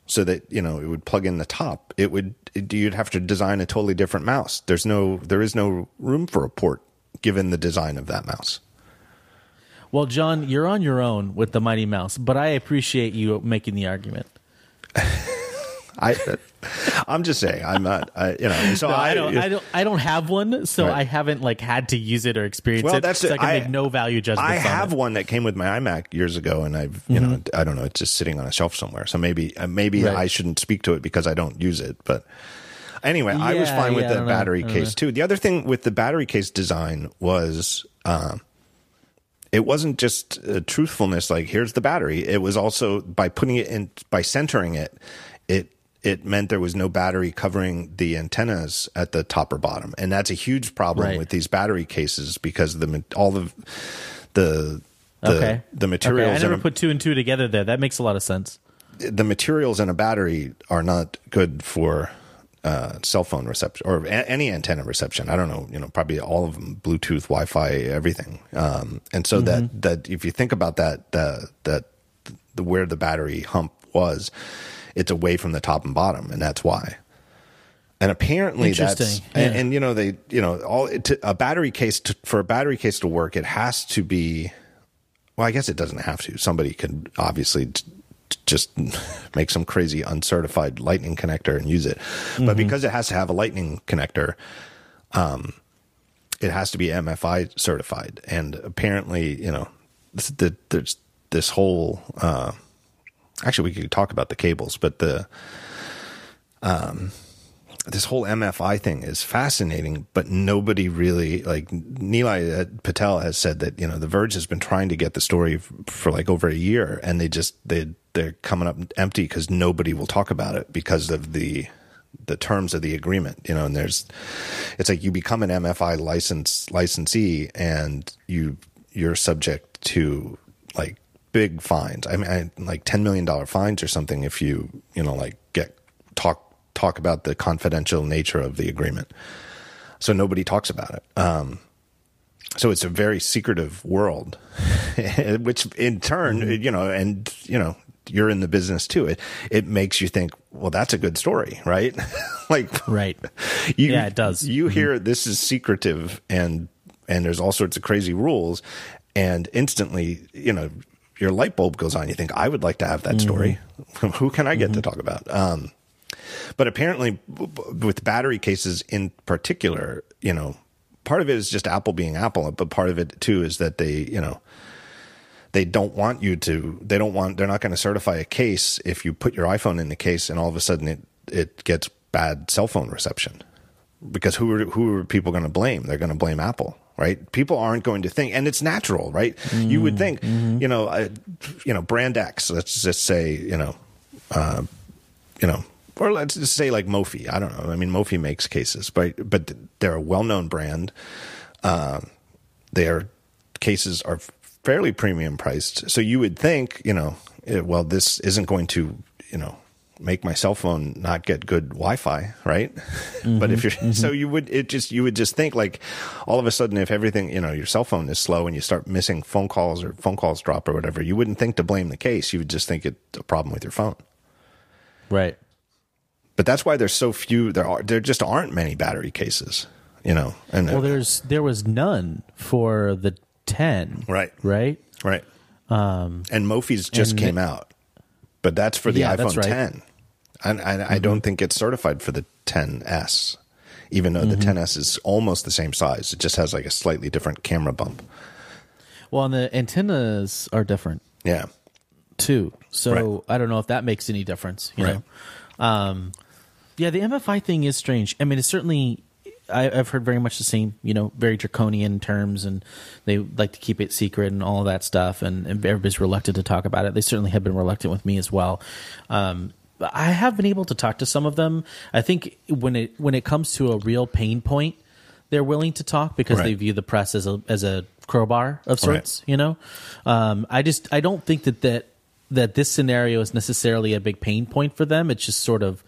so that, you know, it would plug in the top, it would it, you'd have to design a totally different mouse. There's no there is no room for a port given the design of that mouse. Well, John, you're on your own with the Mighty Mouse, but I appreciate you making the argument. I, I'm just saying, I'm not, I, you know. So no, I, I don't, I don't, I don't have one, so right. I haven't like had to use it or experience well, it. That's so it. I can I, make no value judgment. I have on one that came with my iMac years ago, and I've, you mm-hmm. know, I don't know, it's just sitting on a shelf somewhere. So maybe, maybe right. I shouldn't speak to it because I don't use it. But anyway, yeah, I was fine yeah, with the battery know, case too. The other thing with the battery case design was, um, it wasn't just a truthfulness. Like, here's the battery. It was also by putting it in, by centering it, it. It meant there was no battery covering the antennas at the top or bottom, and that's a huge problem right. with these battery cases because the all the the the, okay. the materials. Okay. I never a, put two and two together there. That makes a lot of sense. The materials in a battery are not good for uh, cell phone reception or a- any antenna reception. I don't know, you know, probably all of them, Bluetooth, Wi-Fi, everything. Um, and so mm-hmm. that that if you think about that, that that the where the battery hump was. It's away from the top and bottom, and that's why. And apparently that's yeah. and, and you know they you know all to, a battery case to, for a battery case to work, it has to be. Well, I guess it doesn't have to. Somebody could obviously t- t- just make some crazy uncertified lightning connector and use it, mm-hmm. but because it has to have a lightning connector, um, it has to be M F I certified. And apparently, you know, the, there's this whole. Uh, Actually, we could talk about the cables, but the um, this whole M F I thing is fascinating. But nobody really like Neelay Patel has said that, you know, The Verge has been trying to get the story for like over a year, and they just they they're coming up empty because nobody will talk about it because of the the terms of the agreement, you know. And there's it's like you become an M F I license licensee, and you you're subject to like. Big fines. I mean, I, like ten million dollars fines or something if you, you know, like get talk talk about the confidential nature of the agreement. So nobody talks about it. Um, so it's a very secretive world, which in turn, you know, and, you know, you're in the business too. It it makes you think, well, that's a good story, right? Like, right. You, yeah, it does. You mm-hmm. hear this is secretive and and there's all sorts of crazy rules, and instantly, you know, your light bulb goes on. You think, I would like to have that story. Mm-hmm. Who can I get mm-hmm. to talk about? Um, but apparently with battery cases in particular, you know, part of it is just Apple being Apple, but part of it too is that they, you know, they don't want you to, they don't want, they're not going to certify a case if you put your iPhone in the case and all of a sudden it, it gets bad cell phone reception. Because who are, who are people going to blame? They're going to blame Apple. Right, people aren't going to think, and it's natural, right? Mm, you would think, mm-hmm. you know, uh, you know, Brand X. Let's just say, you know, uh, you know, or let's just say like Mophie. I don't know. I mean, Mophie makes cases, but but they're a well-known brand. Uh, their cases are fairly premium priced, so you would think, you know, it, well, this isn't going to, you know, make my cell phone not get good Wi-Fi, right? Mm-hmm, but if you're mm-hmm. so you would it just you would just think like all of a sudden if everything, you know, your cell phone is slow and you start missing phone calls or phone calls drop or whatever, you wouldn't think to blame the case. You would just think it's a problem with your phone. Right. But that's why there's so few there are there just aren't many battery cases, you know. And well, there's there was none for the ten. Right. Right? Right. Um and Mophie's just and came it, out. But that's for the yeah, iPhone right. ten. I, I, mm-hmm. I don't think it's certified for the ten S, even though mm-hmm. the ten S is almost the same size. It just has like a slightly different camera bump. Well, and the antennas are different. Yeah. Too. So right. I don't know if that makes any difference. You right. know? Um, yeah, the M F I thing is strange. I mean, it's certainly... I, I've heard very much the same, you know, very draconian terms, and they like to keep it secret and all of that stuff, and, and everybody's reluctant to talk about it. They certainly have been reluctant with me as well. Um, but I have been able to talk to some of them. I think when it when it comes to a real pain point, they're willing to talk because right. they view the press as a as a crowbar of sorts, right. you know. Um, I just I don't think that, that that this scenario is necessarily a big pain point for them. It's just sort of,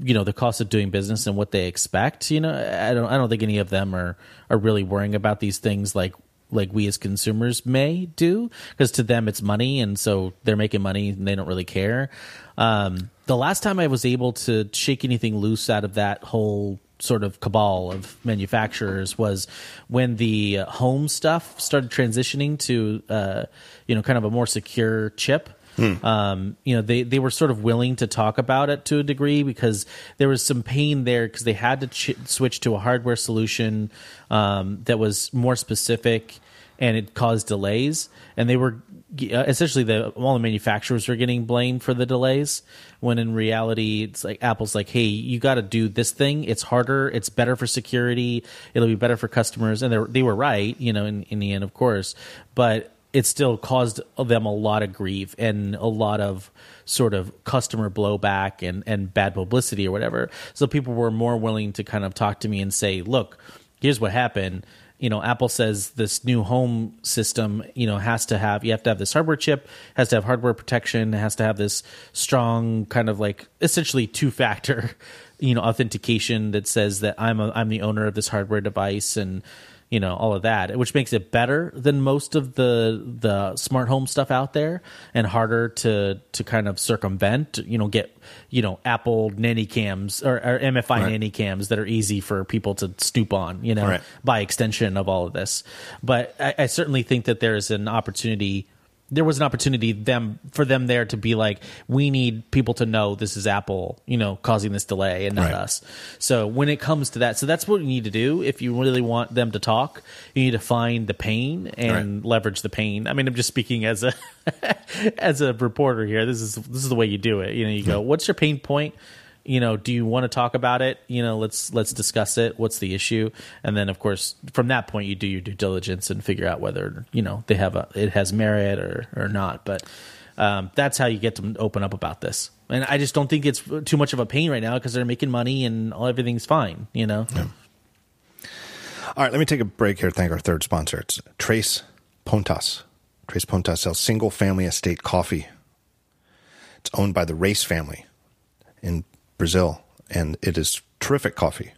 you know, the cost of doing business and what they expect. You know, I don't, I don't think any of them are, are really worrying about these things like, like we as consumers may do, because to them it's money, and so they're making money and they don't really care. Um, the last time I was able to shake anything loose out of that whole sort of cabal of manufacturers was when the home stuff started transitioning to, uh, you know, kind of a more secure chip. Hmm. Um, you know, they, they were sort of willing to talk about it to a degree because there was some pain there because they had to ch- switch to a hardware solution um, that was more specific, and it caused delays. And they were uh, essentially the all the manufacturers were getting blamed for the delays, when in reality it's like Apple's like, hey, you got to do this thing. It's harder. It's better for security. It'll be better for customers. And they were, they were right, you know, in, in the end, of course, but it still caused them a lot of grief and a lot of sort of customer blowback and, and bad publicity or whatever. So people were more willing to kind of talk to me and say, look, here's what happened. You know, Apple says this new home system, you know, has to have, you have to have this hardware chip, has to have hardware protection, has to have this strong kind of like essentially two-factor, you know, authentication that says that I'm a, I'm the owner of this hardware device, and, you know, all of that, which makes it better than most of the the smart home stuff out there, and harder to to kind of circumvent. You know, get, you know, Apple nanny cams or, or M F I right. nanny cams that are easy for people to snoop on, you know, right. by extension of all of this. But I, I certainly think that there is an opportunity. There was an opportunity them for them there to be like, we need people to know this is Apple, you know, causing this delay and not right. us. So when it comes to that, so that's what you need to do. If you really want them to talk, you need to find the pain and right. leverage the pain. I mean, I'm just speaking as a, as a reporter here. This is, this is the way you do it. You know, you go, what's your pain point? You know, do you want to talk about it? You know, let's let's discuss it. What's the issue? And then, of course, from that point, you do your due diligence and figure out whether, you know, they have a, it has merit or, or not. But um, that's how you get them to open up about this. And I just don't think it's too much of a pain right now because they're making money and all, everything's fine, you know? Yeah. All right, let me take a break here. Thank our third sponsor. It's Tres Pontas. Tres Pontas sells single-family estate coffee. It's owned by the Race family in Brazil, and it is terrific coffee.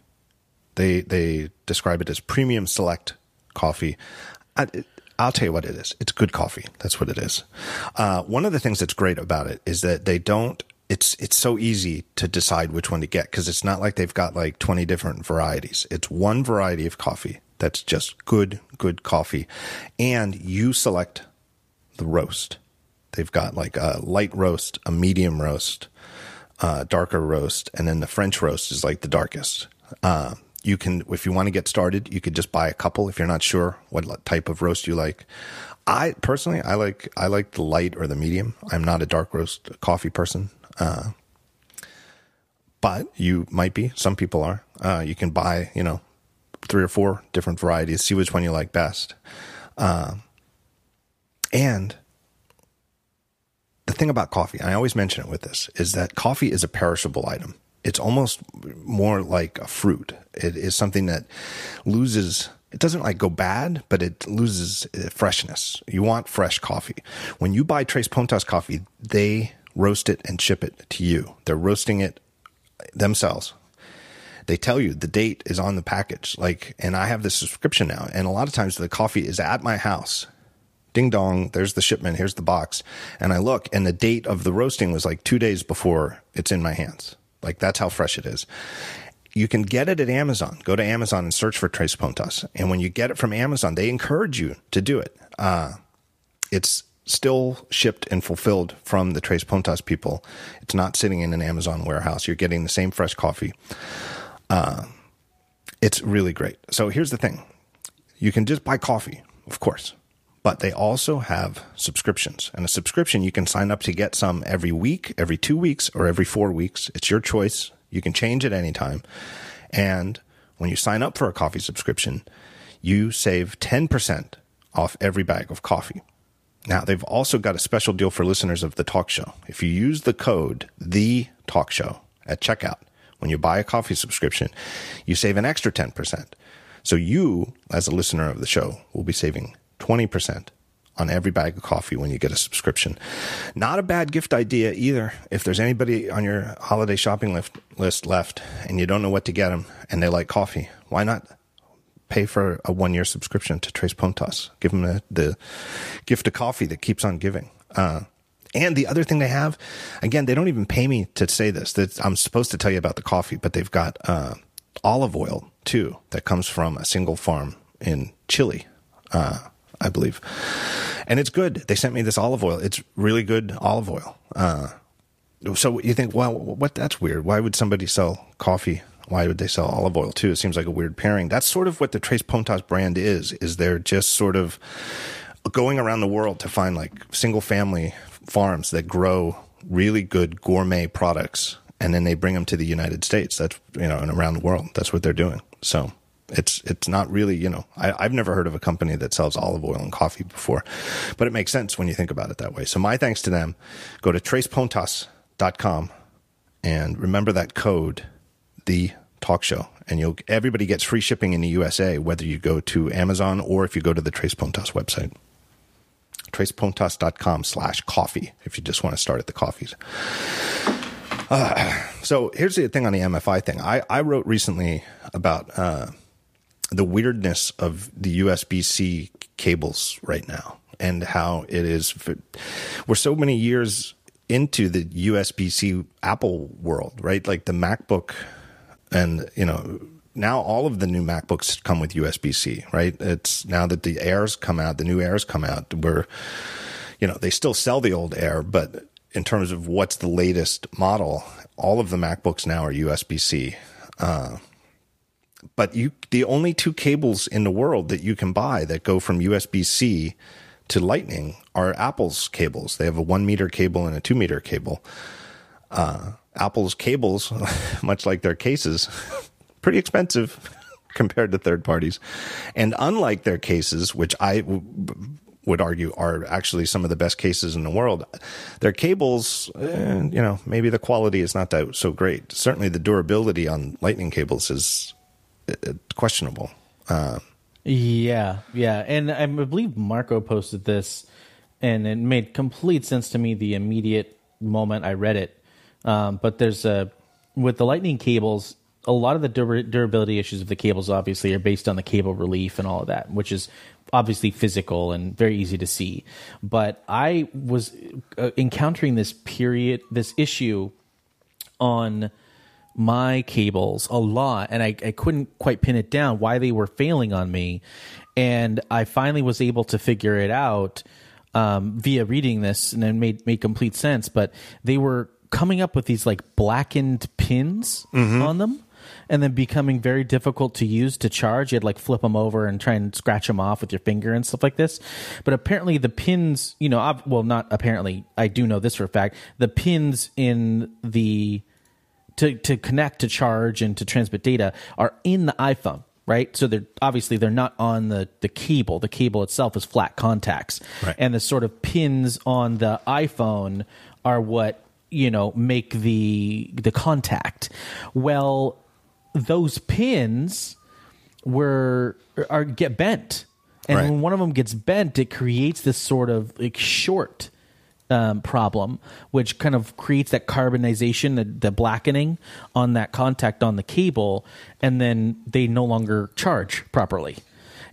They they describe it as premium select coffee. I, it, I'll tell you what it is. It's good coffee. That's what it is. Uh, one of the things that's great about it is that they don't. It's it's so easy to decide which one to get because it's not like they've got like twenty different varieties. It's one variety of coffee that's just good good coffee, and you select the roast. They've got like a light roast, a medium roast, Uh, darker roast, and then the French roast is like the darkest. Uh, you can, if you want to get started, you could just buy a couple if you're not sure what type of roast you like. I personally, I like I like the light or the medium. I'm not a dark roast coffee person, uh, but you might be. Some people are. Uh, you can buy, you know, three or four different varieties, see which one you like best. Uh, and the thing about coffee, and I always mention it with this, is that coffee is a perishable item. It's almost more like a fruit. It is something that loses, it doesn't like go bad, but it loses freshness. You want fresh coffee. When you buy Tres Pontas coffee, they roast it and ship it to you. They're roasting it themselves. They tell you the date is on the package. Like, and I have this subscription now, and a lot of times the coffee is at my house. Ding dong, there's the shipment, here's the box. And I look, and the date of the roasting was like two days before it's in my hands. Like, that's how fresh it is. You can get it at Amazon. Go to Amazon and search for Tres Pontas. And when you get it from Amazon, they encourage you to do it. Uh, it's still shipped and fulfilled from the Tres Pontas people. It's not sitting in an Amazon warehouse. You're getting the same fresh coffee. Uh, it's really great. So here's the thing. You can just buy coffee, of course, but they also have subscriptions. And a subscription, you can sign up to get some every week, every two weeks, or every four weeks. It's your choice. You can change at any time. And when you sign up for a coffee subscription, you save ten percent off every bag of coffee. Now, they've also got a special deal for listeners of the talk show. If you use the code The Talk Show at checkout, when you buy a coffee subscription, you save an extra ten percent. So you, as a listener of the show, will be saving twenty percent on every bag of coffee when you get a subscription. Not a bad gift idea either. If there's anybody on your holiday shopping list, list left and you don't know what to get them and they like coffee, why not pay for a one-year subscription to Tres Pontas? Give them the, the gift of coffee that keeps on giving. Uh, and the other thing they have, again, they don't even pay me to say this. That I'm supposed to tell you about the coffee, but they've got uh, olive oil, too, that comes from a single farm in Chile, uh, I believe. And it's good. They sent me this olive oil. It's really good olive oil. Uh, so you think, well, what? That's weird. Why would somebody sell coffee? Why would they sell olive oil too? It seems like a weird pairing. That's sort of what the Tres Pontas brand is, is they're just sort of going around the world to find like single family farms that grow really good gourmet products. And then they bring them to the United States. That's, you know, and around the world, that's what they're doing. So it's, it's not really, you know, I, I've never heard of a company that sells olive oil and coffee before, but it makes sense when you think about it that way. So my thanks to them. Go to tres pontas dot com and remember that code, The Talk Show, and you'll everybody gets free shipping in the U S A, whether you go to Amazon or if you go to the Tres Pontas website. tres pontas dot com slash coffee if you just want to start at the coffees. Uh, so here's the thing on the M F I thing. I, I wrote recently about uh, the weirdness of the U S B C cables right now and how it is for, we're so many years into the U S B C Apple world, right? Like the MacBook. And, you know, now all of the new MacBooks come with U S B C, right? It's now that the Airs come out, the new Airs come out, where, you know, they still sell the old Air, but in terms of what's the latest model, all of the MacBooks now are U S B C. Uh, but you, the only two cables in the world that you can buy that go from U S B C to Lightning are Apple's cables. They have a one meter cable and a two meter cable. Uh, Apple's cables, much like their cases, pretty expensive compared to third parties. And unlike their cases, which I w- would argue are actually some of the best cases in the world, their cables, eh, you know, maybe the quality is not that so great. Certainly the durability on Lightning cables is uh, questionable. Uh, yeah, yeah. And I believe Marco posted this, and it made complete sense to me the immediate moment I read it. Um, but there's a, with the Lightning cables, a lot of the dur- durability issues of the cables obviously are based on the cable relief and all of that, which is obviously physical and very easy to see. But I was uh, encountering this period, this issue on my cables a lot, and I, I couldn't quite pin it down why they were failing on me. And I finally was able to figure it out um, via reading this, and it made, made complete sense. But they were coming up with these like blackened pins mm-hmm. on them, and then becoming very difficult to use to charge. You'd like flip them over and try and scratch them off with your finger and stuff like this. But apparently the pins, you know, I've, well, not apparently, I do know this for a fact, the pins in the, to, to connect, to charge and to transmit data are in the iPhone. Right. So they're obviously they're not on the, the cable. The cable itself is flat contacts. Right. And the sort of pins on the iPhone are what, you know, make the the contact. Well, those pins were are get bent, and right. when one of them gets bent, it creates this sort of like short um, problem, which kind of creates that carbonization, the, the blackening on that contact on the cable, and then they no longer charge properly.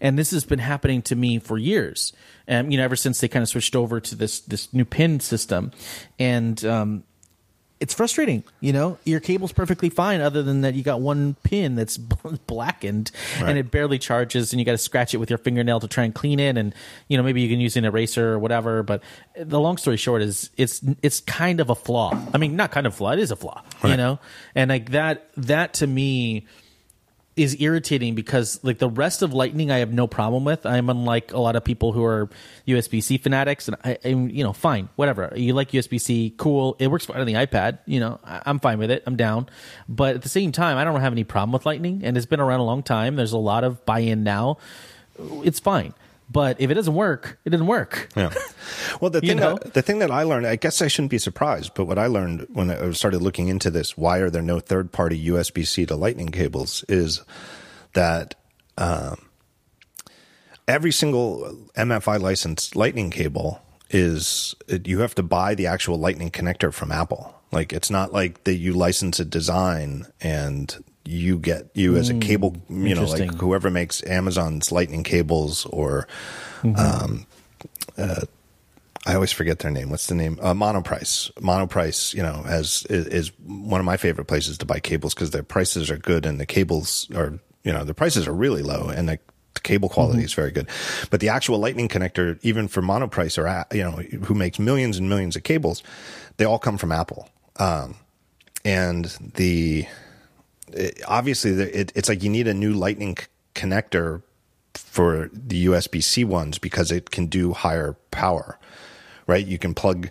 And this has been happening to me for years. Um, you know, ever since they kind of switched over to this this new pin system, and um, it's frustrating. You know, your cable's perfectly fine, other than that you got one pin that's blackened, right, and it barely charges, and you got to scratch it with your fingernail to try and clean it. And you know, maybe you can use an eraser or whatever. But the long story short is, it's it's kind of a flaw. I mean, not kind of flaw. It is a flaw. Right. You know, and like that that to me is irritating, because like the rest of Lightning I have no problem with. I'm unlike a lot of people who are U S B C fanatics, and I, I you know, fine, whatever. You like U S B C, cool. It works fine on the iPad, you know, I, I'm fine with it. I'm down. But at the same time, I don't have any problem with Lightning, and it's been around a long time. There's a lot of buy-in now. It's fine. But if it doesn't work, it doesn't work. Yeah. Well, the thing, you know? that, the thing that I learned, I guess I shouldn't be surprised, but what I learned when I started looking into this, why are there no third-party U S B C to Lightning cables, is that um, every single M F I licensed Lightning cable is, it, you have to buy the actual Lightning connector from Apple. Like, it's not like that you license a design and you get you as a cable, you know, like whoever makes Amazon's Lightning cables or, mm-hmm. um, uh, I always forget their name. What's the name? Uh, Monoprice. Monoprice, you know, has is, is one of my favorite places to buy cables, because their prices are good and the cables are, you know, the prices are really low and the cable quality mm-hmm. is very good. But the actual Lightning connector, even for Monoprice or, you know, who makes millions and millions of cables, they all come from Apple. Um, and the... It, obviously, it, it's like you need a new Lightning c- connector for the U S B C ones, because it can do higher power, right? You can plug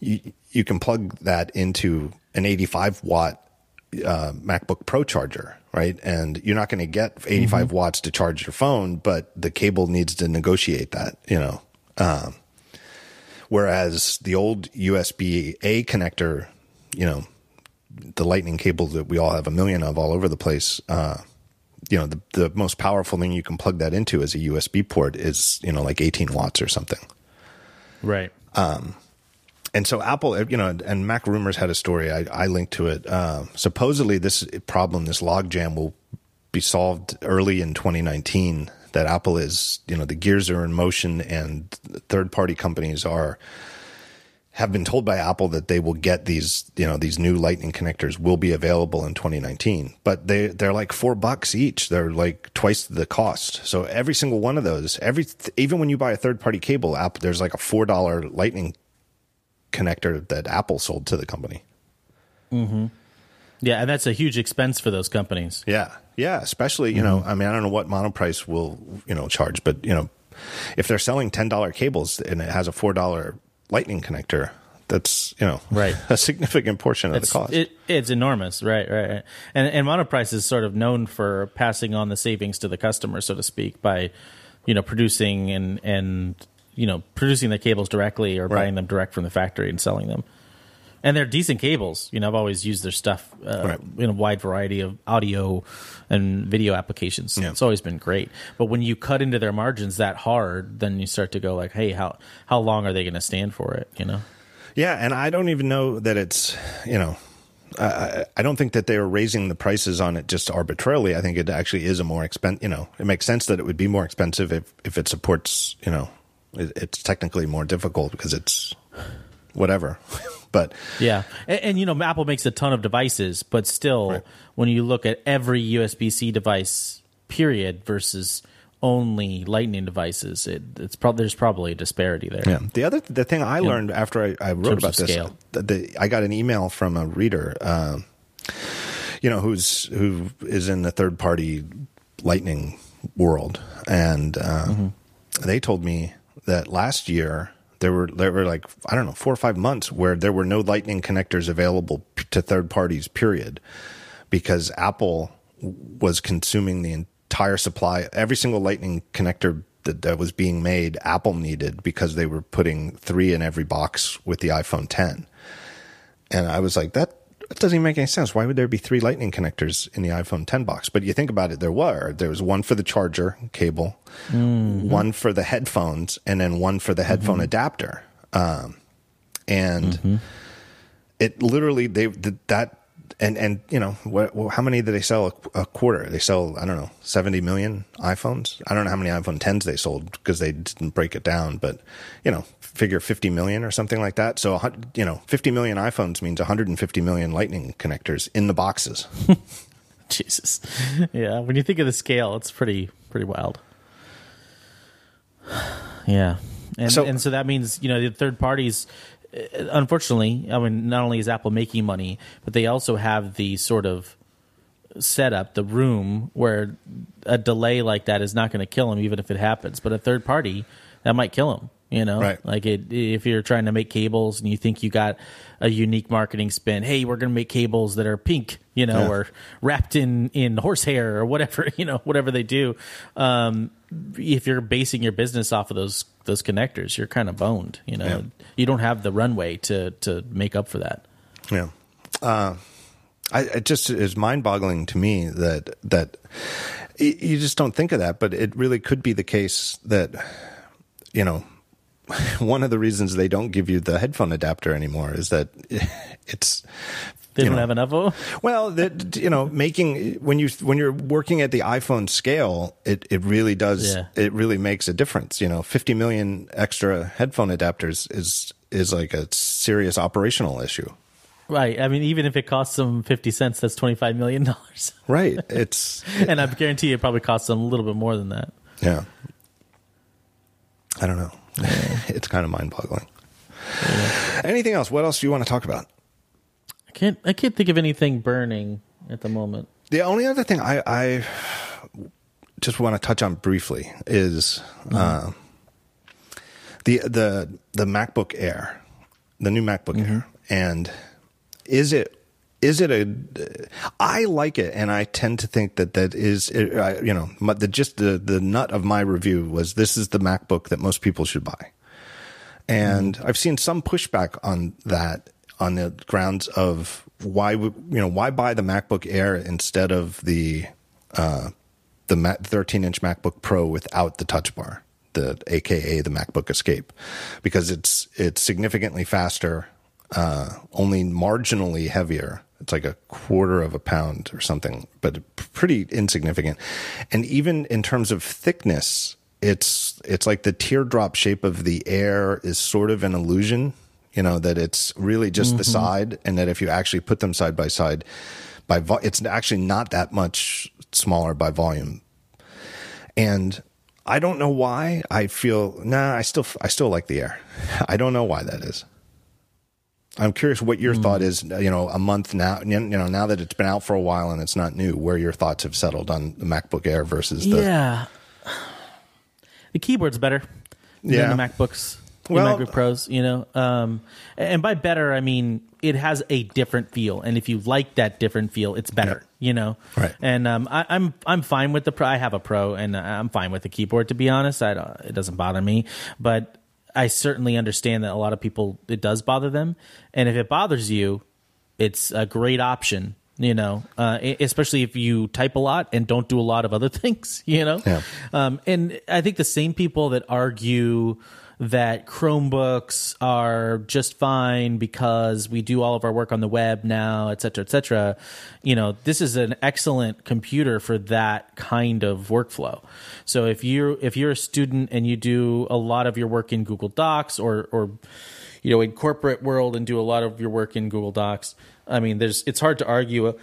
you, you can plug that into an eighty-five watt uh, MacBook Pro charger, right? And you're not going to get eighty-five mm-hmm. watts to charge your phone, but the cable needs to negotiate that, you know. Um, whereas the old U S B A connector, you know, the Lightning cable that we all have a million of all over the place, uh, you know, the, the most powerful thing you can plug that into as a U S B port is, you know, like eighteen watts or something. Right. Um, and so Apple, you know, and Mac Rumors had a story. I, I linked to it. Uh, supposedly this problem, this logjam will be solved early in twenty nineteen, that Apple is, you know, the gears are in motion, and third-party companies are have been told by Apple that they will get these, you know, these new Lightning connectors will be available in twenty nineteen, but they, they're like four bucks each. They're like twice the cost. So every single one of those, every, even when you buy a third party cable app, there's like a four dollar Lightning connector that Apple sold to the company. Mm-hmm. Yeah. And that's a huge expense for those companies. Yeah. Yeah. Especially, you mm-hmm. know, I mean, I don't know what Monoprice will, you know, charge, but you know, if they're selling ten dollar cables and it has a four dollar Lightning connector, that's, you know, right, a significant portion of it's, the cost. It, it's enormous, right, right, right. And, and Monoprice is sort of known for passing on the savings to the customer, so to speak, by, you know, producing and, and you know, producing the cables directly or right. buying them direct from the factory and selling them. And they're decent cables. You know, I've always used their stuff uh, right. in a wide variety of audio and video applications. Yeah. It's always been great. But when you cut into their margins that hard, then you start to go like, hey, how how long are they going to stand for it, you know? Yeah, and I don't even know that it's, you know, I, I don't think that they are raising the prices on it just arbitrarily. I think it actually is a more expensive, you know, it makes sense that it would be more expensive if, if it supports, you know, it, it's technically more difficult because it's whatever. But yeah, and, and you know, Apple makes a ton of devices, but still, right. when you look at every U S B C device, period, versus only Lightning devices, it, it's probably there's probably a disparity there. Yeah. The other the thing I yeah. learned after I, I wrote about this, the, the, I got an email from a reader, uh, you know, who's who is in the third party Lightning world, and uh, mm-hmm. they told me that last year. There were there were like, I don't know, four or five months where there were no Lightning connectors available p- to third parties, period, because Apple was consuming the entire supply. Every single Lightning connector that, that was being made, Apple needed, because they were putting three in every box with the iPhone ten. And I was like, that, that doesn't even make any sense. Why would there be three Lightning connectors in the iPhone ten box? But you think about it, there were. There was one for the charger cable. Mm-hmm. One for the headphones, and then one for the headphone mm-hmm. adapter. Um, and mm-hmm. it literally, they th- that and and you know what, well, how many do they sell a, a quarter? They sell, I don't know, seventy million iPhones. I don't know how many iPhone tens they sold because they didn't break it down, but you know, figure fifty million or something like that. So you know, fifty million iPhones means one hundred fifty million Lightning connectors in the boxes. Jesus. Yeah, when you think of the scale, it's pretty pretty wild. Yeah. And so, and so that means, you know, the third parties, unfortunately, I mean, not only is Apple making money, but they also have the sort of setup, the room where a delay like that is not going to kill them, even if it happens. But a third party, that might kill them. You know, right. Like it, if you're trying to make cables and you think you got a unique marketing spin, hey, we're going to make cables that are pink, you know, yeah. or wrapped in, in horsehair or whatever, you know, whatever they do. Um, if you're basing your business off of those those connectors, you're kind of boned. You know, yeah. You don't have the runway to to make up for that. Yeah, uh, I, it just is mind boggling to me that that you just don't think of that, but it really could be the case that, you know. One of the reasons they don't give you the headphone adapter anymore is that it's they don't know, have enough of them? Well, that, you know, making when you when you're working at the iPhone scale, it, it really does yeah. it really makes a difference. You know, fifty million extra headphone adapters is is like a serious operational issue. Right. I mean, even if it costs them fifty cents, that's twenty-five million dollars. Right. It's and I guarantee you it probably costs them a little bit more than that. Yeah. I don't know. It's kind of mind-boggling. Yeah. Anything else? What else do you want to talk about? I can't. I can't think of anything burning at the moment. The only other thing I, I just want to touch on briefly is mm-hmm. uh, the the the MacBook Air, the new MacBook mm-hmm. Air, and is it is it a? I like it, and I tend to think that that is. You know, the just the the nut of my review was this is the MacBook that most people should buy. And I've seen some pushback on that on the grounds of why would, you know, why buy the MacBook Air instead of the uh, the thirteen inch MacBook Pro without the Touch Bar, the A K A the MacBook Escape, because it's it's significantly faster, uh, only marginally heavier. It's like a quarter of a pound or something, but pretty insignificant. And even in terms of thickness, It's it's like the teardrop shape of the Air is sort of an illusion, you know, that it's really just mm-hmm. the side, and that if you actually put them side by side, by vo- it's actually not that much smaller by volume. And I don't know why I feel nah. I still I still like the Air. I don't know why that is. I'm curious what your mm-hmm. thought is. You know, a month now. You know, now that it's been out for a while and it's not new, where your thoughts have settled on the MacBook Air versus the yeah. The keyboard's better yeah. than the MacBooks, the well, MacBook Pros, you know. Um, and by better, I mean it has a different feel, and if you like that different feel, it's better, yeah. you know. Right. And um, I, I'm I'm fine with the Pro. I have a Pro, and I'm fine with the keyboard. To be honest, I don't, it doesn't bother me, but I certainly understand that a lot of people it does bother them, and if it bothers you, it's a great option. You know, uh, especially if you type a lot and don't do a lot of other things, you know, yeah. um, and I think the same people that argue that Chromebooks are just fine because we do all of our work on the web now, et cetera, et cetera. You know, this is an excellent computer for that kind of workflow. So if you're if you're a student and you do a lot of your work in Google Docs or or you know, in corporate world and do a lot of your work in Google Docs, I mean, there's it's hard to argue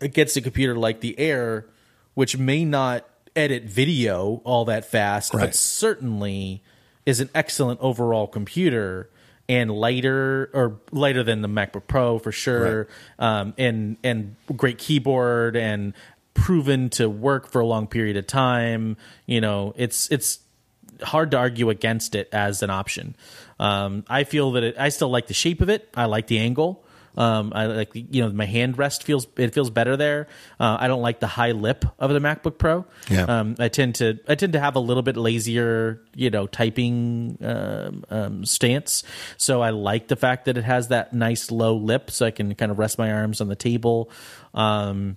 against a computer like the Air, which may not edit video all that fast, right. but certainly is an excellent overall computer and lighter or lighter than the MacBook Pro for sure, right. um, and and great keyboard and proven to work for a long period of time. You know, it's it's hard to argue against it as an option. Um, I feel that it, I still like the shape of it. I like the angle. Um, I like, you know, my hand rest feels, it feels better there. Uh, I don't like the high lip of the MacBook Pro. Yeah. Um, I tend to, I tend to have a little bit lazier, you know, typing, um, um, stance. So I like the fact that it has that nice low lip so I can kind of rest my arms on the table. Um,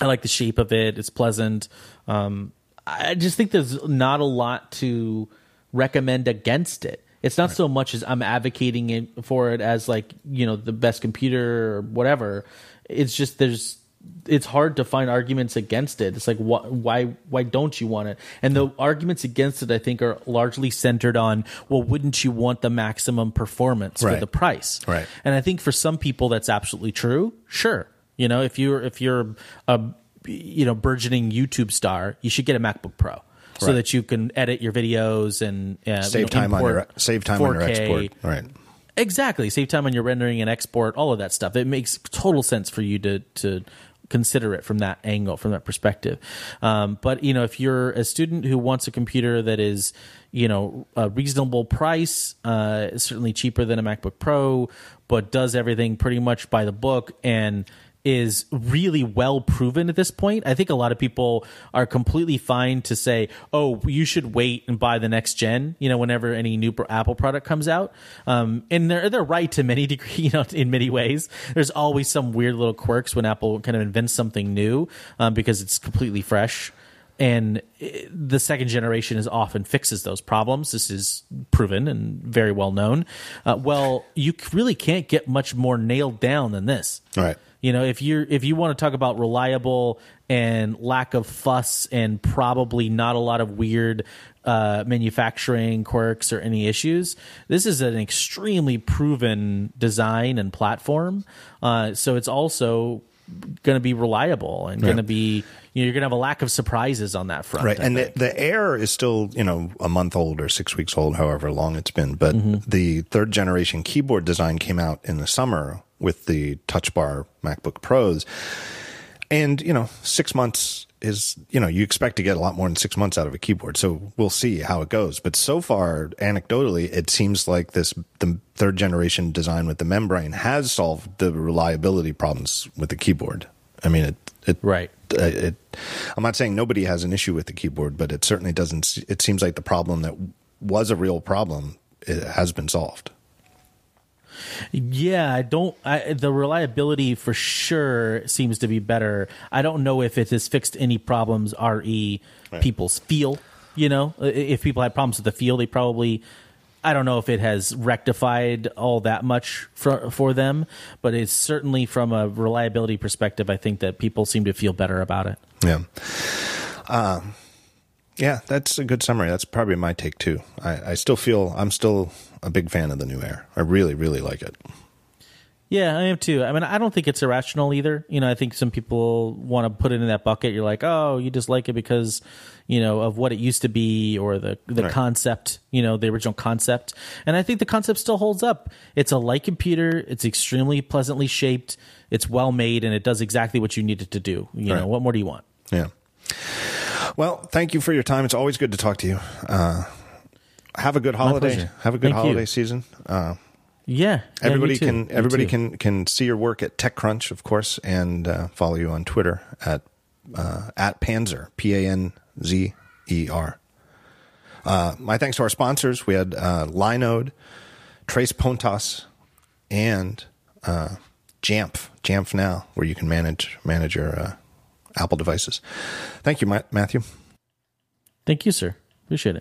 I like the shape of it. It's pleasant. Um, I just think there's not a lot to recommend against it. It's not right. so much as I'm advocating it for it as like, you know, the best computer or whatever. It's just there's it's hard to find arguments against it. It's like wh- why why don't you want it? And the arguments against it, I think, are largely centered on, well, wouldn't you want the maximum performance right. for the price? Right. And I think for some people that's absolutely true. Sure. You know, if you're if you're a you know burgeoning YouTube star, you should get a MacBook Pro right. so that you can edit your videos and uh, save, you know, time on your, save time four K. On your export. Right. Exactly. Save time on your rendering and export, all of that stuff. It makes total sense for you to to consider it from that angle, from that perspective. Um, but, you know, if you're a student who wants a computer that is, you know, a reasonable price, uh, certainly cheaper than a MacBook Pro, but does everything pretty much by the book and is really well proven at this point, I think a lot of people are completely fine to say, oh, you should wait and buy the next gen, you know, whenever any new Apple product comes out. Um, and they're, they're right to many degrees, you know, in many ways. There's always some weird little quirks when Apple kind of invents something new um, because it's completely fresh. And the second generation is often fixes those problems. This is proven and very well known. Uh, well, you really can't get much more nailed down than this. All right. You know, if you if you want to talk about reliable and lack of fuss and probably not a lot of weird uh, manufacturing quirks or any issues, this is an extremely proven design and platform. Uh, so it's also going to be reliable and going to yeah. be you know, you're going to have a lack of surprises on that front. Right, I and the, the Air is still you know a month old or six weeks old, however long it's been. But mm-hmm. the third generation keyboard design came out in the summer with the Touch Bar MacBook Pros. And, you know, six months is, you know, you expect to get a lot more than six months out of a keyboard. So we'll see how it goes. But so far, anecdotally, it seems like this the third generation design with the membrane has solved the reliability problems with the keyboard. I mean, it, it right. Uh, it, I'm not saying nobody has an issue with the keyboard, but it certainly doesn't. It seems like the problem that was a real problem it has been solved. Yeah, I don't. I, the reliability for sure seems to be better. I don't know if it has fixed any problems. Re right. people's feel, you know, if people had problems with the feel, they probably. I don't know if it has rectified all that much for for them, but it's certainly from a reliability perspective. I think that people seem to feel better about it. Yeah. Um. Yeah, that's a good summary. That's probably my take too. I, I still feel I'm still a big fan of the new Air. I really, really like it. Yeah, I am too. I mean, I don't think it's irrational either. You know, I think some people want to put it in that bucket. You're like, oh, you just like it because, you know, of what it used to be or the the right. concept, you know, the original concept. And I think the concept still holds up. It's a light computer. It's extremely pleasantly shaped. It's well made, and it does exactly what you need it to do. You right. know, what more do you want? Yeah. Well, thank you for your time. It's always good to talk to you. Uh, have a good holiday. Have a good thank holiday you. season. Uh, yeah, everybody yeah, can. Everybody can, can see your work at TechCrunch, of course, and uh, follow you on Twitter at uh, at Panzer P A N Z E R. Uh, my thanks to our sponsors. We had uh, Linode, Trace Pontas, and uh, Jamf. Jamf Now, where you can manage manage your. Uh, Apple devices. Thank you, Matthew. Thank you, sir. Appreciate it.